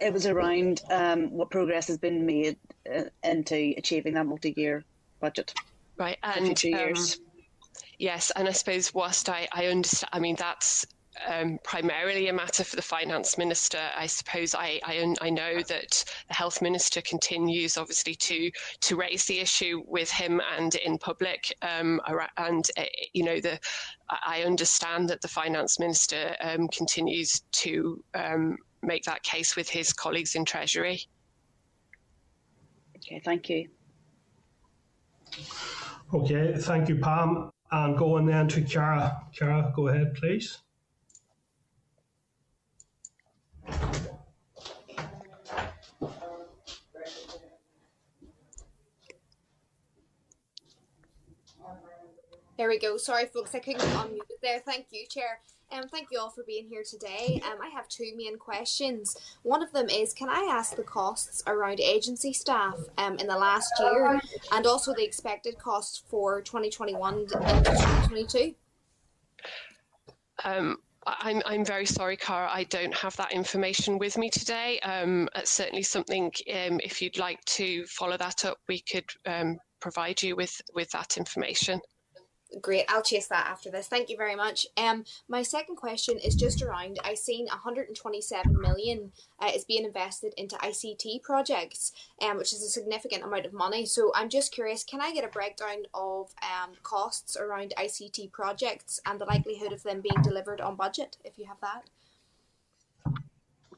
It was around um, what progress has been made uh, into achieving that multi-year budget, right? And two um, years. Yes, and I suppose whilst I, I understand, I mean that's um, primarily a matter for the finance minister. I suppose I, I I know that the health minister continues, obviously, to to raise the issue with him and in public. Um, and uh, you know, the I understand that the finance minister um, continues to. Um, make that case with his colleagues in Treasury. Okay, thank you. Okay, thank you, Pam. And going then to Ciara. Ciara, go ahead, please. There we go. Sorry, folks, I couldn't unmute there. Thank you, Chair. Um, thank you all for being here today. Um, I have two main questions. One of them is, can I ask the costs around agency staff um, in the last year, and also the expected costs for twenty twenty-one and twenty twenty-two? Um, I'm, I'm very sorry, Cara, I don't have that information with me today. Um, it's certainly something, um, if you'd like to follow that up, we could um, provide you with, with that information. Great, I'll chase that after this. Thank you very much. Um, my second question is just around, I've seen one hundred and twenty-seven million uh, is being invested into I C T projects, um, which is a significant amount of money. So I'm just curious, can I get a breakdown of um, costs around I C T projects and the likelihood of them being delivered on budget, if you have that?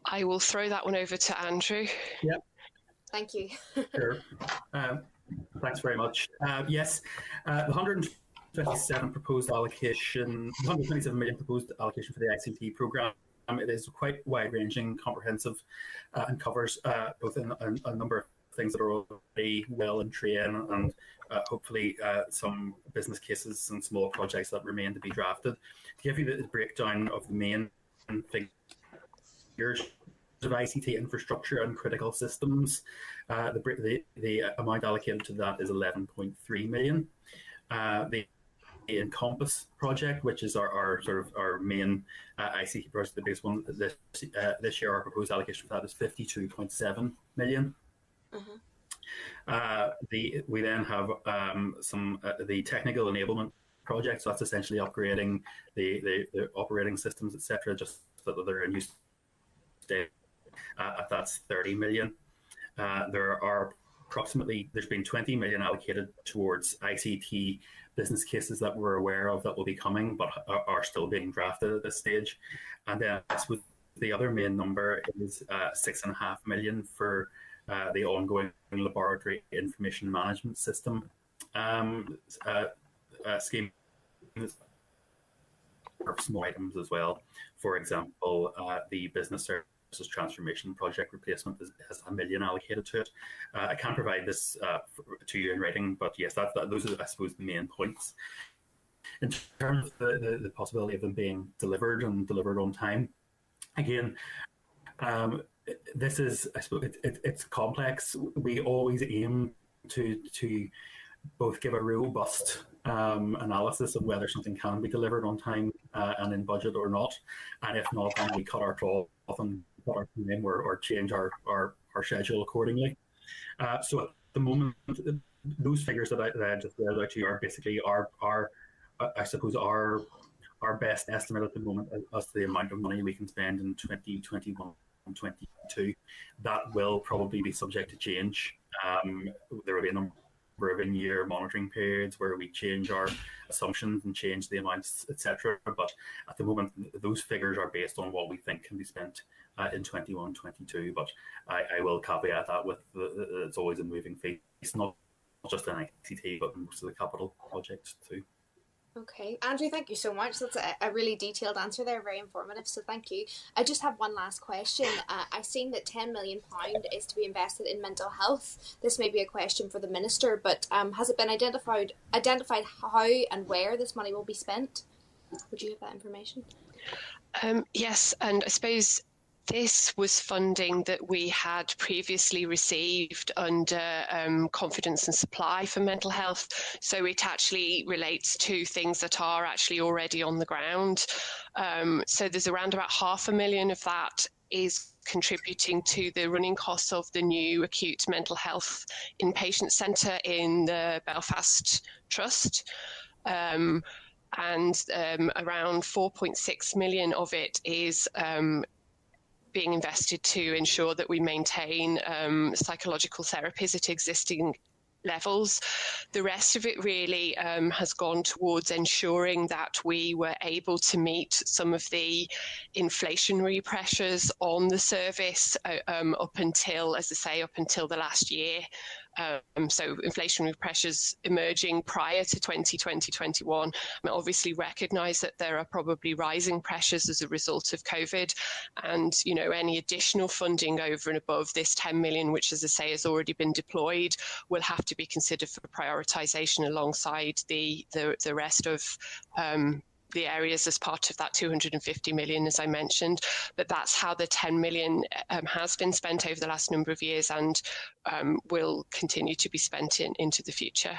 I will throw that one over to Andrew. Yep. Thank you. Sure. Um, Thanks very much. Uh, yes, uh, the one hundred twenty-seven proposed allocation, one hundred twenty-seven million proposed allocation for the I C T programme. It is quite wide-ranging, comprehensive, uh, and covers uh, both in, in, a number of things that are already well in train, and uh, hopefully uh, some business cases and small projects that remain to be drafted. To give you the breakdown of the main figures of I C T infrastructure and critical systems, uh, the, the, the amount allocated to that is eleven point three million. Uh, the Encompass project, which is our, our sort of our main uh, I C T project, the biggest one this uh, this year, our proposed allocation for that is fifty-two point seven million. Mm-hmm. uh, the we then have um, some uh, the technical enablement project, so that's essentially upgrading the the, the operating systems, et cetera, just so that they're in use today. Uh, that's thirty million. Uh, there are approximately, there's been twenty million allocated towards I C T business cases that we're aware of that will be coming, but are, are still being drafted at this stage. And then uh, the other main number is uh, six and a half million for uh, the ongoing laboratory information management system um, uh, uh, scheme. Some items as well. For example, uh, the business service transformation project replacement is, has a million allocated to it. Uh, I can't provide this uh, for, to you in writing, but yes, that, that, those are, I suppose, the main points. In terms of the, the, the possibility of them being delivered and delivered on time, again, um, this is, I suppose, it, it, it's complex. We always aim to to both give a robust um, analysis of whether something can be delivered on time uh, and in budget or not, and if not, then we cut our cloth off and cut our time or, or change our, our, our schedule accordingly. Uh, so at the moment, those figures that I, that I just read out to you are basically our, our I suppose, our, our best estimate at the moment as to the amount of money we can spend in twenty twenty-one and twenty twenty-two. That will probably be subject to change. Um, there will be a number of in-year monitoring periods where we change our assumptions and change the amounts, et cetera. But at the moment, those figures are based on what we think can be spent uh, in twenty-one twenty-two. But I, I will caveat that with the, it's always a moving feast. It's not just in I C T, but most of the capital projects too. Okay, Andrew, thank you so much. That's a, a really detailed answer there, very informative, so thank you. I just have one last question. Uh, I've seen that ten million pounds is to be invested in mental health. This may be a question for the Minister, but um, has it been identified identified how and where this money will be spent? Would you have that information? Um, yes, and I suppose this was funding that we had previously received under um, confidence and supply for mental health. So it actually relates to things that are actually already on the ground. Um, so there's around about half a million of that is contributing to the running costs of the new acute mental health inpatient centre in the Belfast Trust. Um, and um, around four point six million of it is um, being invested to ensure that we maintain um, psychological therapies at existing levels. The rest of it really um, has gone towards ensuring that we were able to meet some of the inflationary pressures on the service uh, um, up until, as I say, up until the last year. Um, so inflationary pressures emerging prior to twenty twenty, twenty-one. I mean, obviously recognise that there are probably rising pressures as a result of COVID, and you know any additional funding over and above this ten million, which as I say has already been deployed, will have to be considered for prioritisation alongside the, the the rest of um, the areas as part of that two hundred fifty million, as I mentioned. But that's how the ten million um, has been spent over the last number of years and um, will continue to be spent in, into the future.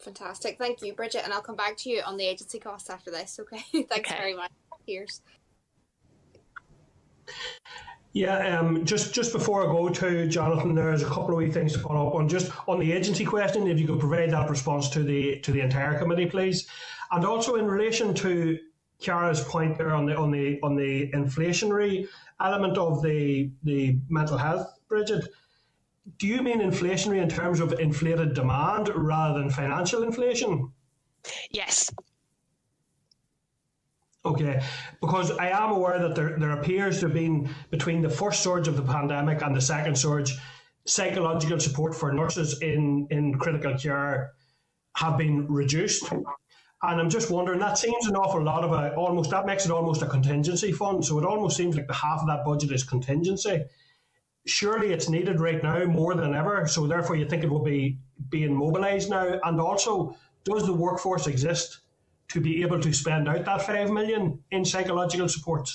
Fantastic. Thank you, Bridget. And I'll come back to you on the agency costs after this. Okay. Thanks okay. very much. Cheers. Yeah, um, just, just before I go to Jonathan, there's a couple of wee things to follow up on. Just on the agency question, if you could provide that response to the to the entire committee, please. And also in relation to Ciara's point there on the on the on the inflationary element of the the mental health, Bridget, do you mean inflationary in terms of inflated demand rather than financial inflation? Yes. Okay, because I am aware that there, there appears to have been, between the first surge of the pandemic and the second surge, psychological support for nurses in, in critical care have been reduced. And I'm just wondering, that seems an awful lot of a, almost, that makes it almost a contingency fund. So it almost seems like the half of that budget is contingency. Surely it's needed right now more than ever. So therefore you think it will be being mobilised now. And also, does the workforce exist to be able to spend out that five million in psychological support?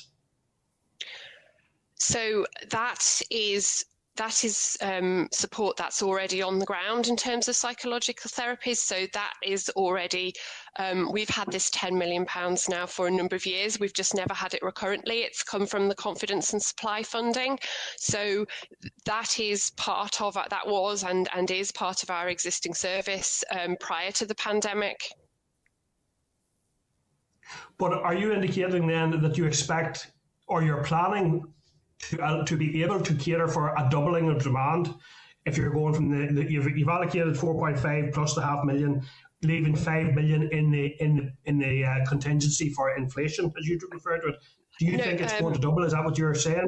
So that is... That is um, support that's already on the ground in terms of psychological therapies. So that is already, um, we've had this ten million pounds now for a number of years. We've just never had it recurrently. It's come from the confidence and supply funding. So that is part of, that was and, and is part of our existing service um, prior to the pandemic. But are you indicating then that you expect, or you're planning To, to be able to cater for a doubling of demand? If you're going from the, the you've, you've allocated four point five plus the half million, leaving five million in the in in the uh, contingency for inflation, as you refer to it, do you no, think it's um, going to double? Is that what you're saying?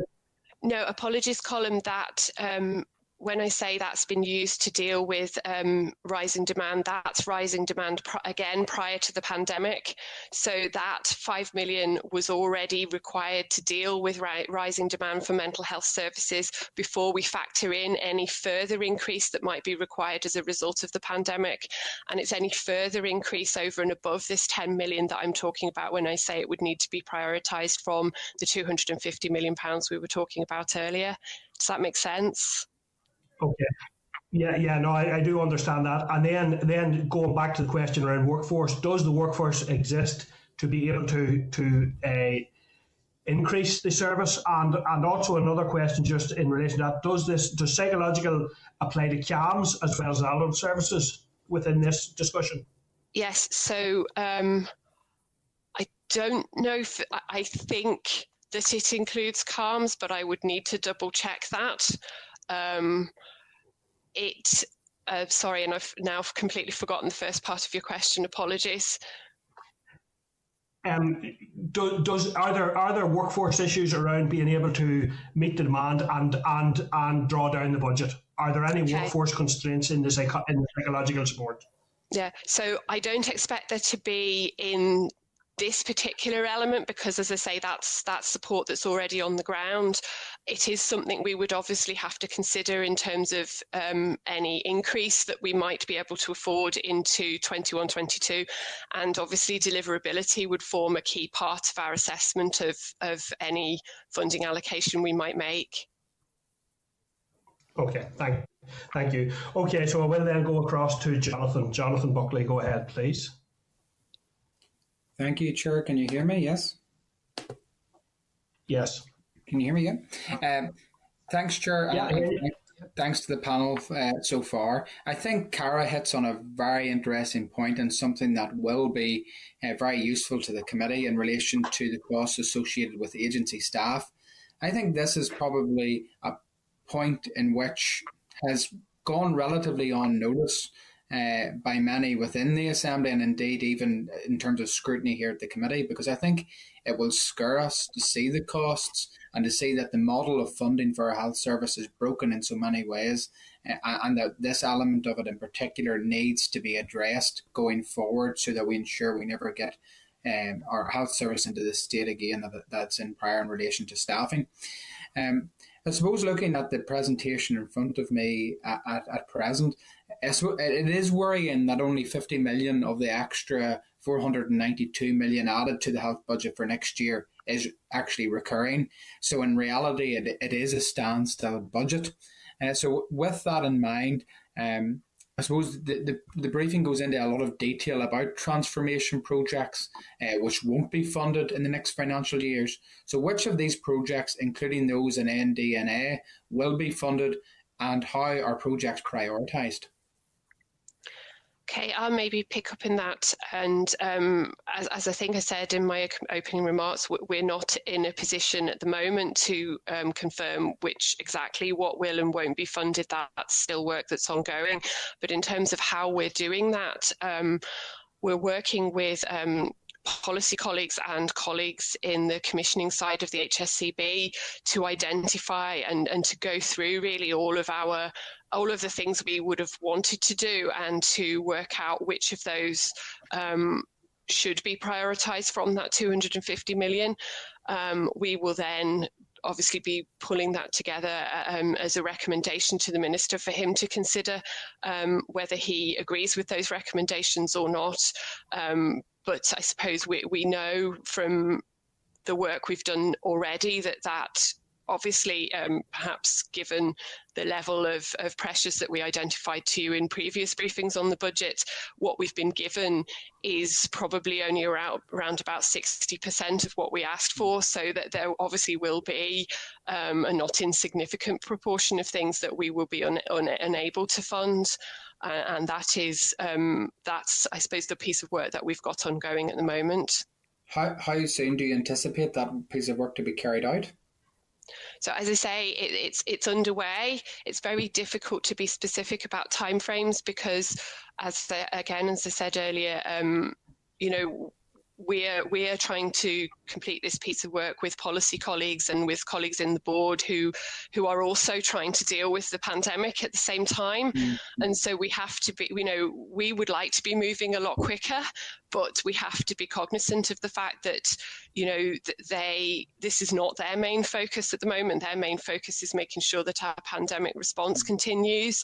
No, apologies, Colm. That um, when I say that's been used to deal with um, rising demand, that's rising demand pr again prior to the pandemic. So that five million was already required to deal with ri rising demand for mental health services before we factor in any further increase that might be required as a result of the pandemic. And it's any further increase over and above this ten million that I'm talking about when I say it would need to be prioritised from the two hundred and fifty million pounds we were talking about earlier. Does that make sense? Okay. Yeah, yeah, no, I, I do understand that. And then then going back to the question around workforce, does the workforce exist to be able to to uh, increase the service? And and also another question just in relation to that, does this does psychological apply to C A Ms as well as adult services within this discussion? Yes, so um, I don't know if I think that it includes C A Ms, but I would need to double check that. Um, it, uh, sorry, and I've now completely forgotten the first part of your question. Apologies. Um, do, does are there are there workforce issues around being able to meet the demand and and and draw down the budget? Are there any okay. workforce constraints in the, psycho in the psychological support? Yeah, so I don't expect there to be in this particular element, because as I say, that's that's support that's already on the ground. It is something we would obviously have to consider in terms of um, any increase that we might be able to afford into twenty-one twenty-two, and obviously deliverability would form a key part of our assessment of, of any funding allocation we might make. Okay, thank, thank you. Okay, so I will then go across to Jonathan. Jonathan Buckley, go ahead, please. Thank you, Chair. Can you hear me? Yes. Yes. Can you hear me again? Um, thanks, Chair. Yeah, and yeah. Thanks to the panel uh, so far. I think Cara hits on a very interesting point and something that will be uh, very useful to the committee in relation to the costs associated with agency staff. I think this is probably a point in which has gone relatively unnoticed Uh, by many within the Assembly, and indeed even in terms of scrutiny here at the committee, because I think it will scare us to see the costs and to see that the model of funding for our health service is broken in so many ways, uh, and that this element of it in particular needs to be addressed going forward so that we ensure we never get um, our health service into this state again that, that's in prior in relation to staffing. Um, I suppose looking at the presentation in front of me at, at, at present, it is worrying that only fifty million of the extra four hundred and ninety-two million added to the health budget for next year is actually recurring. So in reality, it, it is a standstill budget. Uh, so with that in mind, um, I suppose the, the, the briefing goes into a lot of detail about transformation projects, uh, which won't be funded in the next financial years. So which of these projects, including those in N D N A, will be funded, and how are projects prioritised? Okay, I'll maybe pick up in that, and um, as, as I think I said in my opening remarks, we're not in a position at the moment to um, confirm which exactly what will and won't be funded. That's still work that's ongoing, but in terms of how we're doing that, um, we're working with um, policy colleagues and colleagues in the commissioning side of the H S C B to identify and, and to go through really all of our all of the things we would have wanted to do and to work out which of those um, should be prioritised from that two hundred and fifty million. Um, we will then obviously be pulling that together um, as a recommendation to the Minister for him to consider um, whether he agrees with those recommendations or not. Um, but I suppose we, we know from the work we've done already that that obviously, um, perhaps given the level of, of pressures that we identified to you in previous briefings on the budget, what we've been given is probably only around, around about sixty percent of what we asked for, so that there obviously will be um, a not insignificant proportion of things that we will be un, un, unable to fund. Uh, and that is, um, that's, I suppose, the piece of work that we've got ongoing at the moment. How, how soon do you anticipate that piece of work to be carried out? So as I say, it, it's it's underway. It's very difficult to be specific about timeframes because, as the, again as I said earlier, um, you know, we're we're trying to complete this piece of work with policy colleagues and with colleagues in the board who who are also trying to deal with the pandemic at the same time. Mm. And so we have to be, you know, we would like to be moving a lot quicker, but we have to be cognizant of the fact that, you know, they this is not their main focus at the moment. Their main focus is making sure that our pandemic response continues,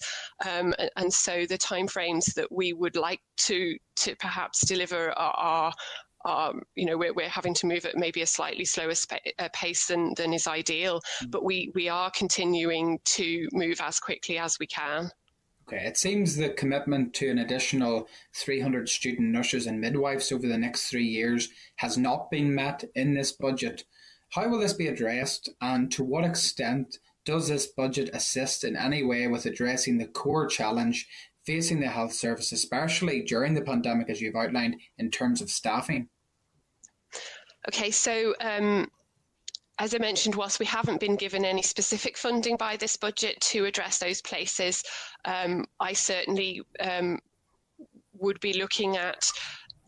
um, and, and so the timeframes that we would like to to perhaps deliver are, are Um, you know, we're, we're having to move at maybe a slightly slower uh, pace than, than is ideal, but we, we are continuing to move as quickly as we can. Okay, it seems the commitment to an additional three hundred student nurses and midwives over the next three years has not been met in this budget. How will this be addressed, and to what extent does this budget assist in any way with addressing the core challenge facing the health service, especially during the pandemic, as you've outlined, in terms of staffing? Okay, so um, as I mentioned, whilst we haven't been given any specific funding by this budget to address those places, um, I certainly um, would be looking at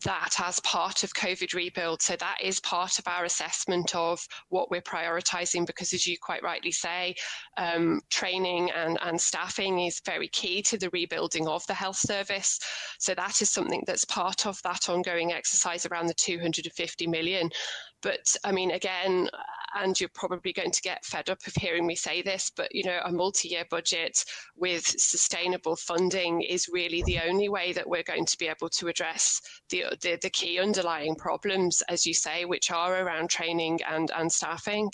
that as part of COVID rebuild. So that is part of our assessment of what we're prioritising, because as you quite rightly say, um, training and, and staffing is very key to the rebuilding of the health service. So that is something that's part of that ongoing exercise around the two hundred and fifty million. But I mean, again, and you're probably going to get fed up of hearing me say this, but, you know, a multi-year budget with sustainable funding is really the only way that we're going to be able to address the the, the key underlying problems, as you say, which are around training and, and staffing.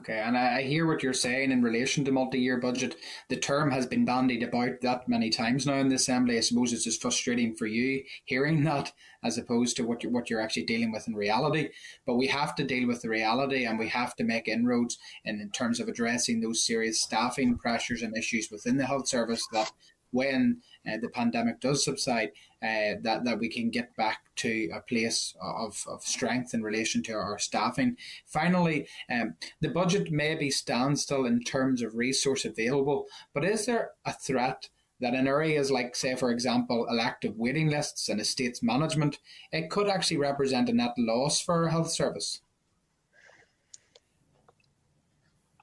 Okay, and I hear what you're saying in relation to multi-year budget. The term has been bandied about that many times now in the Assembly. I suppose it's just frustrating for you hearing that as opposed to what you're, what you're actually dealing with in reality. But we have to deal with the reality, and we have to make inroads in, in terms of addressing those serious staffing pressures and issues within the health service, that when uh, the pandemic does subside, uh, that, that we can get back to a place of, of strength in relation to our staffing. Finally, um, the budget maybe stands still in terms of resource available, but is there a threat that in areas like, say, for example, elective waiting lists and estates management, it could actually represent a net loss for our health service?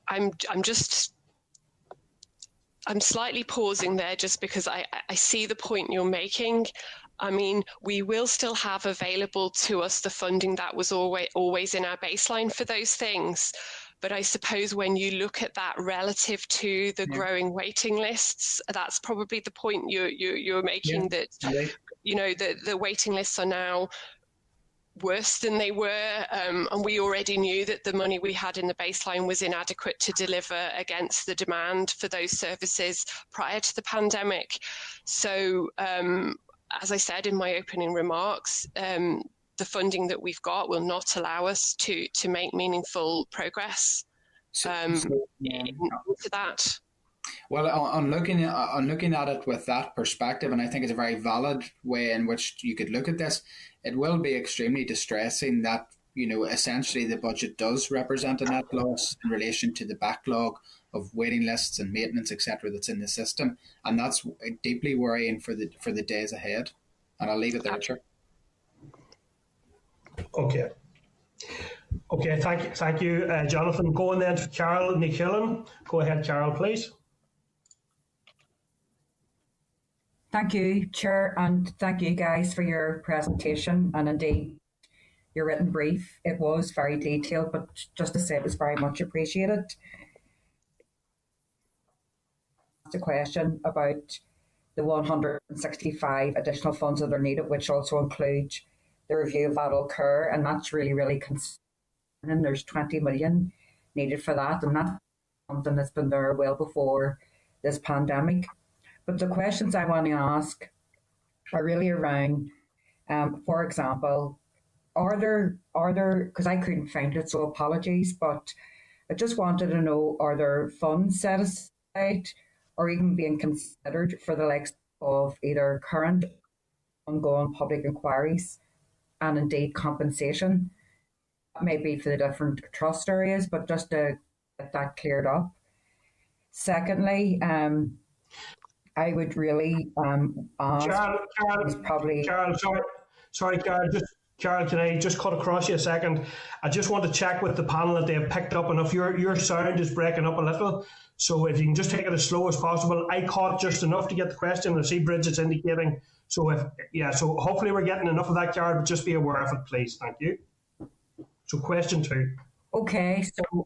I'm, I'm just... I'm slightly pausing there just because I, I see the point you're making. I mean, we will still have available to us the funding that was always, always in our baseline for those things. But I suppose when you look at that relative to the yeah. growing waiting lists, that's probably the point you're, you're, you're making, yeah. that, yeah. you know, the, the waiting lists are now worse than they were, um, and we already knew that the money we had in the baseline was inadequate to deliver against the demand for those services prior to the pandemic. So, um, as I said in my opening remarks, um, the funding that we've got will not allow us to to make meaningful progress um, so, so, yeah. into that. Well, on looking, on looking at it with that perspective, and I think it's a very valid way in which you could look at this, it will be extremely distressing that, you know, essentially the budget does represent a net loss in relation to the backlog of waiting lists and maintenance, et cetera, that's in the system. And that's deeply worrying for the for the days ahead. And I'll leave it there, Richard. Okay. Okay, thank you, thank you uh, Jonathan. Go on then to Carál Ní Chuilín. Go ahead, Carál, please. Thank you, Chair, and thank you guys for your presentation and indeed your written brief. It was very detailed, but just to say it was very much appreciated. The question about the one hundred and sixty-five additional funds that are needed, which also include the review of adult care, and that's really, really concerning. There's twenty million needed for that, and that's something that's been there well before this pandemic. But the questions I want to ask are really around, um, for example, are there, are there, because I couldn't find it, so apologies, but I just wanted to know, are there funds set aside or even being considered for the likes of either current ongoing public inquiries and indeed compensation? That may be for the different trust areas, but just to get that cleared up. Secondly, um, I would really um, ask... Carál, Carál, probably... Carál, sorry, sorry Carál, just, Carál, can I just cut across you a second? I just want to check with the panel that they have picked up enough. Your, your sound is breaking up a little. So if you can just take it as slow as possible. I caught just enough to get the question. I see Bridget's indicating. So if yeah, so hopefully we're getting enough of that, Carál, but just be aware of it, please. Thank you. So question two. Okay, so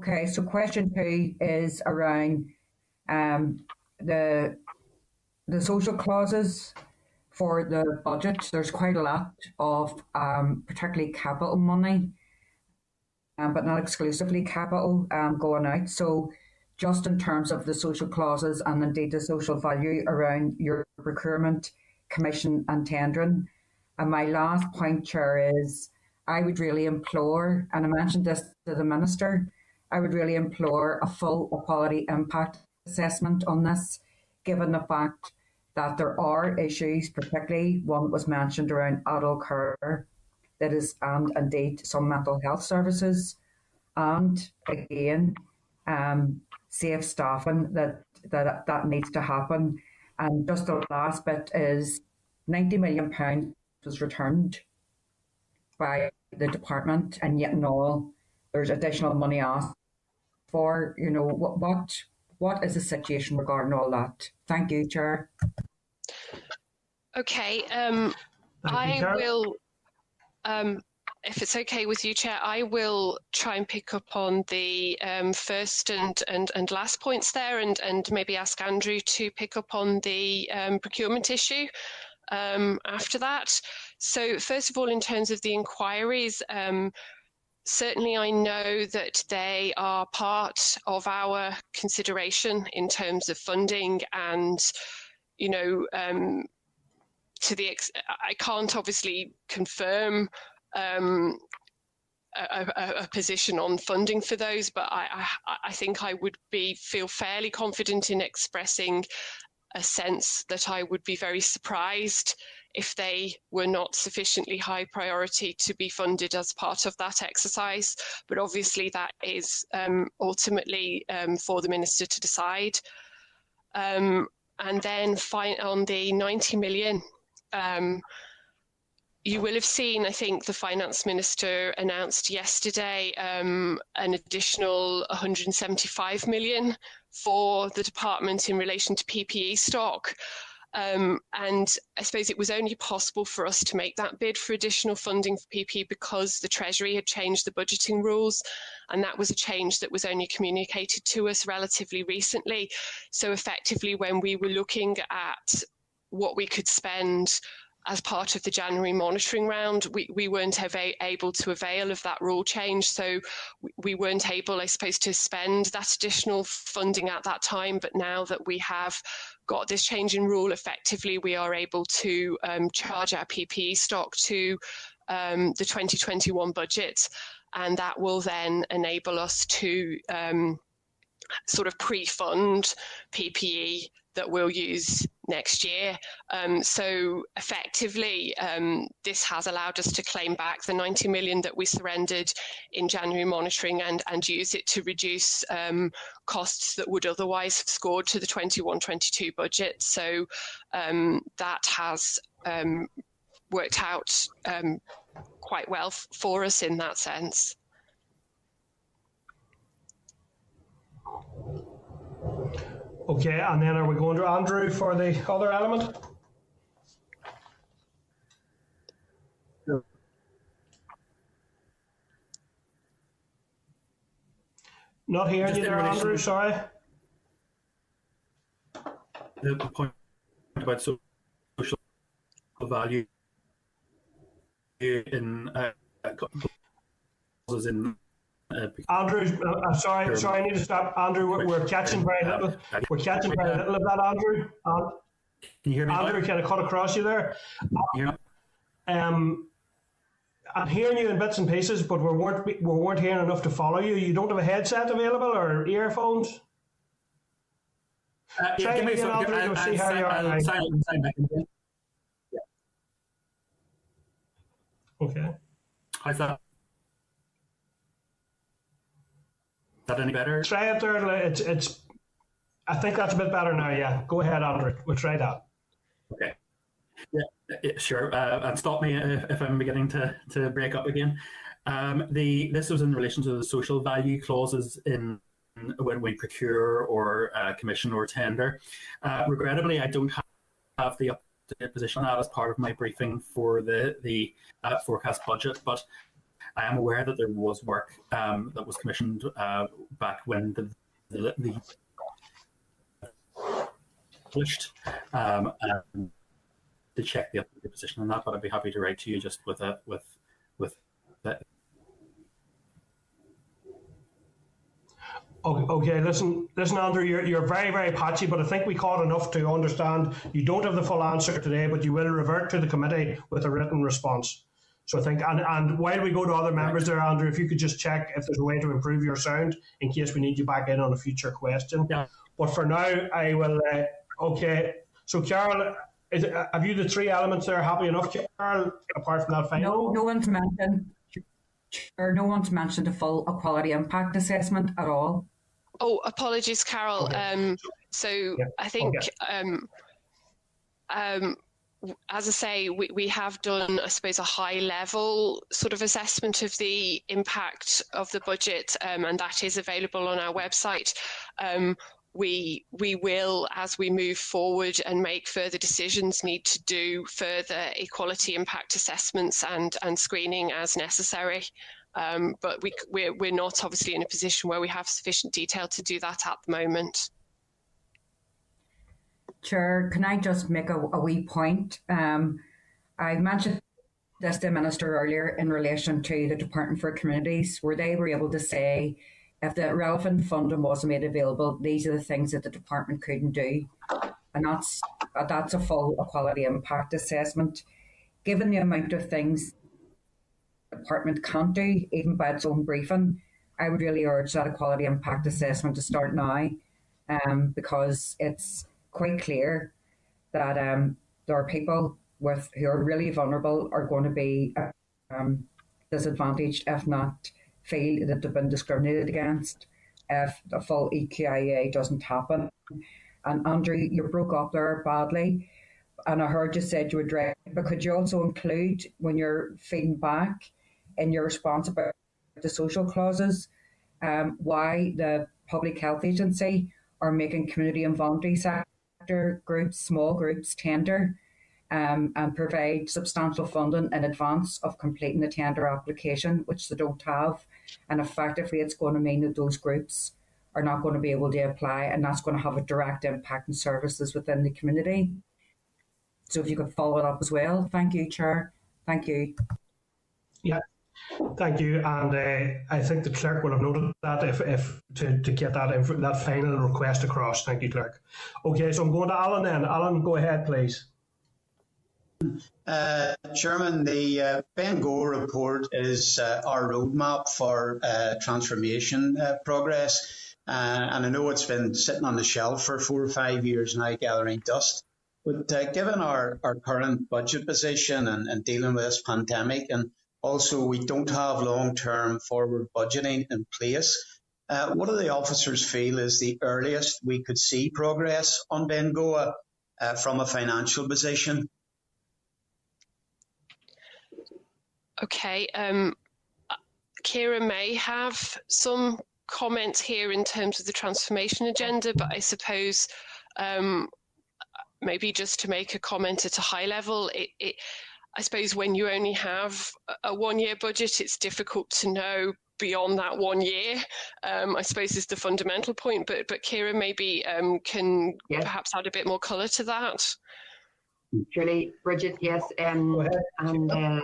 okay, so question two is around um the the social clauses for the budget. There's quite a lot of um particularly capital money. Um, but not exclusively capital um, going out. So just in terms of the social clauses and indeed the social value around your procurement, commission and tendering. And my last point, Chair, is I would really implore, and I mentioned this to the Minister, I would really implore a full equality impact assessment on this, given the fact that there are issues, particularly one that was mentioned around adult care, that is, and indeed some mental health services, and again, um, safe staffing that, that that needs to happen. And just the last bit is ninety million pounds was returned by the department, and yet in all, there's additional money asked for. You know, what what what is the situation regarding all that? Thank you, Chair. Okay, um, I will. Um, if it's okay with you, Chair, I will try and pick up on the um, first and, and, and last points there, and, and maybe ask Andrew to pick up on the um, procurement issue um, after that. So first of all, in terms of the inquiries, um, certainly I know that they are part of our consideration in terms of funding and, you know, um, to the ex I can't obviously confirm um, a, a, a position on funding for those, but I, I, I think I would be feel fairly confident in expressing a sense that I would be very surprised if they were not sufficiently high priority to be funded as part of that exercise. But obviously that is um, ultimately um, for the Minister to decide. Um, and then fine on the ninety million. Um, you will have seen, I think, the Finance Minister announced yesterday um, an additional one hundred and seventy-five million for the department in relation to P P E stock. Um, and I suppose it was only possible for us to make that bid for additional funding for P P E because the Treasury had changed the budgeting rules, and that was a change that was only communicated to us relatively recently. So effectively, when we were looking at what we could spend as part of the January monitoring round, we, we weren't able to avail of that rule change. So we weren't able, I suppose, to spend that additional funding at that time. But now that we have got this change in rule, effectively, we are able to um, charge our P P E stock to um, the twenty twenty-one budget. And that will then enable us to um, sort of pre-fund P P E that we'll use next year. Um, so effectively, um, this has allowed us to claim back the ninety million that we surrendered in January monitoring and, and use it to reduce um, costs that would otherwise have scored to the twenty-one twenty-two budget. So um, that has um, worked out um, quite well f for us in that sense. Okay, and then are we going to Andrew for the other element? Sure. Not hearing you there, Andrew, sorry. The point about social value in uh, in Uh, Andrew, uh, sorry, sorry, I need to stop. Andrew, we're, we're catching very little. We're catching very little of that, Andrew. Uh, can you hear me? Andrew, can I cut across you there? Uh, um, I'm hearing you in bits and pieces, but we weren't we weren't hearing enough to follow you. You don't have a headset available or earphones? Uh, Try yeah, again, some, Andrew. I'll, we'll see I'll, how I'll, you are. I'll, right. I'll, I'll back again. Yeah. Okay. How's that? That any better? Try it there. It's, it's, I think that's a bit better now, yeah. Go ahead, Andrew. We'll try that. Okay. Yeah, yeah sure. Uh, and stop me if, if I'm beginning to, to break up again. Um, the This was in relation to the social value clauses in when we procure or uh, commission or tender. Uh, regrettably, I don't have the up-to-date position on that as part of my briefing for the, the uh, forecast budget, but I am aware that there was work um, that was commissioned uh, back when the, the, the published um, um, to check the position on that. But I'd be happy to write to you just with a with with that. Okay, okay. Listen, listen, Andrew. You're you're very very patchy, but I think we caught enough to understand. You don't have the full answer today, but you will revert to the committee with a written response. So I think, and, and while we go to other members there, Andrew, if you could just check if there's a way to improve your sound in case we need you back in on a future question. Yeah. But for now, I will, uh, okay. So, Carol, is, uh, have you the three elements there happy enough, Carol, apart from that final? No, no one's mentioned, or no one's mentioned a full equality impact assessment at all. Oh, apologies, Carol. Okay. Um, so yeah. I think, okay. um, um, as I say, we, we have done, I suppose, a high-level sort of assessment of the impact of the budget, um, and that is available on our website. Um, we we will, as we move forward and make further decisions, need to do further equality impact assessments and and screening as necessary. Um, but we we're, we're not obviously in a position where we have sufficient detail to do that at the moment. Chair, can I just make a, a wee point? Um, I mentioned this to the Minister earlier in relation to the Department for Communities, where they were able to say if the relevant funding wasn't made available, these are the things that the Department couldn't do. And that's, that's a full equality impact assessment. Given the amount of things the Department can't do, even by its own briefing, I would really urge that equality impact assessment to start now, um, because it's quite clear that um, there are people with who are really vulnerable are going to be um, disadvantaged if not feel that they've been discriminated against if the full E Q I A doesn't happen. And Andrew, you broke up there badly, and I heard you said you would direct, but could you also include when you're feeding back in your response about the social clauses um, why the Public Health Agency are making community and voluntary sector groups, small groups, tender um, and provide substantial funding in advance of completing the tender application, which they don't have. And effectively, it's going to mean that those groups are not going to be able to apply, and that's going to have a direct impact on services within the community. So if you could follow it up as well. Thank you, Chair. Thank you. Yeah. Thank you, and uh, I think the clerk will have noted that if, if to, to get that that final request across. Thank you, clerk. Okay, so I'm going to Alan then. Alan, go ahead, please. Uh, Chairman, the uh, Bengoa report is uh, our roadmap for uh, transformation uh, progress, uh, and I know it's been sitting on the shelf for four or five years now, gathering dust. But uh, given our, our current budget position and, and dealing with this pandemic and also, we don't have long-term forward budgeting in place. Uh, what do the officers feel is the earliest we could see progress on Bengoa uh, from a financial position? Okay, um, Ciara may have some comment here in terms of the transformation agenda, but I suppose um, maybe just to make a comment at a high level, it, it, I suppose when you only have a one-year budget, it's difficult to know beyond that one year, um, I suppose is the fundamental point, but, but Ciara maybe um, can yes. perhaps add a bit more colour to that. Surely, Bridget, yes. Um, and uh,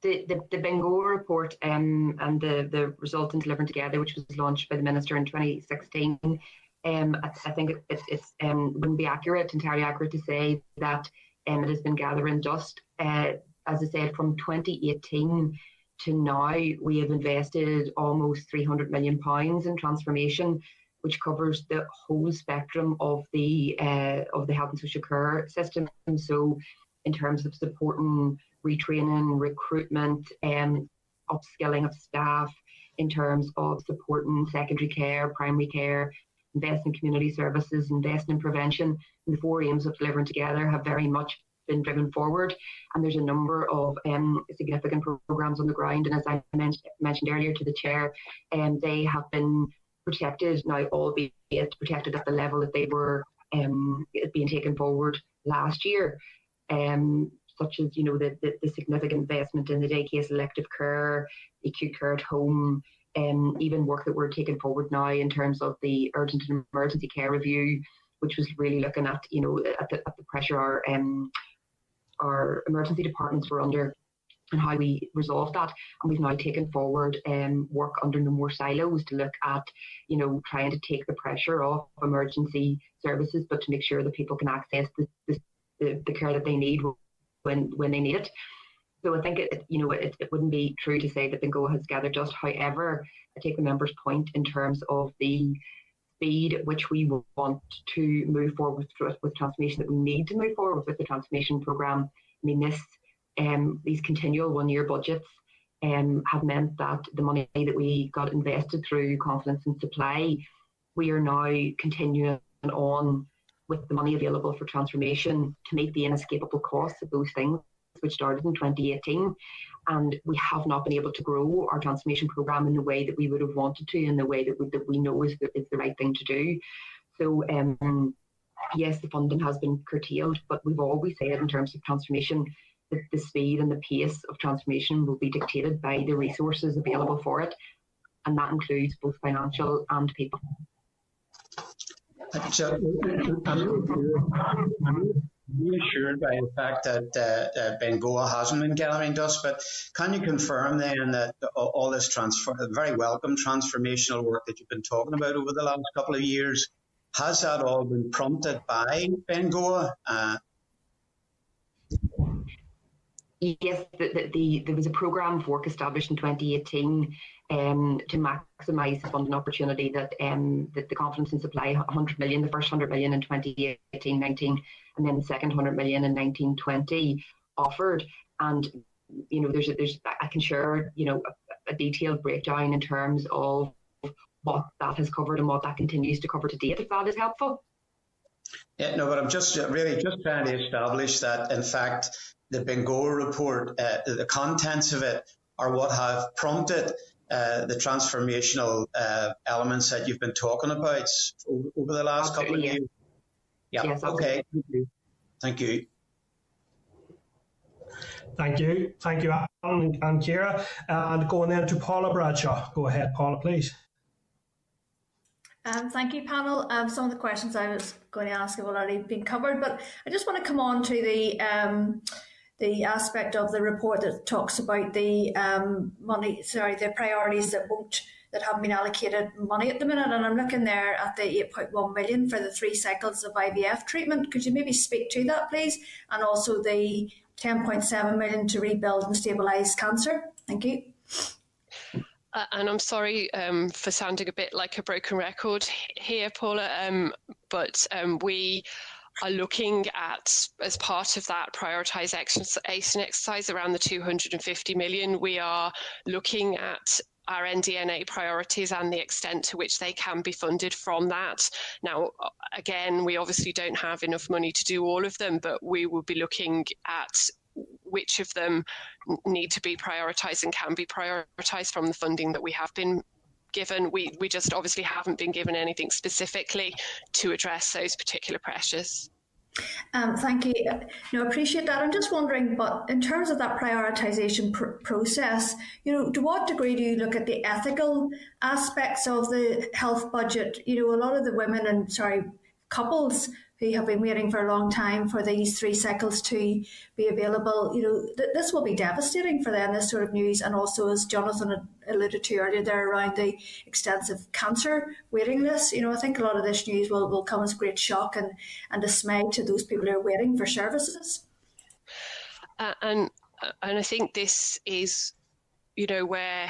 the, the, the Bengoa report um, and the, the result in Delivering Together, which was launched by the Minister in twenty sixteen, um, I, I think it, it it's, um, wouldn't be accurate, entirely accurate to say that um, it has been gathering dust. Uh, as I said, from twenty eighteen to now, we have invested almost three hundred million pounds in transformation, which covers the whole spectrum of the uh, of the health and social care system. And so, in terms of supporting retraining, recruitment, um, upskilling of staff, in terms of supporting secondary care, primary care, investing in community services, investing in prevention, and the four aims of Delivering Together have very much been driven forward. And there's a number of um, significant programmes on the ground. And as I mentioned, mentioned earlier to the chair, um, they have been protected now, albeit protected at the level that they were um, being taken forward last year, um, such as, you know, the, the, the significant investment in the day case elective care, acute care at home, and um, even work that we're taking forward now in terms of the urgent and emergency care review, which was really looking at, you know, at the, at the pressure our, um, our emergency departments were under and how we resolve that. And we've now taken forward um, work under no more silos to look at, you know, trying to take the pressure off emergency services, but to make sure that people can access the, the, the care that they need when, when they need it. So I think, it, you know, it, it wouldn't be true to say that Bengoa has gathered dust. However, I take the member's point in terms of the speed at which we want to move forward with, with transformation, that we need to move forward with the transformation programme. I mean, this Um, these continual one-year budgets um, have meant that the money that we got invested through confidence and supply, we are now continuing on with the money available for transformation to meet the inescapable costs of those things which started in twenty eighteen. And we have not been able to grow our transformation programme in the way that we would have wanted to, in the way that we, that we know is the, is the right thing to do. So um, yes, the funding has been curtailed, but we've always said in terms of transformation, that the speed and the pace of transformation will be dictated by the resources available for it, and that includes both financial and people. So I'm reassured by the fact that uh, uh, Bengoa hasn't been gathering dust, but can you confirm then that all this transfer, very welcome transformational work that you've been talking about over the last couple of years, has that all been prompted by Bengoa? Uh, Yes, the, the, the, there was a programme of work established in twenty eighteen um, to maximise the funding opportunity that, um, that the confidence in supply, one hundred million, the first one hundred million in twenty eighteen nineteen, and then the second one hundred million in nineteen twenty offered. And, you know, there's, a, there's I can share, you know, a, a detailed breakdown in terms of what that has covered and what that continues to cover to date, if that is helpful. Yeah, no, but I'm just really just trying to establish that, in fact, the Bengoa report, uh, the contents of it are what have prompted uh, the transformational uh, elements that you've been talking about over the last absolutely, couple of yes. years. Yeah. Yes, okay. Thank you. Thank you. Thank you, Alan and Ciara. Uh, and going then to Paula Bradshaw. Go ahead, Paula, please. Um, thank you, panel. Um, some of the questions I was going to ask have already been covered, but I just want to come on to the um, the aspect of the report that talks about the um, money, sorry, the priorities that won't that haven't been allocated money at the minute. And I'm looking there at the eight point one million for the three cycles of I V F treatment. Could you maybe speak to that, please? And also the ten point seven million to rebuild and stabilise cancer. Thank you. Uh, and I'm sorry um, for sounding a bit like a broken record here, Paula, um, but um, we are looking at, as part of that prioritisation exercise, around the two hundred and fifty million. We are looking at our N D N A priorities and the extent to which they can be funded from that. Now, again, we obviously don't have enough money to do all of them, but we will be looking at which of them need to be prioritised and can be prioritised from the funding that we have been given. We, we just obviously haven't been given anything specifically to address those particular pressures. Um, thank you. No, I appreciate that. I'm just wondering, but in terms of that prioritisation pr process, you know, to what degree do you look at the ethical aspects of the health budget? You know, a lot of the women and, sorry, couples who have been waiting for a long time for these three cycles to be available, you know, th this will be devastating for them, this sort of news. And also, as Jonathan alluded to earlier there around the extensive cancer waiting list, you know, I think a lot of this news will, will come as great shock and, and dismay to those people who are waiting for services. Uh, and, and I think this is, you know, where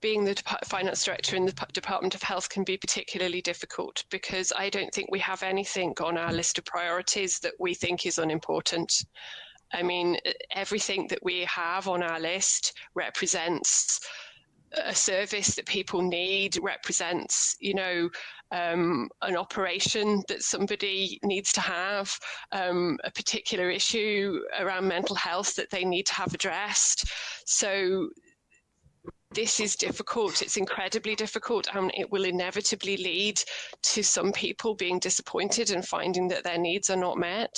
being the finance director in the Department of Health can be particularly difficult, because I don't think we have anything on our list of priorities that we think is unimportant. I mean, everything that we have on our list represents a service that people need, represents, you know, um, an operation that somebody needs to have, um, a particular issue around mental health that they need to have addressed. So this is difficult. It's incredibly difficult, and it will inevitably lead to some people being disappointed and finding that their needs are not met.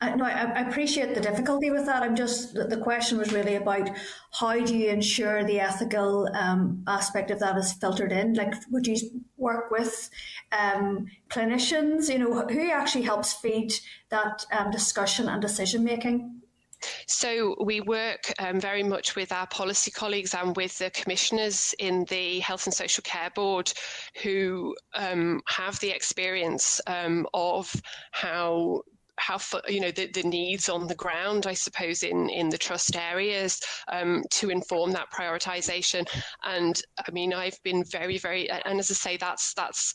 Uh, no, I, I appreciate the difficulty with that. I'm just, the question was really about how do you ensure the ethical um, aspect of that is filtered in? Like, would you work with um, clinicians? You know, who actually helps feed that um, discussion and decision making? So we work um, very much with our policy colleagues and with the commissioners in the Health and Social Care Board, who um, have the experience um, of how how you know the, the needs on the ground, I suppose, in in the trust areas, um, to inform that prioritisation. And I mean, I've been very, very, and as I say, that's that's.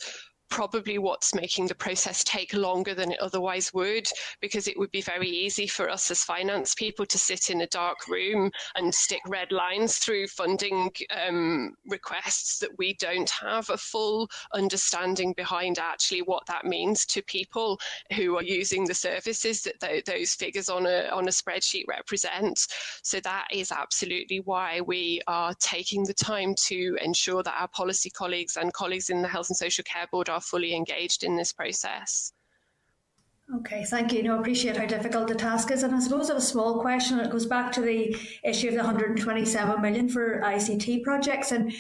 probably what's making the process take longer than it otherwise would, because it would be very easy for us as finance people to sit in a dark room and stick red lines through funding um, requests that we don't have a full understanding behind actually what that means to people who are using the services that th those figures on a, on a spreadsheet represent. So that is absolutely why we are taking the time to ensure that our policy colleagues and colleagues in the Health and Social Care Board are fully engaged in this process. Okay, thank you. No, I appreciate how difficult the task is. And I suppose I have a small question, and it goes back to the issue of the one hundred and twenty-seven million pounds for I C T projects. And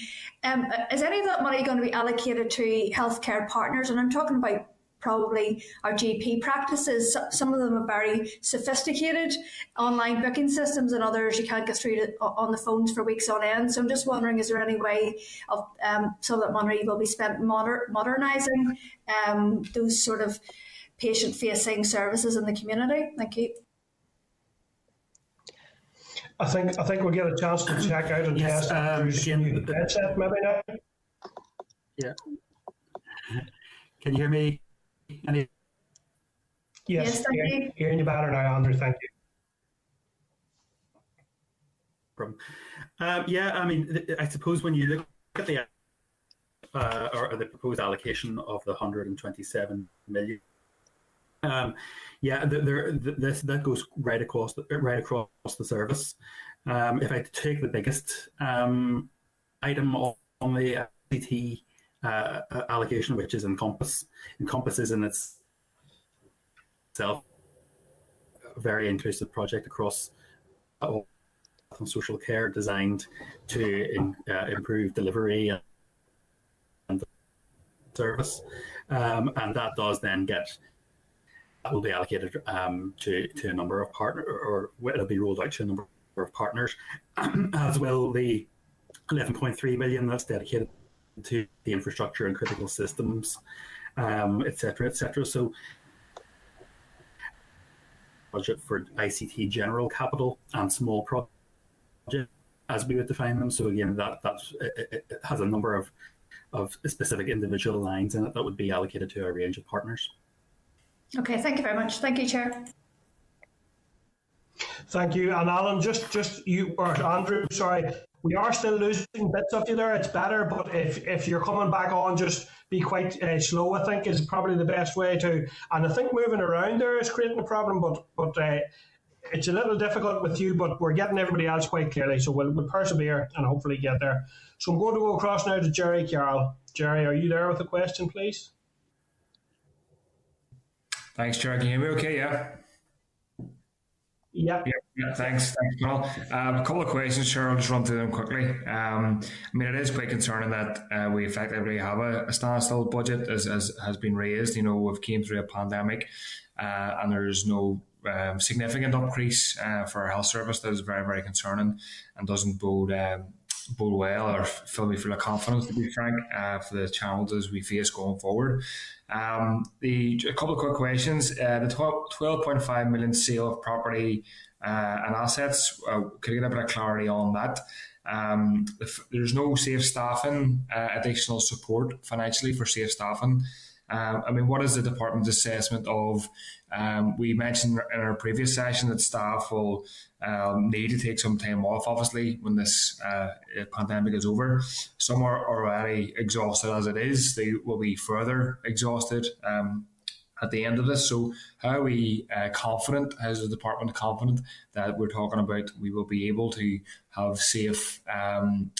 um, is any of that money going to be allocated to healthcare partners? And I'm talking about probably our G P practices. Some of them are very sophisticated online booking systems, and others you can't get through to, on the phones for weeks on end. So I'm just wondering, is there any way of um, some of that money will be spent moder modernising um, those sort of patient-facing services in the community? Thank you. I think I think we'll get a chance to check out and yes, test um, again, headset maybe now. Yeah. Can you hear me? Yes, yes, thank hearing, you. Hearing you better now, Andrew, thank you. Problem. Um, yeah, I mean, I suppose when you look at the uh, or the proposed allocation of the one hundred and twenty-seven million, um, yeah, there, this that goes right across the, right across the service. Um, if I take the biggest um, item on the I C T Uh, allocation, which is Encompass. Encompass is in its itself a very inclusive project across health and social care, designed to in, uh, improve delivery and, and service, um, and that does then get that will be allocated um, to to a number of partners, or it'll be rolled out to a number of partners, as will the eleven point three million that's dedicated to the infrastructure and critical systems, um, et cetera, et cetera. So budget for I C T general capital and small projects, as we would define them. So again, that, that it, it has a number of, of specific individual lines in it that would be allocated to a range of partners. Okay, thank you very much. Thank you, Chair. Thank you. And Alan, just, just you, or Andrew, sorry, we are still losing bits of you there. It's better, but if, if you're coming back on, just be quite uh, slow, I think, is probably the best way to. And I think moving around there is creating a problem, but but uh, it's a little difficult with you, but we're getting everybody else quite clearly, so we'll, we'll persevere and hopefully get there. So I'm going to go across now to Jerry Carroll. Jerry, are you there with a question, please? Thanks, Jerry. Can you hear me okay? Yeah. Yeah. yeah. Yeah, thanks, thanks, Carol. Um, a couple of questions, sure, I'll just run through them quickly. Um, I mean, it is quite concerning that uh, we effectively have a, a standstill budget, as, as has been raised. You know, we've came through a pandemic uh, and there's no um, significant increase uh, for our health service. That is very, very concerning and doesn't bode, um, bode well or fill me full of confidence, to be frank, uh, for the challenges we face going forward. Um, the, a couple of quick questions. Uh, the twelve point five million sale of property Uh, and assets, uh, could I get a bit of clarity on that? Um, if there's no safe staffing, uh, additional support financially for safe staffing. Um, I mean, what is the department's assessment of, um, we mentioned in our previous session that staff will um, need to take some time off, obviously, when this uh, pandemic is over. Some are already exhausted as it is. They will be further exhausted um, at the end of this. So how are we uh, confident, how is the department confident that we're talking about we will be able to have safe um,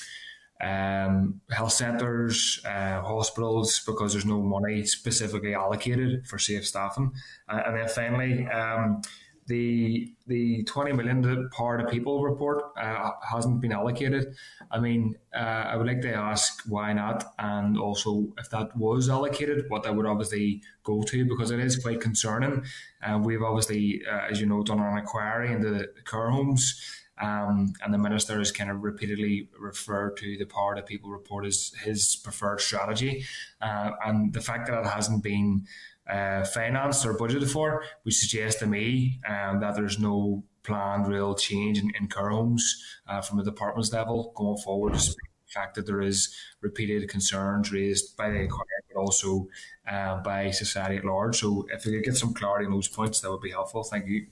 um, health centres, uh, hospitals, because there's no money specifically allocated for safe staffing? Uh, and then finally, um, the the twenty million Power to People report uh, hasn't been allocated. I mean, uh, I would like to ask why not, and also if that was allocated, what that would obviously go to, because it is quite concerning. Uh, we've obviously, uh, as you know, done an inquiry into the care homes, um, and the Minister has kind of repeatedly referred to the Power to People report as his preferred strategy, uh, and the fact that it hasn't been Uh, financed or budgeted for, which suggests to me um, that there's no planned real change in, in care homes uh, from the department's level going forward, despite the fact that there is repeated concerns raised by the inquiry, but also uh, by society at large. So if we could get some clarity on those points, that would be helpful. Thank you.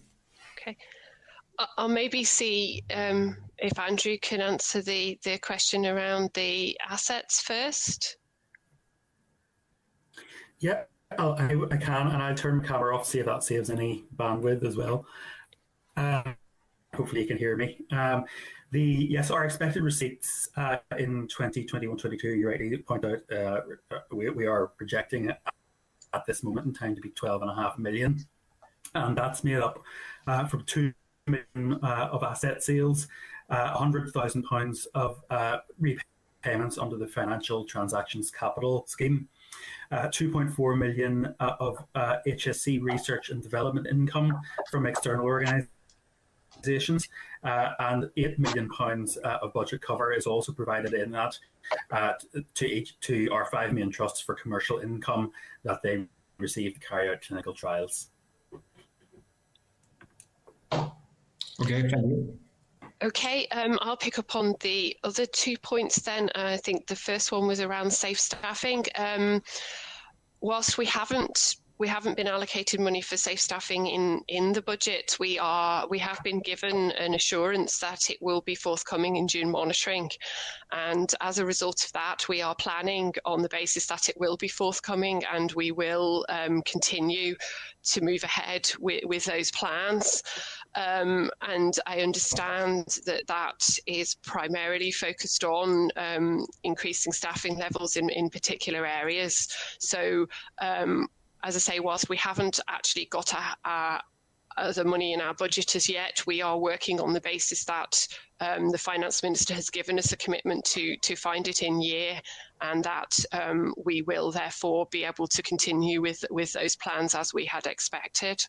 Okay. I'll maybe see um, if Andrew can answer the, the question around the assets first. Yeah. Oh, I, I can, and I'll turn my camera off to see if that saves any bandwidth as well. Um, hopefully you can hear me. Um, the yes, our expected receipts uh, in twenty twenty-one twenty-two, you rightly point out, uh, we, we are projecting at this moment in time to be twelve and a half million, and that's made up uh, from two million uh, of asset sales, uh, one hundred thousand pounds of uh, repayments under the Financial Transactions Capital Scheme, Uh, two point four million uh, of uh, H S C research and development income from external organisations, uh, and eight million pounds uh, of budget cover is also provided in that uh, to each to our five main trusts for commercial income that they receive to carry out clinical trials. Okay. Thank you. Okay, um, I'll pick up on the other two points then. I think the first one was around safe staffing. Um, whilst we haven't we haven't been allocated money for safe staffing in in the budget, we are we have been given an assurance that it will be forthcoming in June monitoring, and as a result of that, we are planning on the basis that it will be forthcoming, and we will um, continue to move ahead with, with those plans. Um, and I understand that that is primarily focused on um, increasing staffing levels in, in particular areas. So, um, as I say, whilst we haven't actually got our, our other money in our budget as yet, we are working on the basis that um, the Finance Minister has given us a commitment to, to find it in year, and that um, we will therefore be able to continue with, with those plans as we had expected.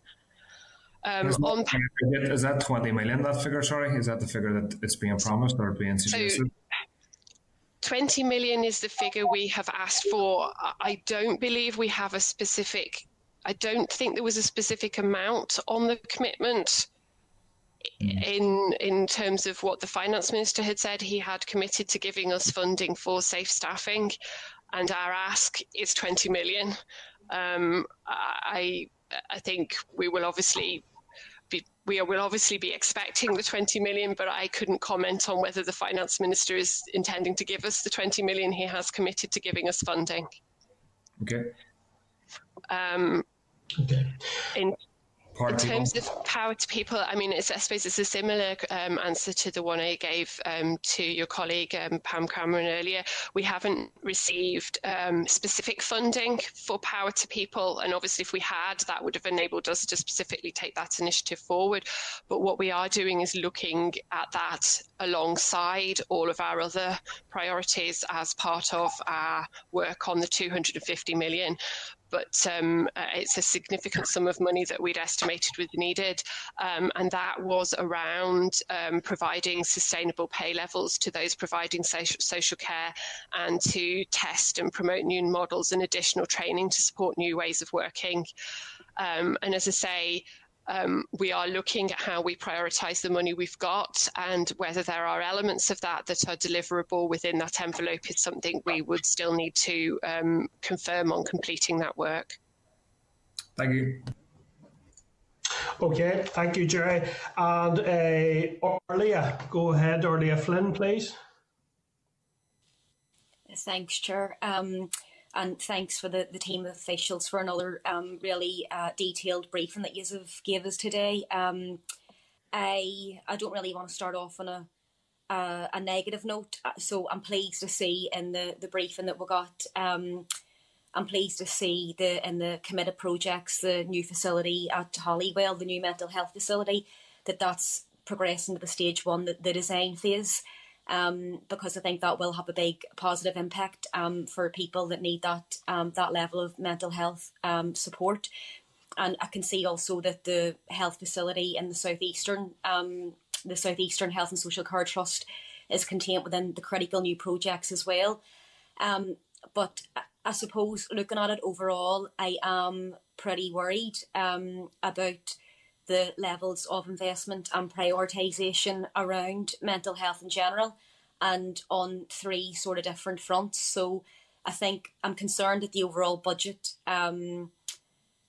Um, is, on that, is that twenty million, that figure, sorry? Is that the figure that it's being promised or being suggested? So twenty million is the figure we have asked for. I don't believe we have a specific, I don't think there was a specific amount on the commitment. In in terms of what the Finance Minister had said, he had committed to giving us funding for safe staffing, and our ask is twenty million. Um, I, I think we will obviously be, we will obviously be expecting the twenty million, but I couldn't comment on whether the Finance Minister is intending to give us the twenty million. He has committed to giving us funding. Okay. Um, okay. In, In terms of power to people, I mean, it's, I suppose it's a similar um, answer to the one I gave um, to your colleague um, Pam Cameron earlier. We haven't received um, specific funding for power to people, and obviously if we had, that would have enabled us to specifically take that initiative forward. But what we are doing is looking at that alongside all of our other priorities as part of our work on the two hundred and fifty million. But um, uh, it's a significant sum of money that we'd estimated was needed, um, and that was around um, providing sustainable pay levels to those providing social, social care, and to test and promote new models and additional training to support new ways of working. Um, and as I say, Um, we are looking at how we prioritise the money we've got, and whether there are elements of that that are deliverable within that envelope is something we would still need to um, confirm on completing that work. Thank you. Okay, thank you, Jerry. And uh, Órlaithí, go ahead, Órlaithí Flynn, please. Thanks, Chair. Um, And thanks for the, the team of officials for another um, really uh, detailed briefing that you gave us today. Um, I I don't really want to start off on a uh, a negative note, so I'm pleased to see in the, the briefing that we got, um, I'm pleased to see the in the committed projects, the new facility at Hollywell, the new mental health facility, that that's progressing to the stage one, the, the design phase. Um, because I think that will have a big positive impact um, for people that need that um, that level of mental health um, support. And I can see also that the health facility in the southeastern, um, the southeastern Health and Social Care Trust, is contained within the critical new projects as well. Um, but I suppose looking at it overall, I am pretty worried um, about the levels of investment and prioritisation around mental health in general, and on three sort of different fronts. So I think I'm concerned that the overall budget um,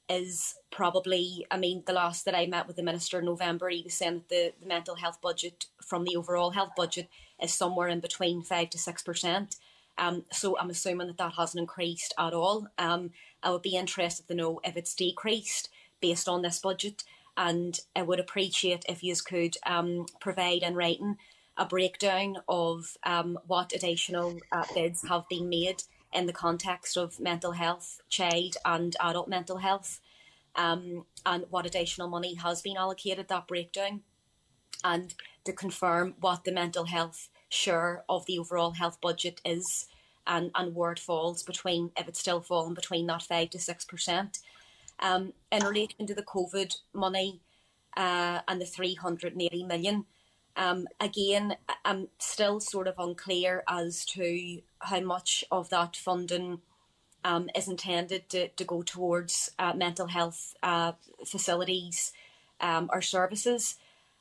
is probably, I mean, the last that I met with the Minister in November, he was saying that the, the mental health budget from the overall health budget is somewhere in between five to six percent. Um, so I'm assuming that that hasn't increased at all. Um, I would be interested to know if it's decreased based on this budget. And I would appreciate if you could um, provide in writing a breakdown of um, what additional uh, bids have been made in the context of mental health, child and adult mental health, um, and what additional money has been allocated, that breakdown, and to confirm what the mental health share of the overall health budget is, and, and where it falls between, if it's still falling between that five to six percent. Um, in relation to the COVID money uh, and the three hundred and eighty million, um, again, I'm still sort of unclear as to how much of that funding um, is intended to, to go towards uh, mental health uh, facilities um, or services.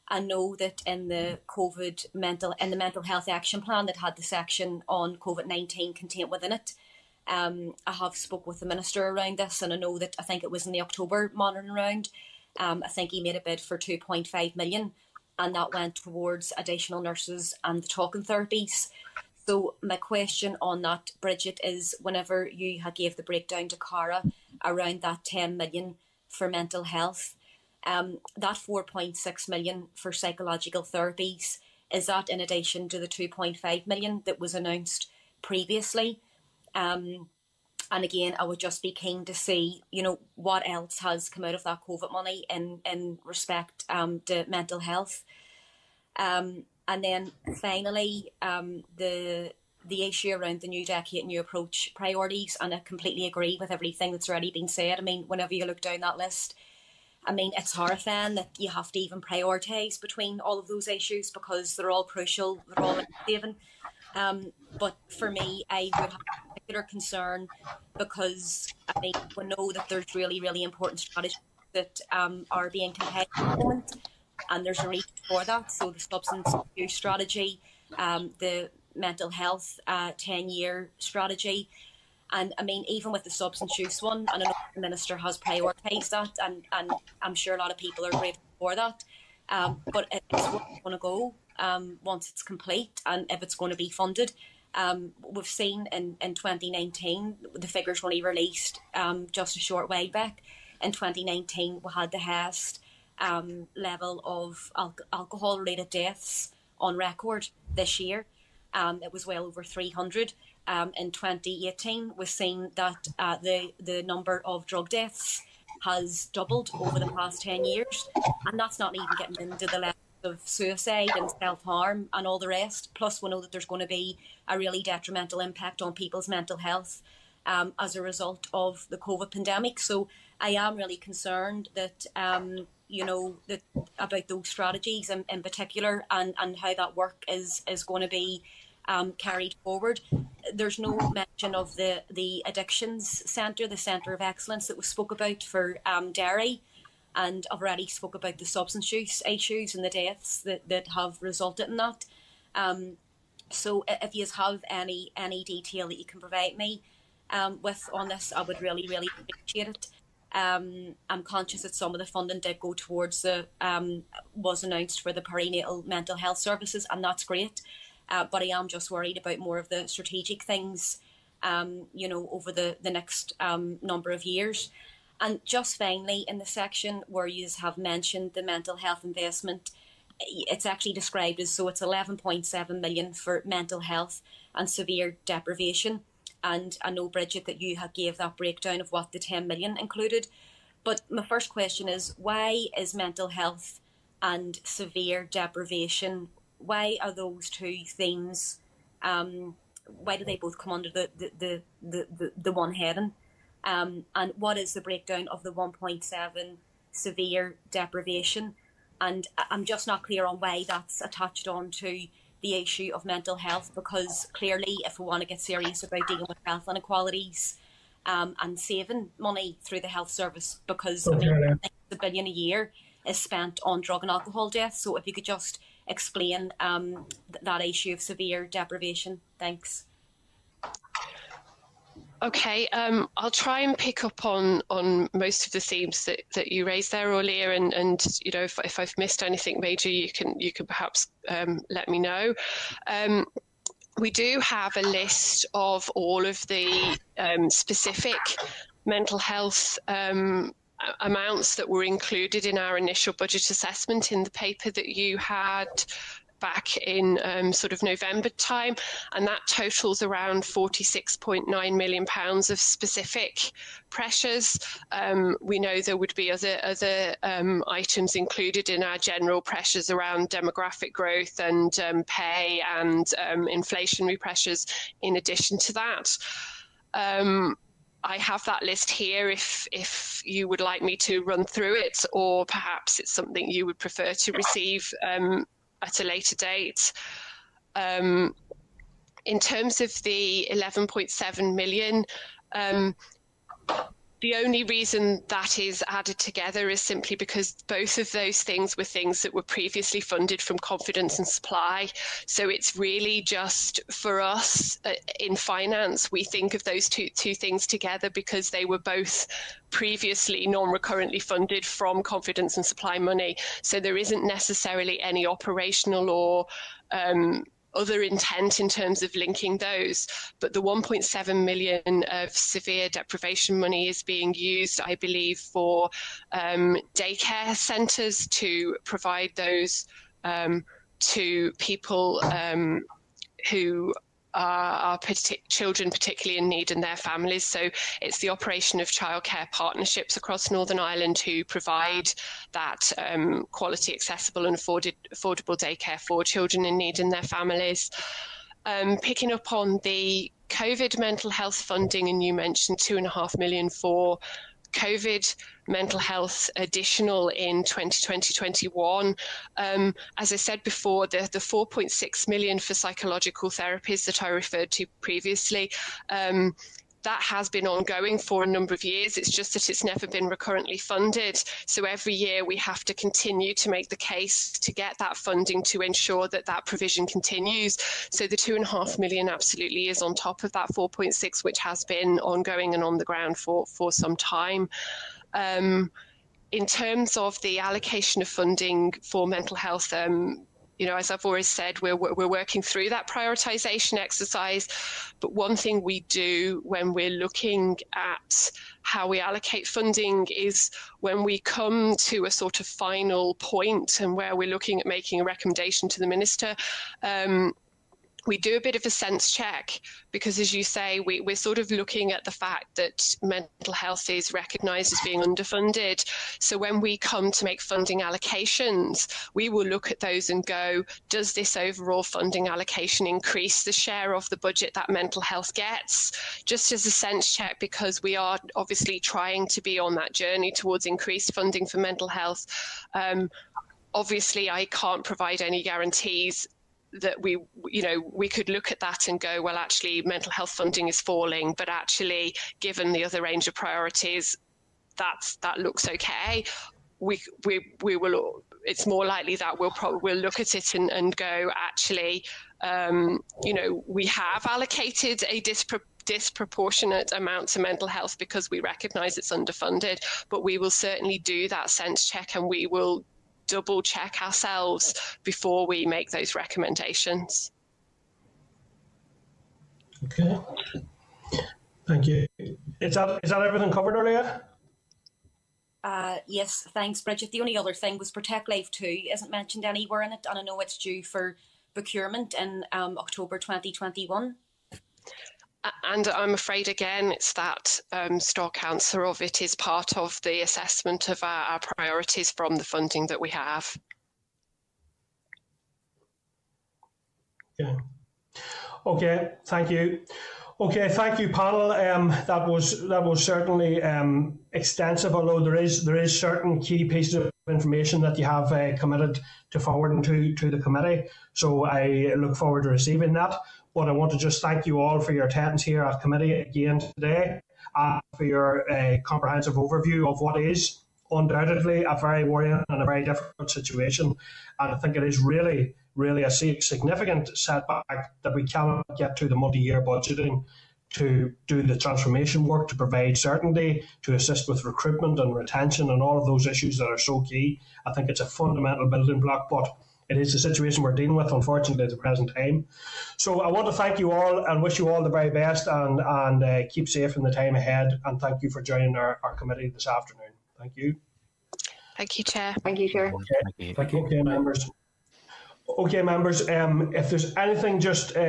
I know that in the COVID mental in the mental health action plan that had the section on COVID nineteen contained within it. Um, I have spoke with the Minister around this, and I know that I think it was in the October monitoring round, um, I think he made a bid for two point five million, and that went towards additional nurses and the talking therapies. So my question on that, Bridget, is whenever you gave the breakdown to Cara around that ten million for mental health, um, that four point six million for psychological therapies, is that in addition to the two point five million that was announced previously? Um, and again, I would just be keen to see, you know, what else has come out of that COVID money in, in respect um, to mental health. Um, and then finally, um, the the issue around the New Decade, New Approach priorities, and I completely agree with everything that's already been said. I mean, whenever you look down that list, I mean, it's horrifying that you have to even prioritise between all of those issues, because they're all crucial, they're all life-saving. Um, but for me, I would have a particular concern, because I mean, we know that there's really, really important strategies that um, are being compared at the moment, and there's a reason for that. So the substance abuse strategy, um, the mental health uh, ten-year strategy, and I mean, even with the substance use one, and I know the Minister has prioritised that, and, and I'm sure a lot of people are grateful for that, um, but it's where we want to go. Um, once it's complete, and if it's going to be funded. Um, we've seen in, in twenty nineteen, the figures were only released um, just a short while back, in twenty nineteen we had the highest um, level of al- alcohol-related deaths on record this year. Um, it was well over three hundred. Um, in twenty eighteen, we've seen that uh, the, the number of drug deaths has doubled over the past ten years. And that's not even getting into the level of suicide and self-harm and all the rest. Plus, we know that there's going to be a really detrimental impact on people's mental health um, as a result of the COVID pandemic. So I am really concerned that, um, you know, that about those strategies in, in particular and, and how that work is, is going to be Um, carried forward. There's no mention of the, the addictions centre, the centre of excellence that we spoke about for um, dairy, and I've already spoke about the substance use issues and the deaths that, that have resulted in that. Um, so if you have any any detail that you can provide me um, with on this, I would really, really appreciate it. Um, I'm conscious that some of the funding did go towards the, um, was announced for the perinatal mental health services, and that's great. Uh, but I am just worried about more of the strategic things, um, you know, over the, the next um, number of years. And just finally, in the section where you have mentioned the mental health investment, it's actually described as, so it's eleven point seven million for mental health and severe deprivation. And I know, Bridget, that you have gave that breakdown of what the ten million included. But my first question is, why is mental health and severe deprivation, why are those two things, um, why do they both come under the, the, the, the, the, the one heading? Um, and what is the breakdown of the one point seven severe deprivation? And I'm just not clear on why that's attached on to the issue of mental health, because clearly if we want to get serious about dealing with health inequalities um, and saving money through the health service, because okay, I mean, a billion a year is spent on drug and alcohol deaths. So if you could just explain um, th- that issue of severe deprivation. Thanks. Okay, um, I'll try and pick up on, on most of the themes that, that you raised there, Órlaithí, and, and you know, if, if I've missed anything major, you can you can perhaps um, let me know. Um, we do have a list of all of the um, specific mental health um amounts that were included in our initial budget assessment in the paper that you had back in um, sort of November time, and that totals around forty-six point nine million pounds of specific pressures. Um, we know there would be other other um, items included in our general pressures around demographic growth and um, pay and um, inflationary pressures in addition to that. Um, I have that list here if if you would like me to run through it, or perhaps it's something you would prefer to receive um, at a later date. Um, in terms of the eleven point seven million, um, the only reason that is added together is simply because both of those things were things that were previously funded from confidence and supply. So it's really just for us uh, in finance, we think of those two, two things together because they were both previously non-recurrently funded from confidence and supply money. So there isn't necessarily any operational or um, other intent in terms of linking those, but the one point seven million of severe deprivation money is being used, I believe, for um, daycare centres to provide those um, to people um, who are, are partic- children particularly in need and their families. So it's the operation of childcare partnerships across Northern Ireland who provide that um, quality, accessible and afforded, affordable daycare for children in need and their families. Um, picking up on the COVID mental health funding, and you mentioned two and a half million for COVID mental health additional in twenty twenty, twenty-one. Um, as I said before, the, the four point six million for psychological therapies that I referred to previously, um, that has been ongoing for a number of years. It's just that it's never been recurrently funded. So every year we have to continue to make the case to get that funding to ensure that that provision continues. So the two and a half million absolutely is on top of that four point six, which has been ongoing and on the ground for, for some time. Um, in terms of the allocation of funding for mental health um, you know, as I've always said, we're, we're working through that prioritisation exercise. But one thing we do when we're looking at how we allocate funding is when we come to a sort of final point and where we're looking at making a recommendation to the Minister, um, we do a bit of a sense check, because as you say, we, we're sort of looking at the fact that mental health is recognised as being underfunded. So when we come to make funding allocations, we will look at those and go, does this overall funding allocation increase the share of the budget that mental health gets? Just as a sense check, because we are obviously trying to be on that journey towards increased funding for mental health. Um, obviously, I can't provide any guarantees that we, you know, we could look at that and go, well, actually, mental health funding is falling, but actually, given the other range of priorities, that's that looks okay. We we we will. It's more likely that we'll probably we'll look at it and, and go, actually, um, you know, we have allocated a dispro- disproportionate amount to mental health because we recognise it's underfunded. But we will certainly do that sense check, and we will double check ourselves before we make those recommendations. Okay, thank you. Is that is that everything covered earlier? Uh, yes, thanks, Bridget. The only other thing was Protect Life Two isn't mentioned anywhere in it, and I know it's due for procurement in um, October twenty twenty-one. And I'm afraid, again, it's that um, stock answer of it is part of the assessment of our, our priorities from the funding that we have. Yeah. Okay, thank you. Okay, thank you, panel. Um, that was that was certainly um, extensive, although there is there is certain key pieces of information that you have uh, committed to forwarding to, to the committee. So I look forward to receiving that. But I want to just thank you all for your attendance here at committee again today and for your uh, comprehensive overview of what is undoubtedly a very worrying and a very difficult situation. And I think it is really, really a significant setback that we cannot get to the multi-year budgeting to do the transformation work, to provide certainty, to assist with recruitment and retention and all of those issues that are so key. I think it's a fundamental building block, but it is the situation we're dealing with, unfortunately, at the present time. So I want to thank you all and wish you all the very best, and, and uh, keep safe in the time ahead. And thank you for joining our, our committee this afternoon. Thank you. Thank you, Chair. Thank you, Chair. Okay, thank you. Thank you. Okay, members. Okay, members, um, if there's anything just uh,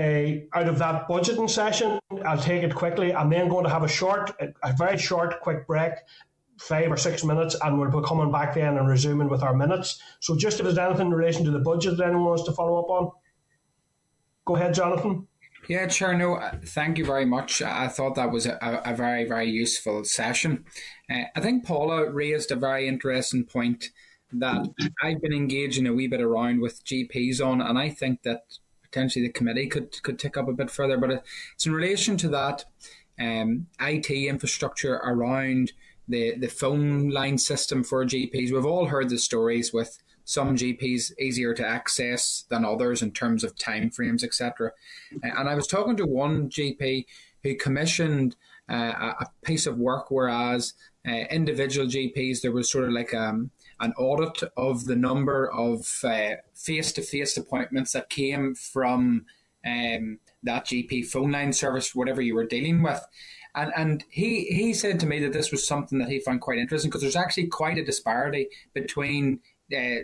out of that budgeting session, I'll take it quickly. I'm then going to have a short, a very short, quick break, five or six minutes, and we'll be coming back then and resuming with our minutes. So just if there's anything in relation to the budget that anyone wants to follow up on. Go ahead, Jonathan. Yeah, Chair, no, thank you very much. I thought that was a, a very, very useful session. Uh, I think Paula raised a very interesting point that I've been engaging a wee bit around with G Ps on, and I think that potentially the committee could, could tick up a bit further. But it's in relation to that um, I T infrastructure around the, the phone line system for G Ps. We've all heard the stories with some G Ps easier to access than others in terms of timeframes, et cetera. And I was talking to one G P who commissioned uh, a piece of work, whereas uh, individual G Ps, there was sort of like um, an audit of the number of uh, face-to-face appointments that came from um, that G P phone line service, whatever you were dealing with. And and he, he said to me that this was something that he found quite interesting, because there's actually quite a disparity between uh,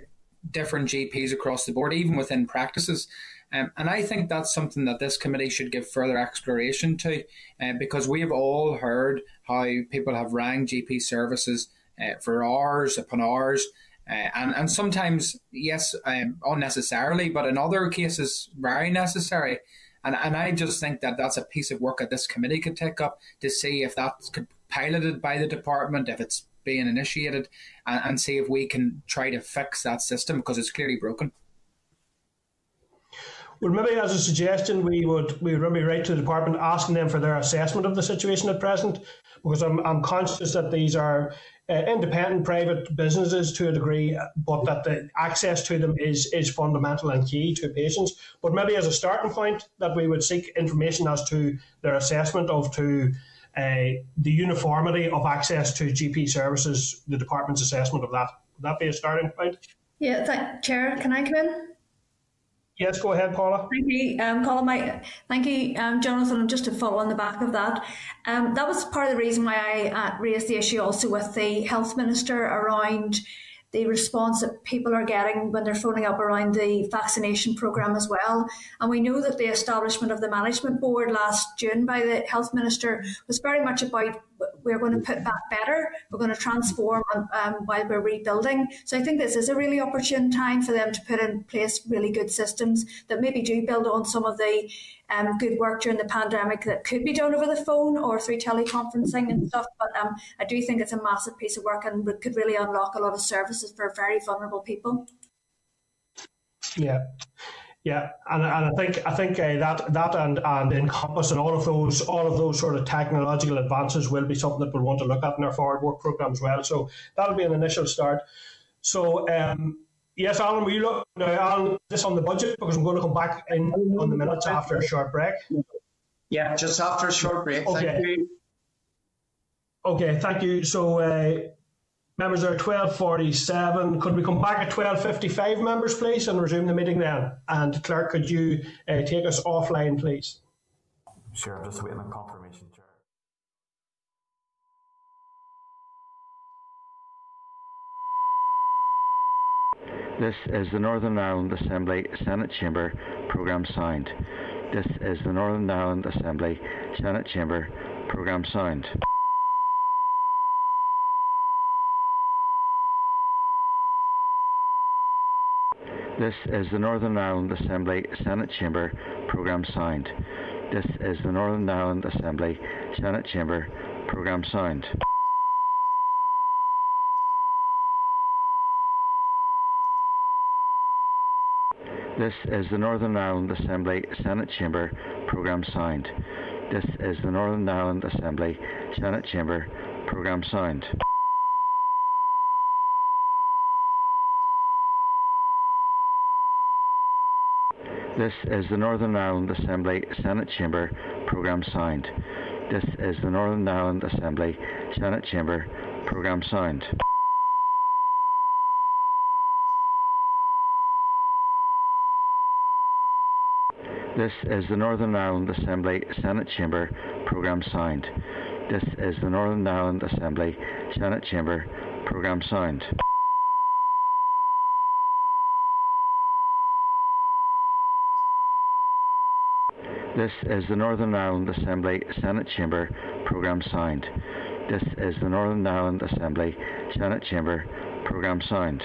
different G Ps across the board, even within practices. Um, and I think that's something that this committee should give further exploration to, uh, because we have all heard how people have rang G P services uh, for hours upon hours. Uh, and, and sometimes, yes, um, unnecessarily, but in other cases, very necessary. And, and I just think that that's a piece of work that this committee could take up to see if that's piloted by the department, if it's being initiated, and, and see if we can try to fix that system, because it's clearly broken. Well, maybe as a suggestion, we would we would maybe write to the department asking them for their assessment of the situation at present, because I'm I'm conscious that these are uh, independent private businesses to a degree, but that the access to them is is fundamental and key to patients. But maybe as a starting point, that we would seek information as to their assessment of to uh, the uniformity of access to G P services, the department's assessment of that. Would that be a starting point? Yeah, thank, Chair, can I come in? Yes, go ahead, Paula. Thank you, um, Colin. My, thank you, um, Jonathan. Just to follow on the back of that, um, that was part of the reason why I uh, raised the issue also with the Health Minister around the response that people are getting when they're phoning up around the vaccination programme as well. And we know that the establishment of the Management Board last June by the Health Minister was very much about we're going to put back better, we're going to transform um, while we're rebuilding. So I think this is a really opportune time for them to put in place really good systems that maybe do build on some of the um, good work during the pandemic that could be done over the phone or through teleconferencing and stuff. But um, I do think it's a massive piece of work and could really unlock a lot of services for very vulnerable people. Yeah. Yeah, and, and I think I think uh, that that and and Encompass and all of those all of those sort of technological advances will be something that we'll want to look at in our forward work programme as well. So that'll be an initial start. So um, yes, Alan, will you look now, Alan, this on the budget, because I'm going to come back in on the minutes after a short break. Yeah, just after a short break. Okay. Thank you. Okay, thank you. So. Uh, Members are twelve forty-seven. Could we come back at twelve fifty-five, members, please, and resume the meeting then? And Clerk, could you uh, take us offline, please? Sure, I'm just waiting on confirmation. This is the Northern Ireland Assembly Senate Chamber Programme Sound. This is the Northern Ireland Assembly Senate Chamber Programme Sound. This is the Northern Ireland Assembly Senate Chamber Programme Sound. This is the Northern Ireland Assembly Senate Chamber Programme Sound. This is the Northern Ireland Assembly Senate Chamber Programme Sound. This is the Northern Ireland Assembly Senate Chamber Programme Sound. This is the Northern Ireland Assembly Senate Chamber Programme Sound. This is the Northern Ireland Assembly Senate Chamber Programme Sound. This is the Northern Ireland Assembly Senate Chamber Programme Sound. This is the Northern Ireland Assembly Senate Chamber Programme Sound. This is the Northern Ireland Assembly Senate Chamber Programme Sound. This is the Northern Ireland Assembly Senate Chamber Programme Sound.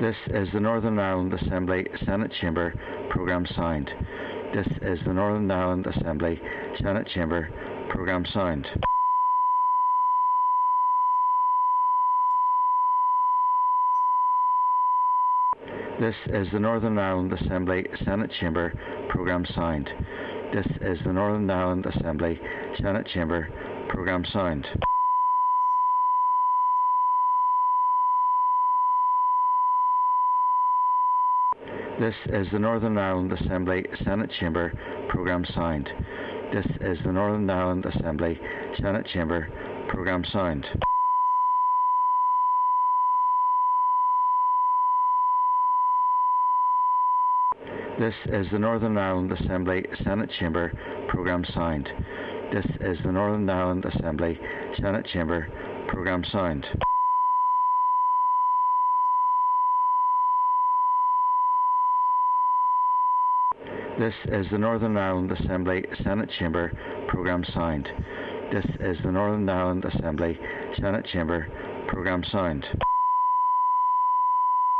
This is the Northern Ireland Assembly Senate Chamber Programme Sound. This is the Northern Ireland Assembly Senate Chamber Programme Sound. This is the Northern Ireland Assembly Senate Chamber Programme Sound. This is the Northern Ireland Assembly Senate Chamber Programme Sound. This is the Northern Ireland Assembly Senate Chamber Programme Sound. This is the Northern Ireland Assembly Senate Chamber Programme Sound. This is the Northern Ireland Assembly Senate Chamber Programme Sound. This is the Northern Ireland Assembly Senate Chamber Programme Sound. This is the Northern Ireland Assembly Senate Chamber Programme Sound. This is the Northern Ireland Assembly Senate Chamber Programme Sound. This is the Northern Ireland Assembly Senate Chamber Programme Sound.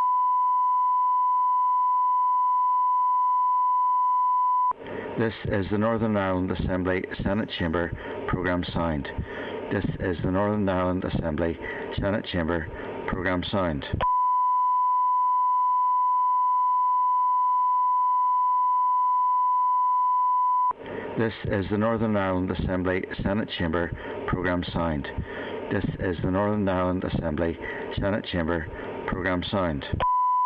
This is the Northern Ireland Assembly Senate Chamber Programme Sound. This is the Northern Ireland Assembly Senate Chamber Programme Sound. This is the Northern Ireland Assembly Senate Chamber Programme Sound.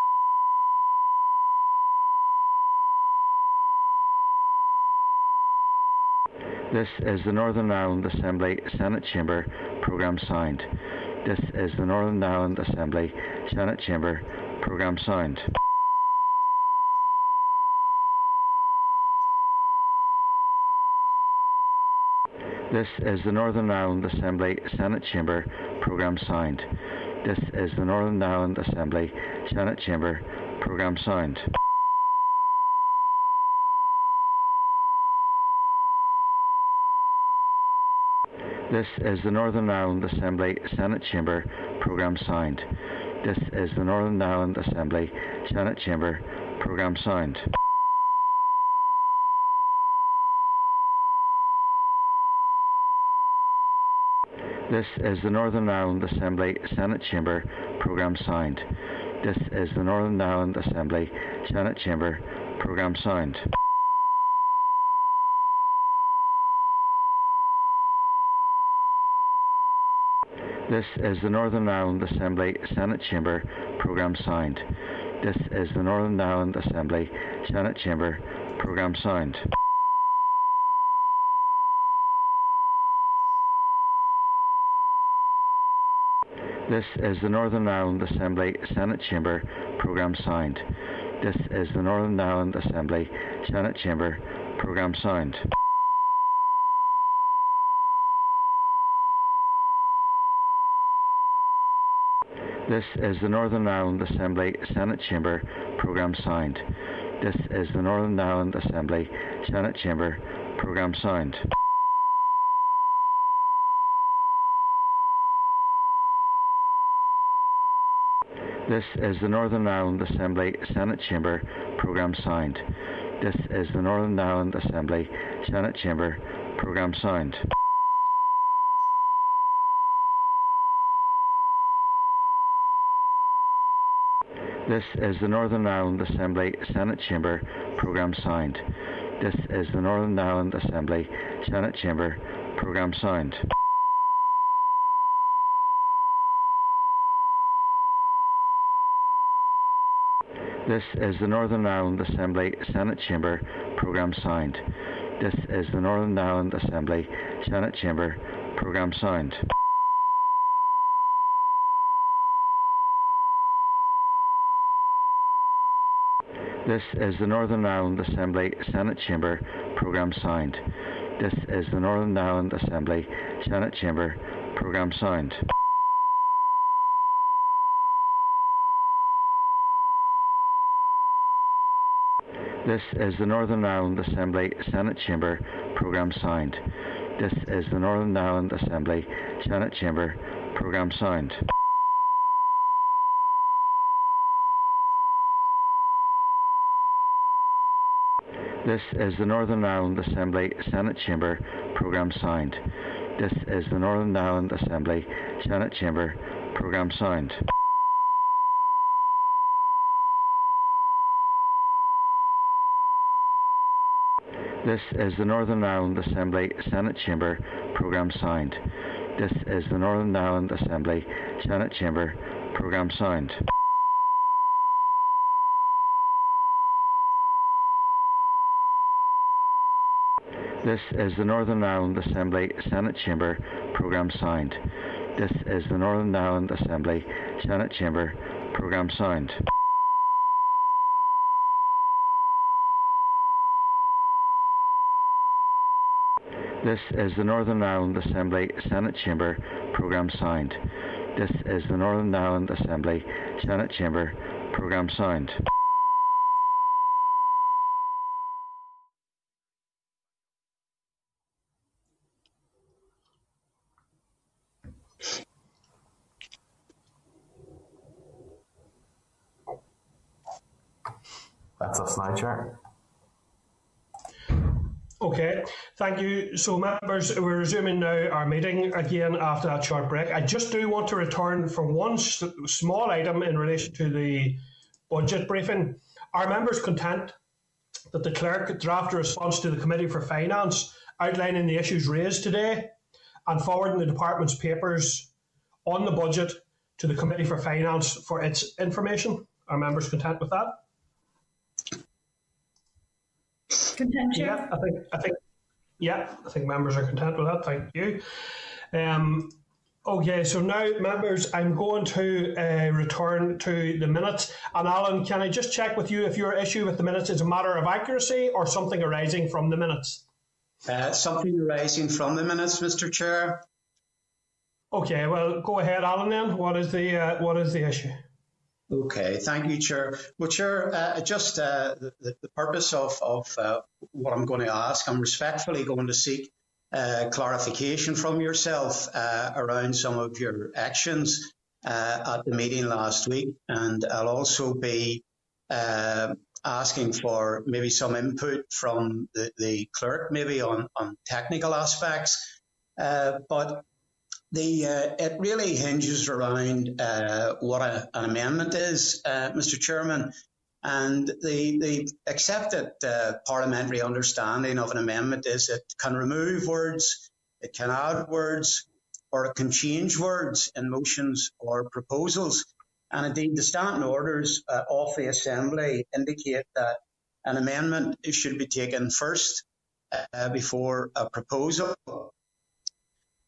This is the Northern Ireland Assembly Senate Chamber Programme Sound. This is the Northern Ireland Assembly Senate Chamber programme sound. This is the Northern Ireland Assembly Senate Chamber programme sound. This is the Northern Ireland Assembly Senate Chamber programme sound. This is the Northern Ireland Assembly Senate Chamber programme sound. This is the Northern Ireland Assembly Senate Chamber programme sound. This is the Northern Ireland Assembly Senate Chamber programme sound. This is the Northern Ireland Assembly Senate Chamber programme sound. This is the Northern Ireland Assembly Senate Chamber programme sound. This is the Northern Ireland Assembly Senate Chamber programme sound. This is the Northern Ireland Assembly Senate Chamber programme sound. This is the Northern Ireland Assembly Senate Chamber programme sound. This is the Northern Ireland Assembly Senate Chamber programme sound. This is the Northern Ireland Assembly Senate Chamber programme sound. This is the Northern Ireland Assembly Senate Chamber programme sound. This is the Northern Ireland Assembly Senate Chamber programme sound. This is the Northern Ireland Assembly Senate Chamber programme sound. This is the Northern Ireland Assembly Senate Chamber programme sound. This is the Northern Ireland Assembly Senate Chamber programme sound. This is the Northern Ireland Assembly Senate Chamber programme sound. This is the Northern Ireland Assembly Senate Chamber programme sound. This is the Northern Ireland Assembly Senate Chamber programme sound. This is the Northern Ireland Assembly Senate Chamber programme sound. This is the Northern Ireland Assembly Senate Chamber programme sound. This is the Northern Ireland Assembly Senate Chamber programme sound. This is the Northern Ireland Assembly Senate Chamber programme sound. This is the Northern Ireland Assembly Senate Chamber programme sound. This is the Northern Ireland Assembly Senate Chamber programme sound. This is the Northern Ireland Assembly Senate Chamber programme sound. This is the Northern Ireland Assembly Senate Chamber programme sound. This is the Northern Ireland Assembly Senate Chamber programme sound. This is the Northern Ireland Assembly Senate Chamber programme sound. That's a slide chart. Okay, thank you. So members, we're resuming now our meeting again after that short break. I just do want to return for one s small item in relation to the budget briefing. Are members content that the clerk draft a response to the Committee for Finance outlining the issues raised today and forwarding the department's papers on the budget to the Committee for Finance for its information? Are members content with that? Content, yeah, I think I think yeah, I think members are content with that. Thank you. Um, Okay, so now, members, I'm going to uh, return to the minutes. And Alan, can I just check with you if your issue with the minutes is a matter of accuracy or something arising from the minutes? Uh, something arising from the minutes, Mister Chair. Okay, well, go ahead, Alan, then. What is the, uh, what is the issue? Okay, thank you, Chair. Well, Chair, uh, just uh, the, the purpose of, of uh, what I'm going to ask, I'm respectfully going to seek Uh, clarification from yourself uh, around some of your actions uh, at the meeting last week, and I'll also be uh, asking for maybe some input from the, the clerk, maybe on, on technical aspects. Uh, but the uh, it really hinges around uh, what a, an amendment is, uh, Mister Chairman. And the, the accepted uh, parliamentary understanding of an amendment is it can remove words, it can add words, or it can change words in motions or proposals. And indeed, the standing orders uh, of the Assembly indicate that an amendment should be taken first uh, before a proposal.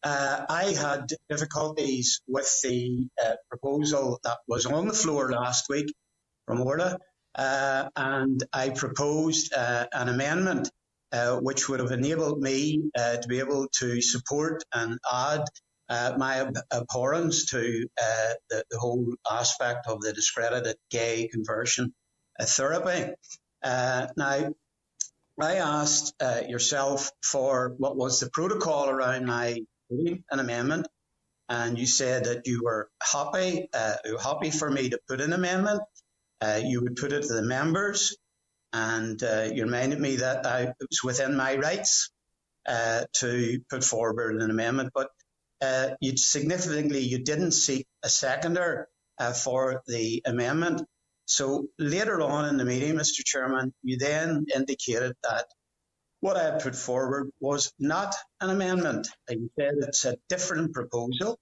Uh, I had difficulties with the uh, proposal that was on the floor last week from Órlaithí. Uh, and I proposed uh, an amendment uh, which would have enabled me uh, to be able to support and add uh, my abhorrence to uh, the, the whole aspect of the discredited gay conversion uh, therapy. Uh, now, I asked uh, yourself for what was the protocol around my an amendment, and you said that you were happy, uh, happy for me to put an amendment. Uh, you would put it to the members, and uh, you reminded me that I, it was within my rights uh, to put forward an amendment, but uh, you significantly you didn't seek a seconder uh, for the amendment. So later on in the meeting, Mister Chairman, you then indicated that what I put forward was not an amendment. You said it's a different proposal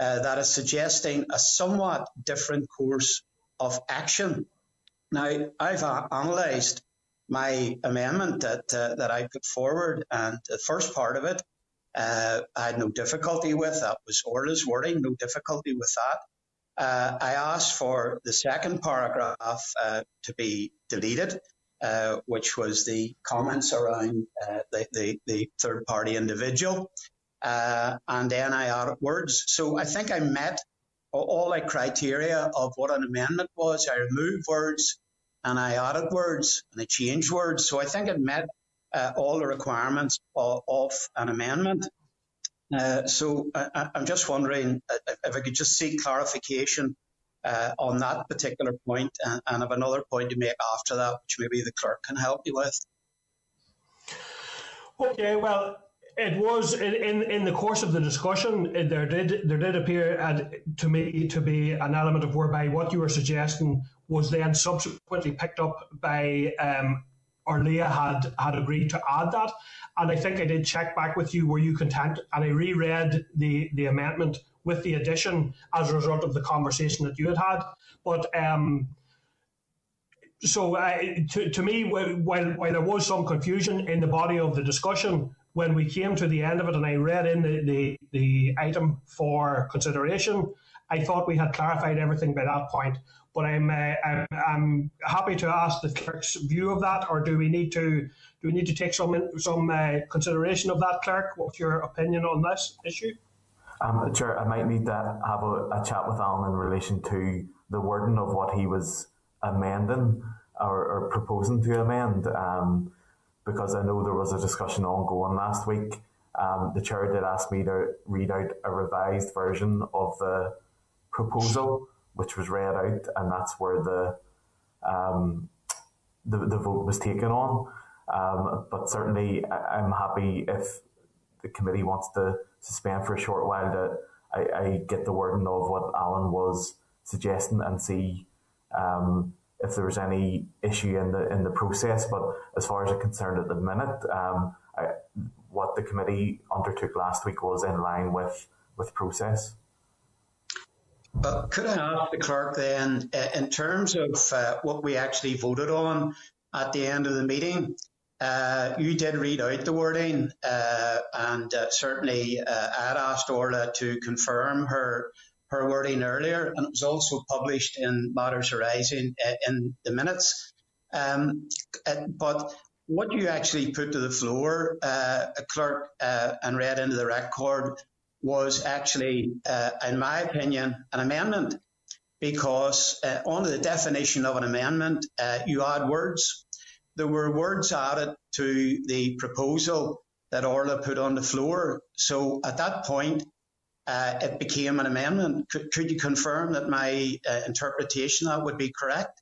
uh, that is suggesting a somewhat different course of action. Now, I've uh, analysed my amendment that uh, that I put forward, and the first part of it uh, I had no difficulty with. That was Orla's wording, no difficulty with that. Uh, I asked for the second paragraph uh, to be deleted, uh, which was the comments around uh, the, the, the third-party individual, uh, and then I added words. So I think I met all the criteria of what an amendment was. I removed words and I added words and I changed words. So I think it met uh, all the requirements of, of an amendment. Uh, so I, I'm just wondering if I could just seek clarification uh, on that particular point, and, and have another point to make after that, which maybe the clerk can help you with. Okay, well, it was in, in, in the course of the discussion, there did there did appear at, to me to be an element of whereby what you were suggesting was then subsequently picked up by um, or Leah had, had agreed to add that. And I think I did check back with you, were you content? And I reread the, the amendment with the addition as a result of the conversation that you had had. But um, so I, to, to me, while, while there was some confusion in the body of the discussion, when we came to the end of it and I read in the, the, the item for consideration, I thought we had clarified everything by that point. But I'm, uh, I'm I'm happy to ask the clerk's view of that, or do we need to do we need to take some some uh, consideration of that, clerk? What's your opinion on this issue? Um, Chair, I might need to have a, a chat with Alan in relation to the wording of what he was amending or, or proposing to amend. Um, because I know there was a discussion ongoing last week. Um, the Chair did ask me to read out a revised version of the proposal, which was read out, and that's where the um, the, the vote was taken on. Um, but certainly I'm happy if the committee wants to suspend for a short while to I, I get the wording of what Alan was suggesting and see um, if there was any issue in the in the process. But as far as I'm concerned at the minute, um, I, what the committee undertook last week was in line with, with process. Uh, could I ask the clerk then, uh, in terms of uh, what we actually voted on at the end of the meeting, Uh, you did read out the wording, uh, and uh, certainly uh, I'd asked Orla to confirm her her wording earlier, and it was also published in Matters Arising uh, in the minutes. Um, uh, but what you actually put to the floor, uh, a clerk, uh, and read into the record was actually, uh, in my opinion, an amendment, because uh, under the definition of an amendment, uh, you add words. There were words added to the proposal that Orla put on the floor. So at that point, uh, it became an amendment. Could, could you confirm that my uh, interpretation of that would be correct?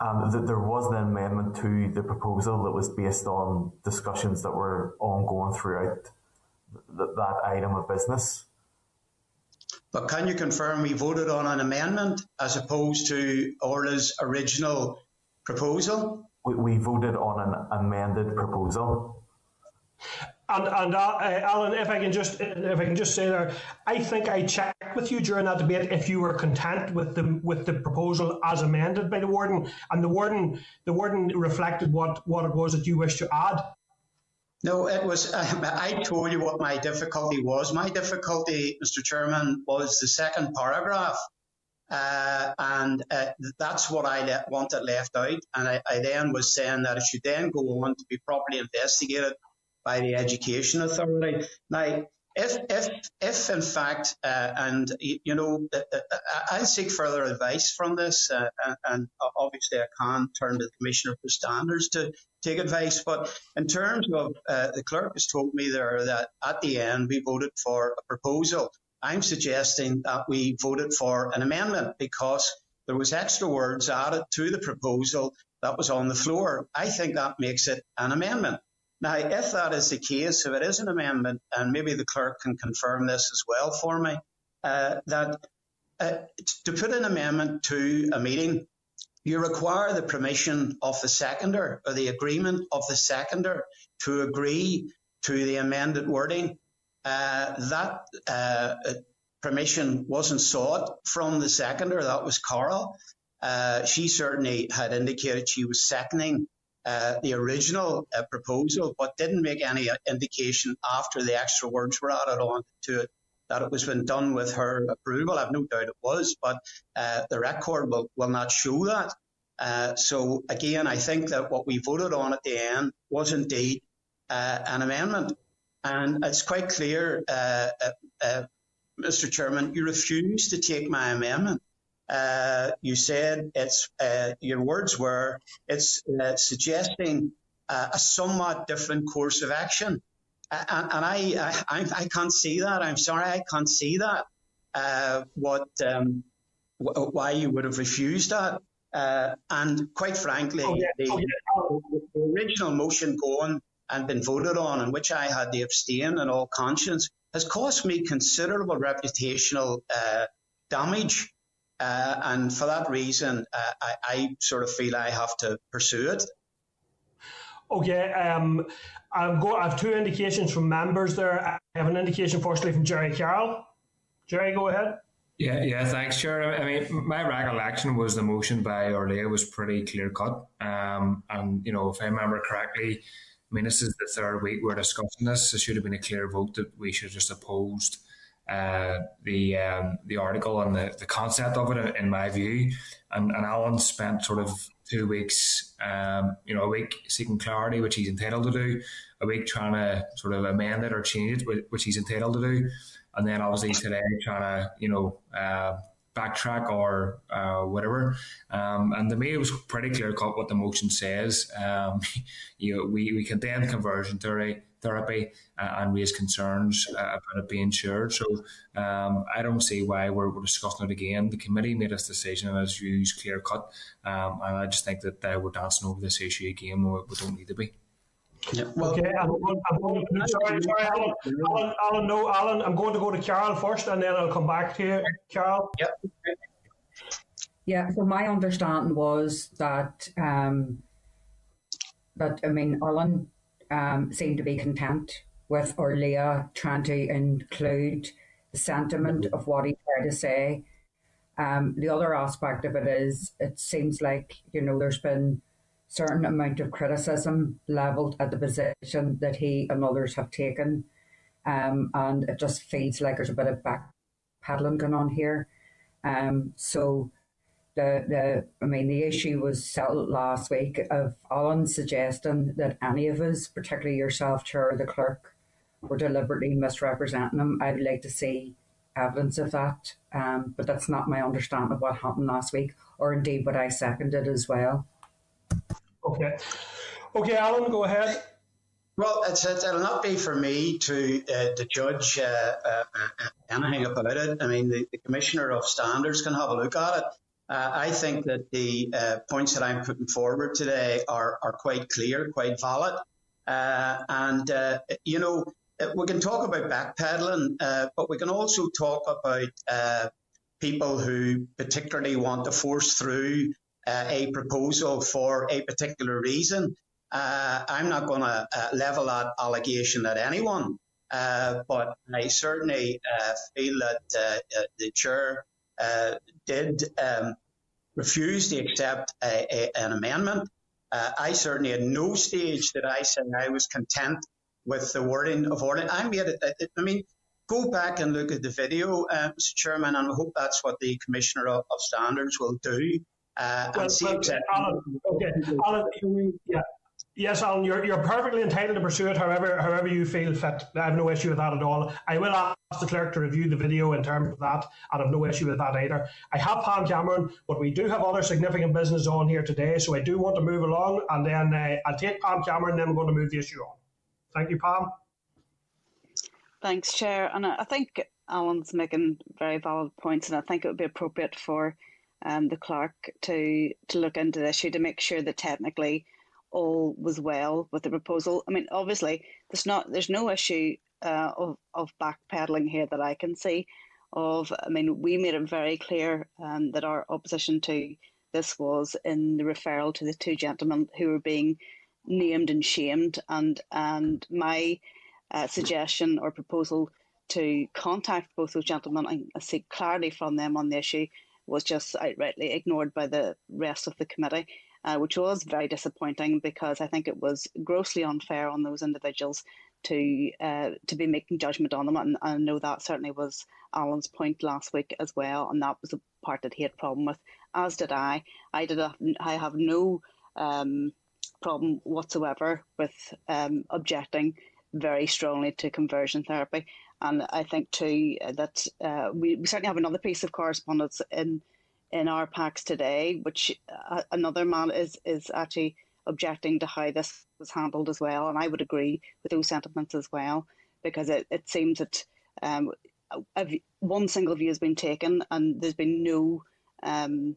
Um, that there was an amendment to the proposal that was based on discussions that were ongoing throughout th that item of business. But can you confirm we voted on an amendment as opposed to Orla's original proposal? We, we voted on an amended proposal. And, and uh, uh, Alan, if I can just if I can just say there, I think I checked with you during that debate if you were content with the with the proposal as amended by the warden, and the warden the warden reflected what what it was that you wished to add. No, it was. Um, I told you what my difficulty was. My difficulty, Mister Chairman, was the second paragraph, uh, and uh, that's what I le wanted left out. And I, I then was saying that it should then go on to be properly investigated by the Education Authority. Now, if if if in fact, uh, and you know, I seek further advice from this, uh, and, and obviously I can turn to the Commissioner for Standards to take advice, but in terms of, uh, the clerk has told me there that at the end we voted for a proposal. I'm suggesting that we voted for an amendment because there was extra words added to the proposal that was on the floor. I think that makes it an amendment. Now, if that is the case, if it is an amendment, and maybe the clerk can confirm this as well for me, uh, that uh, to put an amendment to a meeting, you require the permission of the seconder or the agreement of the seconder to agree to the amended wording. Uh, that uh, permission wasn't sought from the seconder, that was Carál. Uh, she certainly had indicated she was seconding uh, the original uh, proposal, but didn't make any indication after the extra words were added on to it that it was been done with her approval. I've no doubt it was, but uh, the record will, will not show that. Uh, so again, I think that what we voted on at the end was indeed uh, an amendment. And it's quite clear, uh, uh, Mister Chairman, you refused to take my amendment. Uh, you said, it's, uh, your words were, it's uh, suggesting uh, a somewhat different course of action. And, and I, I, I can't see that. I'm sorry, I can't see that. Uh, what, um, wh why you would have refused that? Uh, and quite frankly, oh, yeah. the, oh, yeah. the original motion going and been voted on, in which I had to abstain in all conscience, has cost me considerable reputational uh, damage. Uh, and for that reason, uh, I, I sort of feel I have to pursue it. Okay, um, I've got, I have two indications from members there. I have an indication, firstly, from Jerry Carroll. Jerry, go ahead. Yeah, yeah, thanks, Chair. I mean, my recollection was the motion by Órlaithí was pretty clear-cut. Um, and, you know, if I remember correctly, I mean, this is the third week we're discussing this. There should have been a clear vote that we should have just opposed uh, the um, the article and the, the concept of it, in my view. And, and Alan spent sort of two weeks, um, you know, a week seeking clarity, which he's entitled to do, a week trying to sort of amend it or change it, which he's entitled to do, and then obviously today trying to, you know, uh, backtrack or uh, whatever. Um, and to me, it was pretty clear-cut what the motion says. Um, you know, we, we condemn conversion theory, therapy uh, and raise concerns uh, about it being shared. So um, I don't see why we're, we're discussing it again. The committee made its decision and its views clear cut. Um, and I just think that uh, we're dancing over this issue again when we don't need to be. Yeah, well, okay, I'm, I'm, I'm sorry, sorry, Alan, Alan, Alan, no, Alan, I'm going to go to Carol first and then I'll come back to you, Carol. Yep. Yeah, so my understanding was that, um, that I mean, Alan Um, seem to be content with Órlaithí trying to include the sentiment of what he tried to say. Um, the other aspect of it is, it seems like, you know, there's been certain amount of criticism levelled at the position that he and others have taken. Um, and it just feels like there's a bit of backpedaling going on here. Um, so the the I mean the issue was settled last week of Alan suggesting that any of us, particularly yourself, Chair, or the clerk, were deliberately misrepresenting him. I'd like to see evidence of that, um, but that's not my understanding of what happened last week, or indeed what I seconded as well. Okay, okay, Alan, go ahead. Well, it's, it'll not be for me to uh, to judge uh, uh, anything about it. I mean, the, the Commissioner of Standards can have a look at it. Uh, I think that the uh, points that I'm putting forward today are, are quite clear, quite valid. Uh, and, uh, you know, we can talk about backpedaling, uh, but we can also talk about uh, people who particularly want to force through uh, a proposal for a particular reason. Uh, I'm not going to uh, level that allegation at anyone, uh, but I certainly uh, feel that uh, the Chair uh, did um, refuse to accept a, a, an amendment. Uh, I certainly at no stage did I say I was content with the wording of ordinance. I made it, it, I mean, go back and look at the video, uh, Mister Chairman, and I hope that's what the Commissioner of, of Standards will do. Uh, well, and see well, exactly. Alan, okay. Alan, you, yeah. Yes, Alan, you're, you're perfectly entitled to pursue it however however you feel fit. I have no issue with that at all. I will ask the clerk to review the video in terms of that, and I have no issue with that either. I have Pam Cameron, but we do have other significant business on here today, so I do want to move along, and then uh, I'll take Pam Cameron, and then I'm going to move the issue on. Thank you, Pam. Thanks, Chair. And I think Alan's making very valid points, and I think it would be appropriate for um, the clerk to, to look into the issue to make sure that technically all was well with the proposal. I mean, obviously, there's not, there's no issue uh, of of backpedaling here that I can see. Of, I mean, we made it very clear um, that our opposition to this was in the referral to the two gentlemen who were being named and shamed, and and my uh, suggestion or proposal to contact both those gentlemen and seek clarity from them on the issue was just outrightly ignored by the rest of the committee. Uh, which was very disappointing, because I think it was grossly unfair on those individuals to uh, to be making judgment on them. And I know that certainly was Alan's point last week as well, and that was the part that he had a problem with, as did I. I, did a, I have no um, problem whatsoever with um, objecting very strongly to conversion therapy. And I think too that uh, we, we certainly have another piece of correspondence in in our packs today, which uh, another man is, is actually objecting to how this was handled as well. And I would agree with those sentiments as well, because it, it seems that um, one single view has been taken, and there's been no um,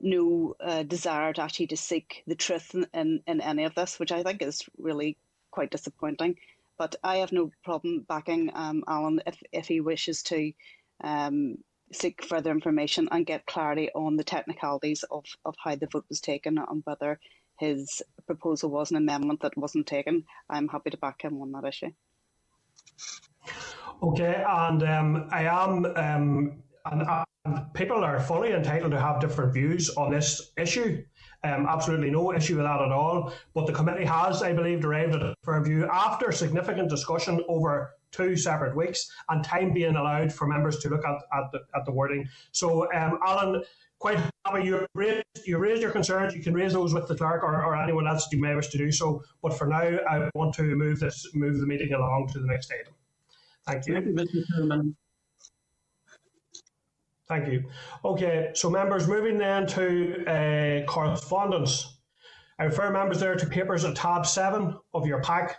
no uh, desire to actually to seek the truth in, in, in any of this, which I think is really quite disappointing. But I have no problem backing um, Alan if, if he wishes to um, seek further information and get clarity on the technicalities of, of how the vote was taken and whether his proposal was an amendment that wasn't taken. I'm happy to back him on that issue. Okay, and um, I am, um, and, and people are fully entitled to have different views on this issue. Um, absolutely no issue with that at all. But the committee has, I believe, derived a fair view after significant discussion over two separate weeks and time being allowed for members to look at, at, the, at the wording. So, um, Alan, quite happy you raised, you raised your concerns. You can raise those with the clerk or, or anyone else you may wish to do so. But for now, I want to move this move the meeting along to the next item. Thank you. Thank you, Mister Chairman. Thank you. Okay, so members, moving then to uh, correspondence. I refer members there to papers at tab seven of your pack,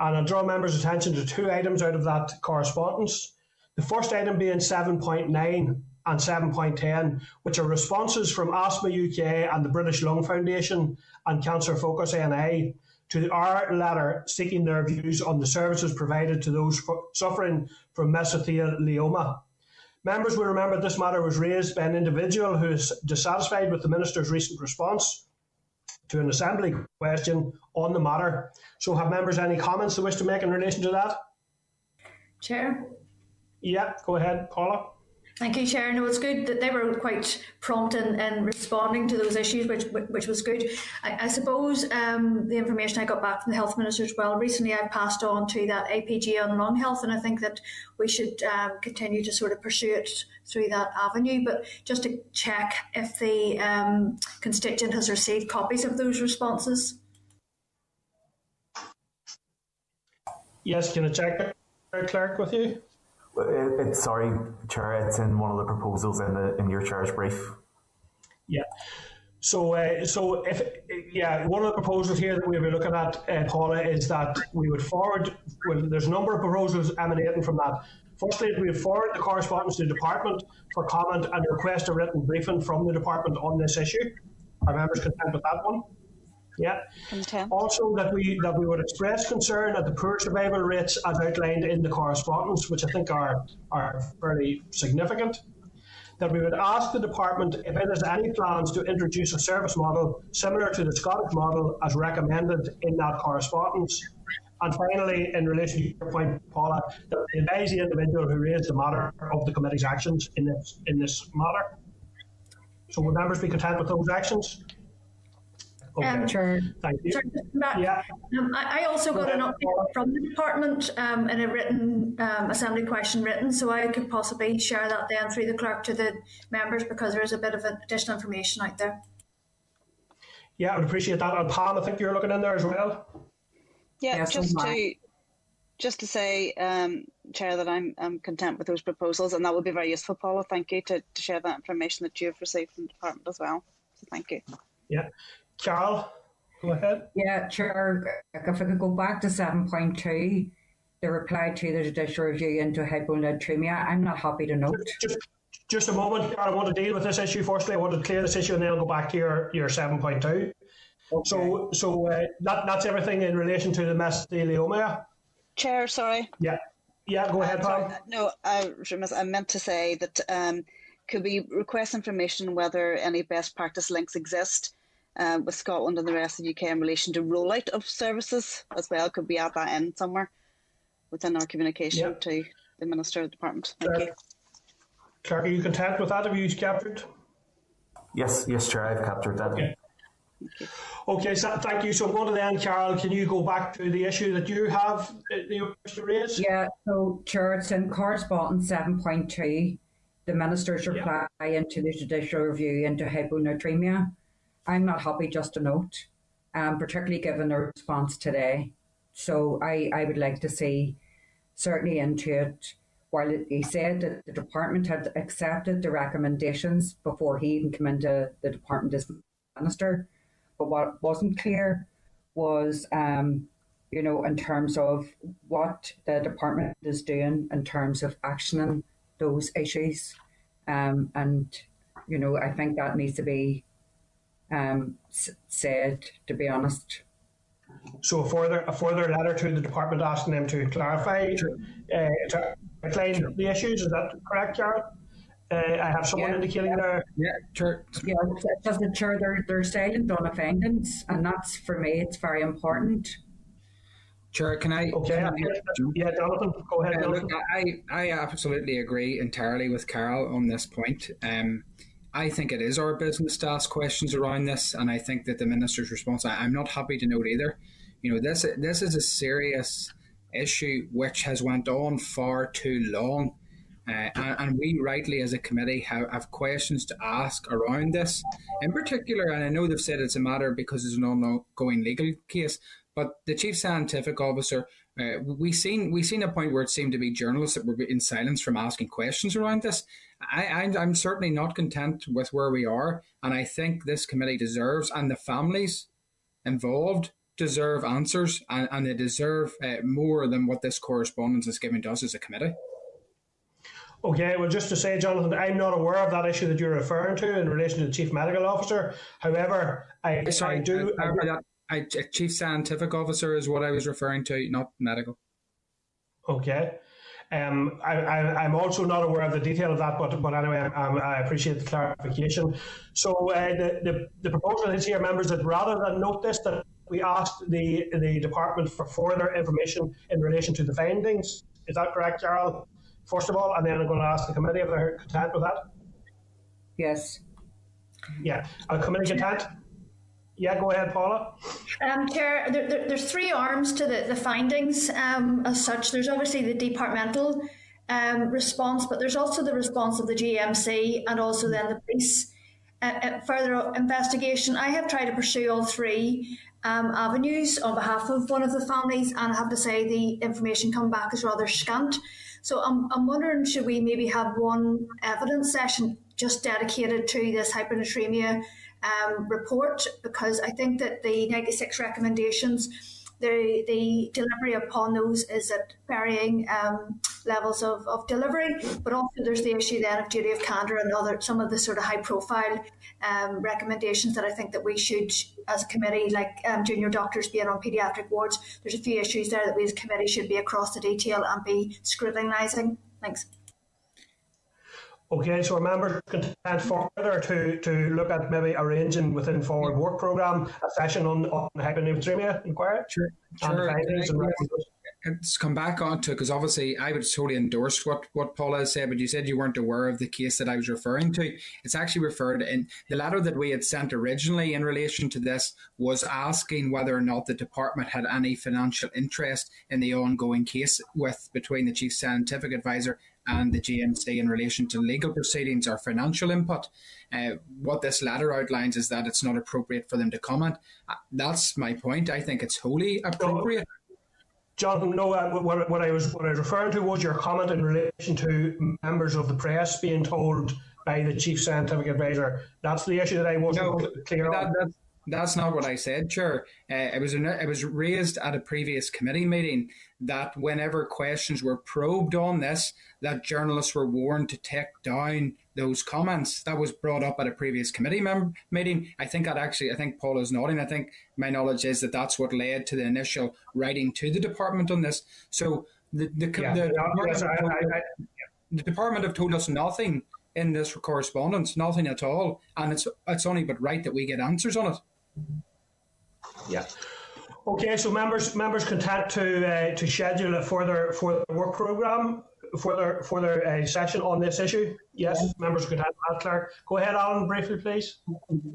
and I draw members' attention to two items out of that correspondence. The first item being seven point nine and seven point ten, which are responses from Asthma U K and the British Lung Foundation and Cancer Focus N I to our letter seeking their views on the services provided to those suffering from mesothelioma. Members will remember this matter was raised by an individual who is dissatisfied with the Minister's recent response to an Assembly question on the matter. So have members any comments they wish to make in relation to that? Chair? Yeah, go ahead, Paula. Thank you, Sharon. No, it's good that they were quite prompt in, in responding to those issues, which which was good. I, I suppose um, the information I got back from the Health Minister as well recently, I passed on to that A P G on lung health, and I think that we should um, continue to sort of pursue it through that avenue. But just to check if the um, constituent has received copies of those responses. Yes, can I check, Clerk, with you? It, it, sorry, Chair, it's in one of the proposals in the in your Chair's brief. Yeah. So, uh, so if yeah, one of the proposals here that we'll be looking at, uh, Paula, is that we would forward. Well, there's a number of proposals emanating from that. Firstly, we would forward the correspondence to the Department for comment and request a written briefing from the Department on this issue. Are members content with that one? Yeah. Content. Also, that we that we would express concern at the poor survival rates as outlined in the correspondence, which I think are are fairly significant. That we would ask the department if it has any plans to introduce a service model similar to the Scottish model as recommended in that correspondence. And finally, in relation to your point, Paula, that we advise the individual who raised the matter of the committee's actions in this in this matter. So, would members be content with those actions? Okay. Um, sure. Thank you. Sorry, yeah. um, I, I also got an update from the department um, in a written um, assembly question written, so I could possibly share that then through the clerk to the members, because there is a bit of additional information out there. Yeah, I would appreciate that. And Pam, I think you're looking in there as well. Yeah, yes, just to just to say, um, Chair, that I'm I'm content with those proposals, and that will be very useful, Paula. Thank you to, to share that information that you've received from the department as well. So thank you. Yeah. Carál, go ahead. Yeah, Chair, if I could go back to seven point two, the reply to the judicial review into hyponatraemia, I'm not happy to note. Just, just a moment, Carál, I want to deal with this issue firstly. I want to clear this issue and then I'll go back to your, your seven point two. Okay. So, so uh, that, that's everything in relation to the mesothelioma. Chair, sorry. Yeah, yeah, go ahead, Pam. No, I, I meant to say that um, could we request information whether any best practice links exist Uh, with Scotland and the rest of the U K in relation to rollout of services as well? Could we add that in somewhere within our communication yep. to the Minister of the Department? Thank Clerk. you. Clerk, are you content with that? Have you captured? Yes, yes, Chair, I've captured that. Okay, okay. okay so thank you. So I'm going to the end, Carál. Can you go back to the issue that you have that you raised? Yeah, so Chair, it's in correspondence seven point two, the Minister's reply yep. into the judicial review into hyponatraemia. I'm not happy, just a note, um, particularly given the response today. So I, I would like to see certainly into it, while he said that the department had accepted the recommendations before he even came into the department as minister, but what wasn't clear was, um, you know, in terms of what the department is doing in terms of actioning those issues. Um, and, you know, I think that needs to be Um, said, to be honest. So a further a further letter to the department asking them to clarify uh, to outline the issues. Is that correct, Carol? Uh, I have someone yeah, indicating yeah, there. Yeah, sure. Yeah, doesn't sure they're they're silent on offendance, and that's for me. It's very important. Chair, can I? Okay. Can I, yeah, Jonathan, go ahead. Uh, look, I I absolutely agree entirely with Carol on this point. Um, I think it is our business to ask questions around this, and I think that the Minister's response, I, I'm not happy to note either. You know, this this is a serious issue which has went on far too long, uh, and, and we rightly as a committee have, have questions to ask around this. In particular, and I know they've said it's a matter because it's an ongoing legal case, but the Chief Scientific Officer, uh, we seen we seen a point where it seemed to be journalists that were in silence from asking questions around this. I, I'm, I'm certainly not content with where we are, and I think this committee deserves, and the families involved deserve answers, and, and they deserve uh, more than what this correspondence is giving to us as a committee. Okay, well, just to say, Jonathan, I'm not aware of that issue that you're referring to in relation to the Chief Medical Officer. However, I, Sorry, I do... I, I, I, Chief Scientific Officer is what I was referring to, not medical. Okay. Um, I, I, I'm also not aware of the detail of that, but, but anyway, I, I appreciate the clarification. So uh, the, the, the proposal is here, members, that rather than note this, that we asked the, the department for further information in relation to the findings. Is that correct, Carol? first of all, and then I'm going to ask the committee if they're content with that. Yes. Yeah. Are committee content? Yeah, go ahead, Paula. Um, Chair, there, there, there's three arms to the, the findings um, as such. There's obviously the departmental um, response, but there's also the response of the G M C and also then the police. Uh, further investigation. I have tried to pursue all three um, avenues on behalf of one of the families, and I have to say the information come back is rather scant. So I'm, I'm wondering, should we maybe have one evidence session just dedicated to this hyponatraemia um, report? Because I think that the ninety-six recommendations, the, the delivery upon those is at varying um, levels of, of delivery, but also there's the issue then of duty of candour and other some of the sort of high profile um, recommendations that I think that we should, as a committee, like um, junior doctors being on paediatric wards, there's a few issues there that we as a committee should be across the detail and be scrutinising. Thanks. Okay, so our members can add further to, to look at maybe arranging within Forward Work Programme a session on, on hyponatraemia inquiry. Sure. And sure. Findings and recommendations. Let's come back on to, because obviously I would totally endorse what, what Paula said, but you said you weren't aware of the case that I was referring to. It's actually referred in the letter that we had sent originally in relation to this was asking whether or not the department had any financial interest in the ongoing case with between the Chief Scientific Advisor and the G M C in relation to legal proceedings or financial input. Uh, what this letter outlines is that it's not appropriate for them to comment. That's my point. I think it's wholly appropriate. Jonathan, no, uh, what, what, I was, what I was referring to was your comment in relation to members of the press being told by the Chief Scientific Advisor. That's the issue that I wasn't no, clear that, on. That's, that's not what I said, Chair. Uh, it, was an, it was raised at a previous committee meeting that whenever questions were probed on this, that journalists were warned to take down those comments. That was brought up at a previous committee member meeting. I think that actually, I think Paul is nodding. I think my knowledge is that that's what led to the initial writing to the department on this. So the the, yeah, the, department, yes, I, I, I, the department have told us nothing in this correspondence, nothing at all, and it's it's only but right that we get answers on it. Yeah. Okay, so members members content to uh, to schedule a further further work programme. For their, for their uh, session on this issue. Yes, yeah. Members could have that, Clerk. Go ahead, Alan, briefly, please.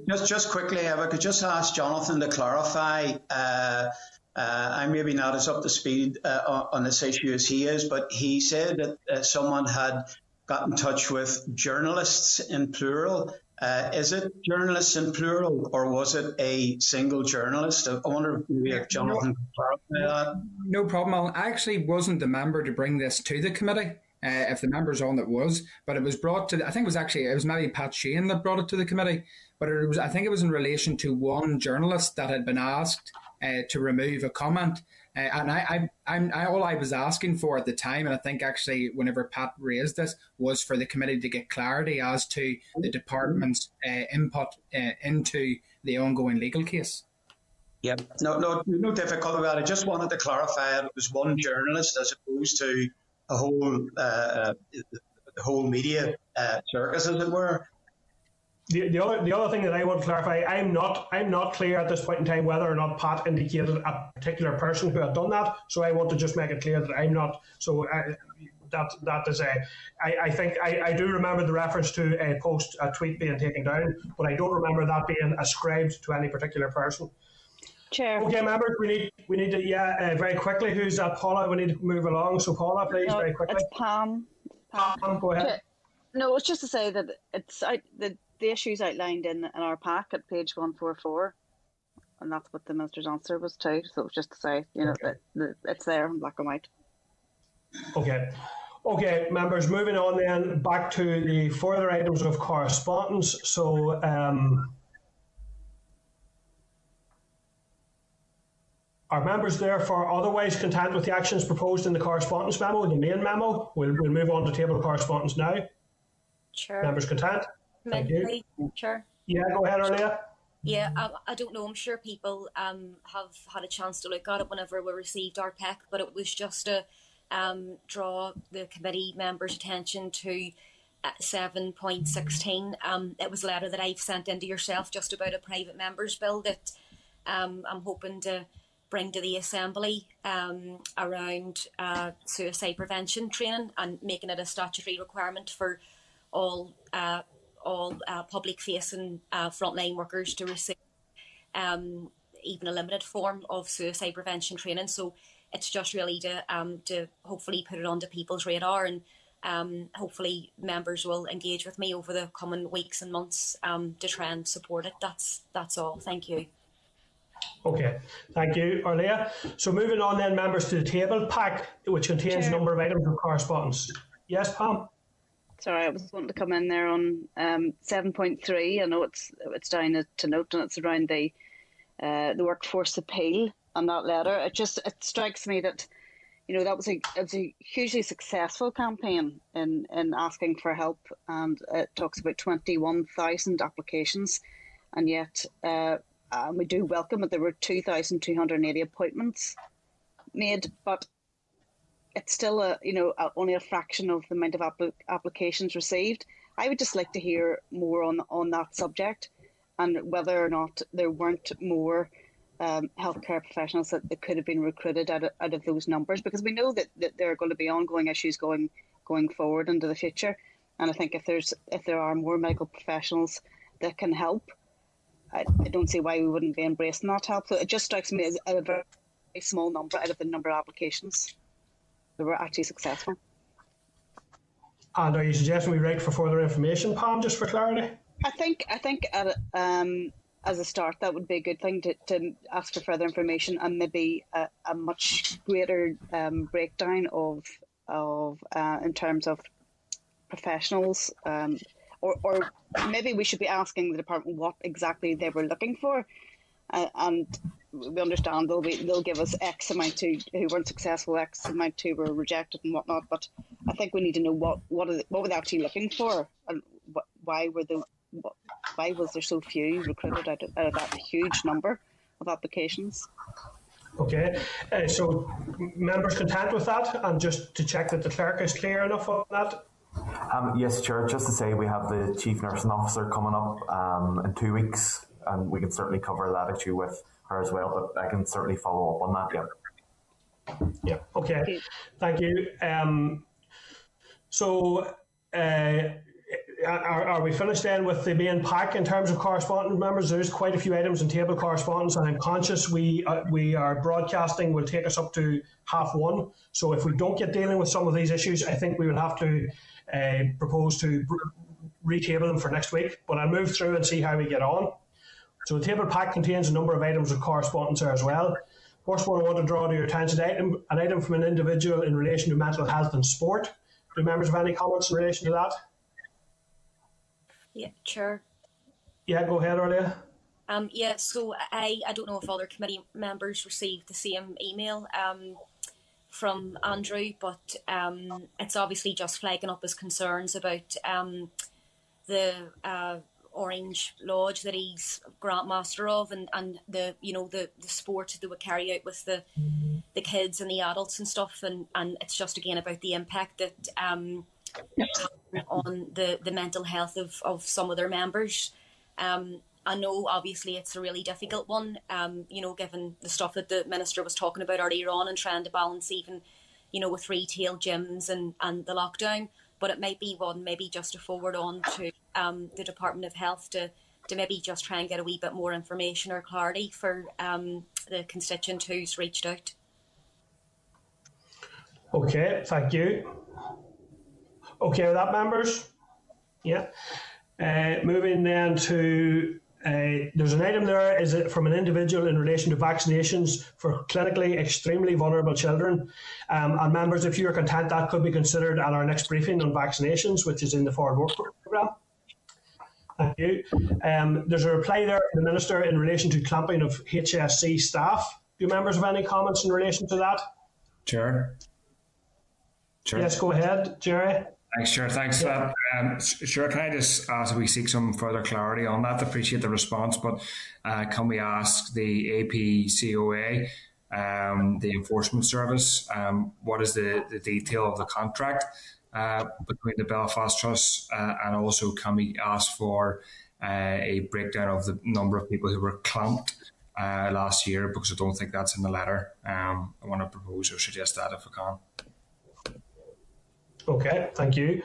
Just, just quickly, if I could just ask Jonathan to clarify. Uh, uh, I'm maybe not as up to speed uh, on this issue as he is, but he said that uh, someone had got in touch with journalists in plural. Uh, is it journalists in plural, or was it a single journalist? I wonder if Jonathan could clarify that. No problem, Alan. I actually wasn't the member to bring this to the committee, uh, if the member's on that was, but it was brought to, the, I think it was actually, it was maybe Pat Sheehan that brought it to the committee, but it was, I think it was in relation to one journalist that had been asked uh, to remove a comment. Uh, and I, I, I'm, I, all I was asking for at the time, and I think actually whenever Pat raised this, was for the committee to get clarity as to the department's uh, input uh, into the ongoing legal case. Yep. No, no, no difficulty about it. I just wanted to clarify it was one journalist as opposed to a whole, uh, whole media uh, circus, as it were. The, the other the other thing that I want to clarify, I'm not I'm not clear at this point in time whether or not Pat indicated a particular person who had done that. So I want to just make it clear that I'm not. So I, that that is a I, I think I, I do remember the reference to a post a tweet being taken down, but I don't remember that being ascribed to any particular person. Chair. Okay, members, we need we need to yeah uh, very quickly. Who's that, Paula? We need to move along. So Paula, please no, very quickly. It's Pam. Pam. Pam, go ahead. No, it's just to say that it's I the. The issues outlined in, in our pack at page one forty-four, and that's what the minister's answer was to. So it was just to say, you know, okay. that, that it's there in black and white. Okay, okay, members. Moving on then back to the further items of correspondence. So. Um, Are members therefore otherwise content with the actions proposed in the correspondence memo, the main memo? We'll, we'll move on to table of correspondence now. Sure. Members content? Thank you. Sure. Yeah, go ahead, Orlea. Yeah, I, I don't know. I'm sure people um have had a chance to look at it whenever we received our pack, but it was just to um draw the committee members' attention to uh, seven point sixteen. Um, it was a letter that I've sent into yourself just about a private members' bill that um I'm hoping to bring to the Assembly um, around uh, suicide prevention training and making it a statutory requirement for all uh, all uh, public-facing uh, frontline workers to receive um, even a limited form of suicide prevention training. So it's just really to um, to hopefully put it onto people's radar, and um, hopefully members will engage with me over the coming weeks and months um, to try and support it. That's that's all. Thank you. Okay, thank you, Órlaithí. So moving on then, members, to the table pack, which contains Chair. a number of items of correspondence. Yes, Pam? Sorry, I was wanting to come in there on um, seven point three. I know it's it's down to note, and it's around the uh, the workforce appeal on that letter. It just it strikes me that, you know, that was a, it was a hugely successful campaign in, in asking for help, and it talks about twenty-one thousand applications, and yet... Uh, And we do welcome that there were two thousand two hundred eighty appointments made, but it's still a you know a, only a fraction of the amount of app applications received. I would just like to hear more on on that subject, and whether or not there weren't more um, healthcare professionals that, that could have been recruited out of, out of those numbers, because we know that, that there are going to be ongoing issues going going forward into the future. And I think if there's if there are more medical professionals that can help, I don't see why we wouldn't be embracing that help. So it just strikes me as a very small number out of the number of applications that were actually successful. And are you suggesting we write for further information, Pam, just for clarity? I think I think uh, um, as a start, that would be a good thing to, to ask for further information, and maybe a, a much greater um, breakdown of of uh, in terms of professionals. Um, Or, or maybe we should be asking the department what exactly they were looking for, uh, and we understand they'll, be, they'll give us X amount who, who weren't successful, X amount who were rejected and whatnot, but I think we need to know what what, are they, what were they actually looking for, and wh why were they, wh why was there so few recruited out of, out of that huge number of applications? Okay, uh, so members content with that, and just to check that the clerk is clear enough on that. Um, yes, Chair, just to say we have the Chief Nursing Officer coming up um, in two weeks, and we can certainly cover that issue with her as well, but I can certainly follow up on that, yeah. Yeah, okay, okay. Thank you. Um, so, uh, are, are we finished then with the main pack in terms of correspondence, members? There's quite a few items in table correspondence, and I'm conscious we, uh, we are broadcasting will take us up to half one, so if we don't get dealing with some of these issues, I think we will have to... Uh, propose to retable them for next week, but I'll move through and see how we get on. So the table pack contains a number of items of correspondence there as well. First one I want to draw to your attention, item, an item from an individual in relation to mental health and sport. Do members have any comments in relation to that? Yeah, Chair. Yeah, go ahead, Órlaithí. Um, yeah, so I, I don't know if other committee members received the same email Um, from Andrew, but um, it's obviously just flagging up his concerns about um, the uh, Orange Lodge that he's Grant Master of, and, and the you know the, the sport that we carry out with the the kids and the adults and stuff, and, and it's just again about the impact that um, on the, the mental health of, of some of their members. Um, I know obviously it's a really difficult one, um, you know, given the stuff that the Minister was talking about earlier on, and trying to balance even, you know, with retail gyms and, and the lockdown. But it might be one maybe just to forward on to um, the Department of Health to, to maybe just try and get a wee bit more information or clarity for um, the constituent who's reached out. Okay, thank you. Okay with that, members? Yeah. Uh, moving then to... Uh, there's an item there is it from an individual in relation to vaccinations for clinically extremely vulnerable children. Um, and members, if you are content, that could be considered at our next briefing on vaccinations, which is in the Foreign Work Programme. Thank you. Um, there's a reply there from the Minister in relation to clamping of H S C staff. Do members have any comments in relation to that? Chair. Chair. Yes, go ahead, Jerry. Thanks, Chair. Thanks for that. Um, Chair, can I just ask if we seek some further clarity on that? I appreciate the response, but uh, can we ask the A P C O A, um, the Enforcement Service, um, what is the, the detail of the contract uh, between the Belfast Trust, uh, and also can we ask for uh, a breakdown of the number of people who were clamped uh, last year, because I don't think that's in the letter. Um, I want to propose or suggest that if I can. Okay, thank you.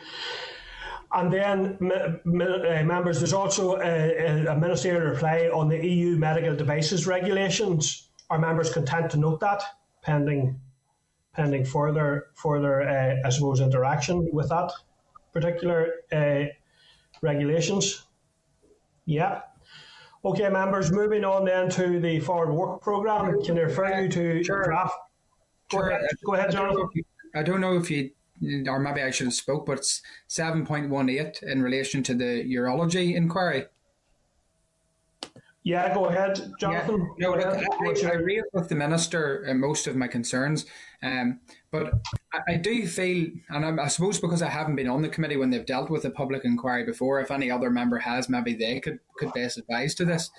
And then, members, there's also a, a ministerial reply on the E U medical devices regulations. Are members content to note that, pending pending further, further uh, I suppose, interaction with that particular uh, regulations? Yeah. Okay, members, moving on then to the forward work programme. Can I refer you to sure. draft? Go, sure. ahead. Go ahead, Jonathan. I don't know if you... or maybe I should have spoke, but it's seven point one eight in relation to the urology inquiry. Yeah, go ahead, Jonathan. Yeah. No, go ahead. I, I, I raised with the Minister uh, most of my concerns, um, but I, I do feel, and I'm, I suppose because I haven't been on the committee when they've dealt with a public inquiry before, if any other member has, maybe they could, could best advise to this.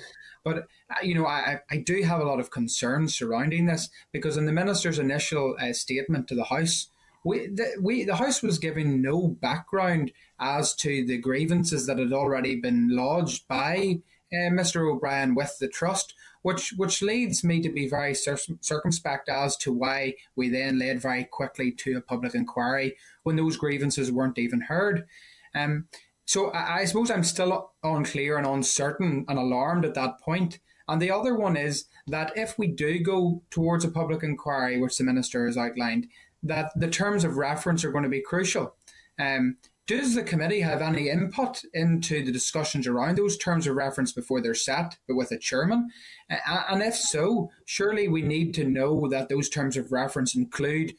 But, you know, I, I do have a lot of concerns surrounding this, because in the Minister's initial uh, statement to the House, We the, we the House was given no background as to the grievances that had already been lodged by uh, Mister O'Brien with the Trust, which which leads me to be very cir circumspect as to why we then led very quickly to a public inquiry when those grievances weren't even heard. Um, so I, I suppose I'm still unclear and uncertain and alarmed at that point. And the other one is that if we do go towards a public inquiry, which the Minister has outlined, that the terms of reference are going to be crucial. Um, does the committee have any input into the discussions around those terms of reference before they're set, but with a chairman? Uh, and if so, surely we need to know that those terms of reference include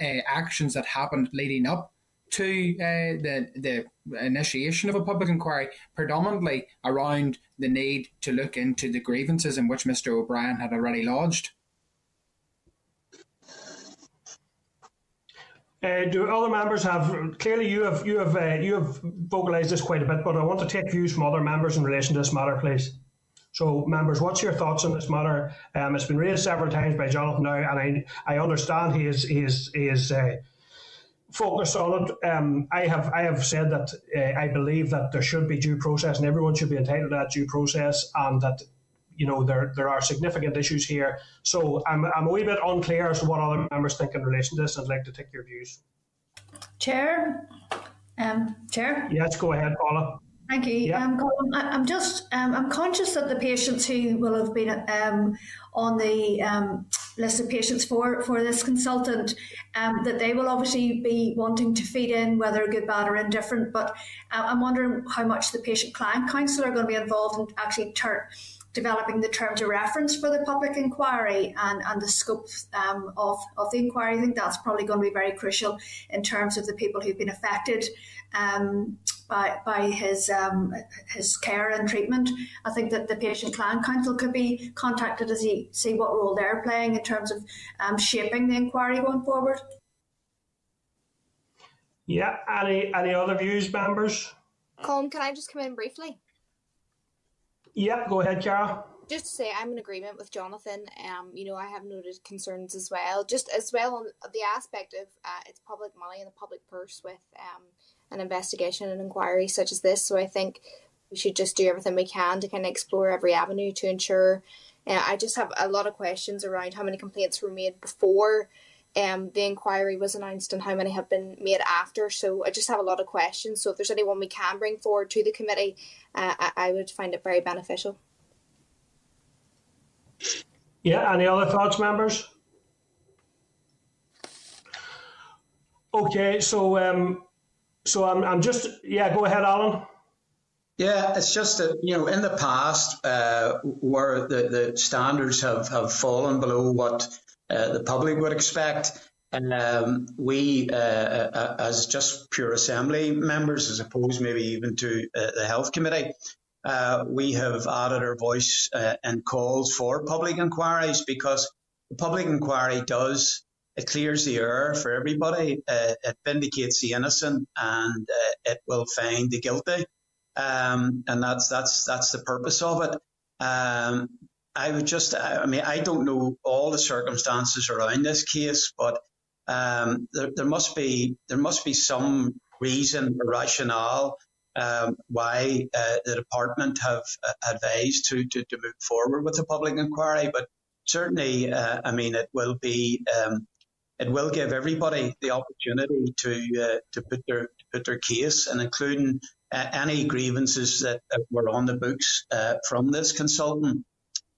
uh, actions that happened leading up to uh, the, the initiation of a public inquiry, predominantly around the need to look into the grievances in which Mister O'Brien had already lodged. Uh, do other members have? Clearly, you have you have uh, you have vocalised this quite a bit, but I want to take views from other members in relation to this matter, please. So, members, what's your thoughts on this matter? Um, it's been raised several times by Jonathan now, and I I understand he is he is he is uh, focused on it. Um, I have I have said that uh, I believe that there should be due process, and everyone should be entitled to that due process, and that. You know, there there are significant issues here. So I'm, I'm a wee bit unclear as to what other members think in relation to this. I'd like to take your views. Chair? Um, Chair? Yes, go ahead, Paula. Thank you. Yeah. Um, Colin, I'm just um, I'm conscious that the patients who will have been um, on the um, list of patients for, for this consultant, um, that they will obviously be wanting to feed in whether good, bad or indifferent. But uh, I'm wondering how much the patient client council are going to be involved in actually turn developing the terms of reference for the public inquiry and, and the scope um, of, of the inquiry. I think that's probably going to be very crucial in terms of the people who've been affected um, by, by his, um, his care and treatment. I think that the Patient Client Council could be contacted to see, see what role they're playing in terms of um, shaping the inquiry going forward. Yeah, any, any other views, members? Colm, can I just come in briefly? Yeah, go ahead, Ciara. Just to say, I'm in agreement with Jonathan. Um, you know, I have noted concerns as well, just as well on the aspect of uh, it's public money and the public purse with um, an investigation and inquiry such as this. So I think we should just do everything we can to kind of explore every avenue to ensure. Uh, I just have a lot of questions around how many complaints were made before um, the inquiry was announced and how many have been made after. So I just have a lot of questions. So if there's anyone we can bring forward to the committee, uh, I, I would find it very beneficial. Yeah, any other thoughts, members? Okay, so um, so I'm, I'm just, yeah, go ahead, Alan. Yeah, it's just that, you know, in the past uh, where the, the standards have, have fallen below what Uh, the public would expect, and um, we uh, uh, as just pure Assembly members, as opposed maybe even to uh, the Health Committee, uh, we have added our voice uh, and calls for public inquiries, because the public inquiry does, it clears the air for everybody, uh, it vindicates the innocent, and uh, it will find the guilty, um, and that's, that's, that's the purpose of it. Um, I would just, I mean, I don't know all the circumstances around this case, but um, there, there must be there must be some reason or rationale um, why uh, the department have uh, advised to, to, to move forward with the public inquiry. But certainly, uh, I mean, it will be um, it will give everybody the opportunity to uh, to put their to put their case, and including uh, any grievances that, that were on the books uh, from this consultant.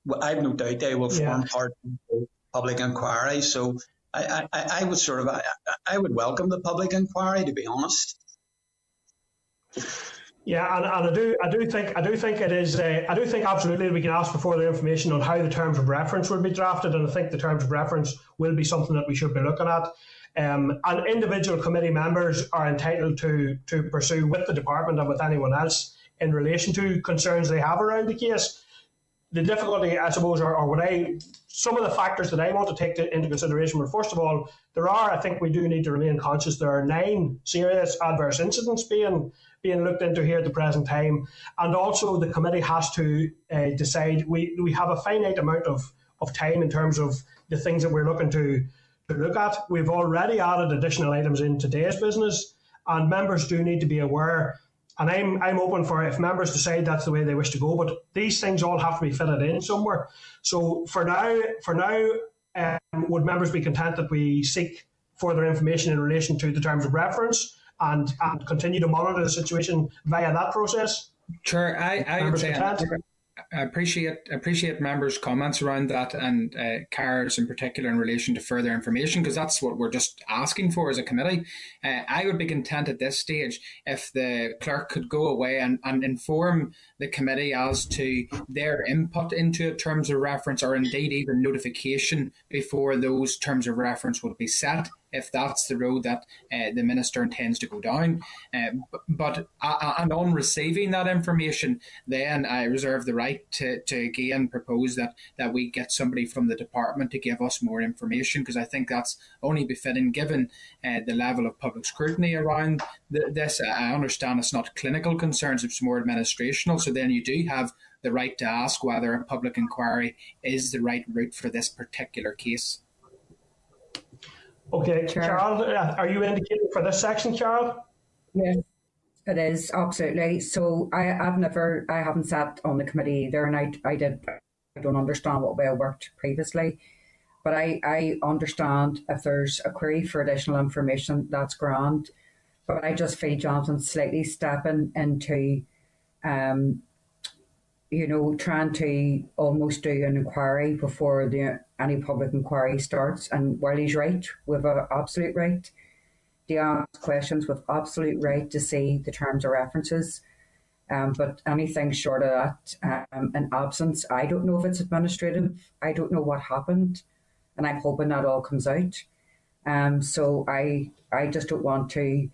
Well, I've no doubt they will form yeah. part of the public inquiry. So I, I, I would sort of I, I would welcome the public inquiry, to be honest. Yeah, and, and I do, I do think, I do think it is, uh, I do think absolutely we can ask for further information on how the terms of reference will be drafted, and I think the terms of reference will be something that we should be looking at. Um, and individual committee members are entitled to to pursue with the department and with anyone else in relation to concerns they have around the case. The difficulty, I suppose, are, are what I some of the factors that I want to take to, into consideration. Well, first of all, there are, I think we do need to remain conscious, there are nine serious adverse incidents being being looked into here at the present time, and also the committee has to uh, decide. We we have a finite amount of, of time in terms of the things that we're looking to, to look at. We've already added additional items in today's business, and members do need to be aware. And I'm I'm open for if members decide that's the way they wish to go, but these things all have to be fitted in somewhere. So for now, for now, um, would members be content that we seek further information in relation to the terms of reference and, and continue to monitor the situation via that process? Sure, I, I would say I appreciate appreciate members' comments around that, and uh, Carol's in particular in relation to further information, because that's what we're just asking for as a committee. Uh, I would be content at this stage if the clerk could go away and, and inform the committee as to their input into terms of reference, or indeed even notification before those terms of reference would be set, if that's the road that uh, the Minister intends to go down. Uh, but uh, and on receiving that information, then I reserve the right to, to again propose that, that we get somebody from the department to give us more information, because I think that's only befitting given uh, the level of public scrutiny around the, this. I understand it's not clinical concerns, it's more administrational, so then you do have the right to ask whether a public inquiry is the right route for this particular case. Okay, Carol, are you indicating for this section, Carol? Yes, it is, absolutely. So I, I've never, I haven't sat on the committee either, and I, I, did, I don't understand what way I worked previously, but I, I understand if there's a query for additional information, that's grand. But I just feel Jonathan's slightly stepping into, um, you know, trying to almost do an inquiry before the any public inquiry starts. And while he's right, we have an absolute right to ask questions, with absolute right to see the terms of references. Um, but anything short of that, um, in absence, I don't know if it's administrative. I don't know what happened, and I'm hoping that all comes out. Um, so I, I just don't want to,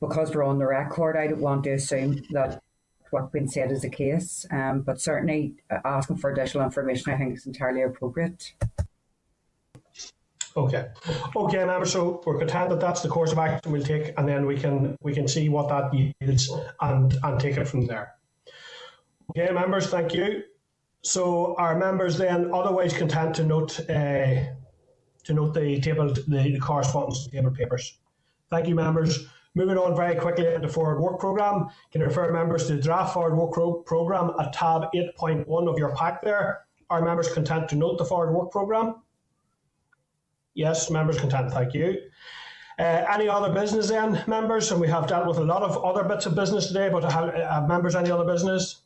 because we're on the record, I don't want to assume that what's been said is the case, um, but certainly asking for additional information, I think, is entirely appropriate. Okay, okay, members. So we're content that that's the course of action we'll take, and then we can we can see what that yields and and take it from there. Okay, members, thank you. So are members then otherwise content to note uh, to note the table the, the correspondence to table papers? Thank you, members. Moving on very quickly to the Forward Work Programme, can refer members to the draft Forward Work Programme at tab eight point one of your pack there. Are members content to note the Forward Work Programme? Yes, members content, thank you. Uh, any other business then, members? And we have dealt with a lot of other bits of business today, but have, have members any other business?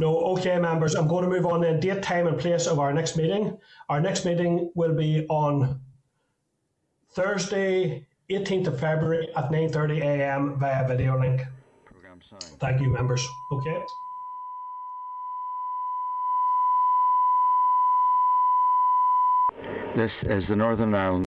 No, okay, members. I'm going to move on then. Date, time and place of our next meeting. Our next meeting will be on Thursday, eighteenth of February at nine thirty a m via video link. Thank you, members. Okay. This is the Northern Ireland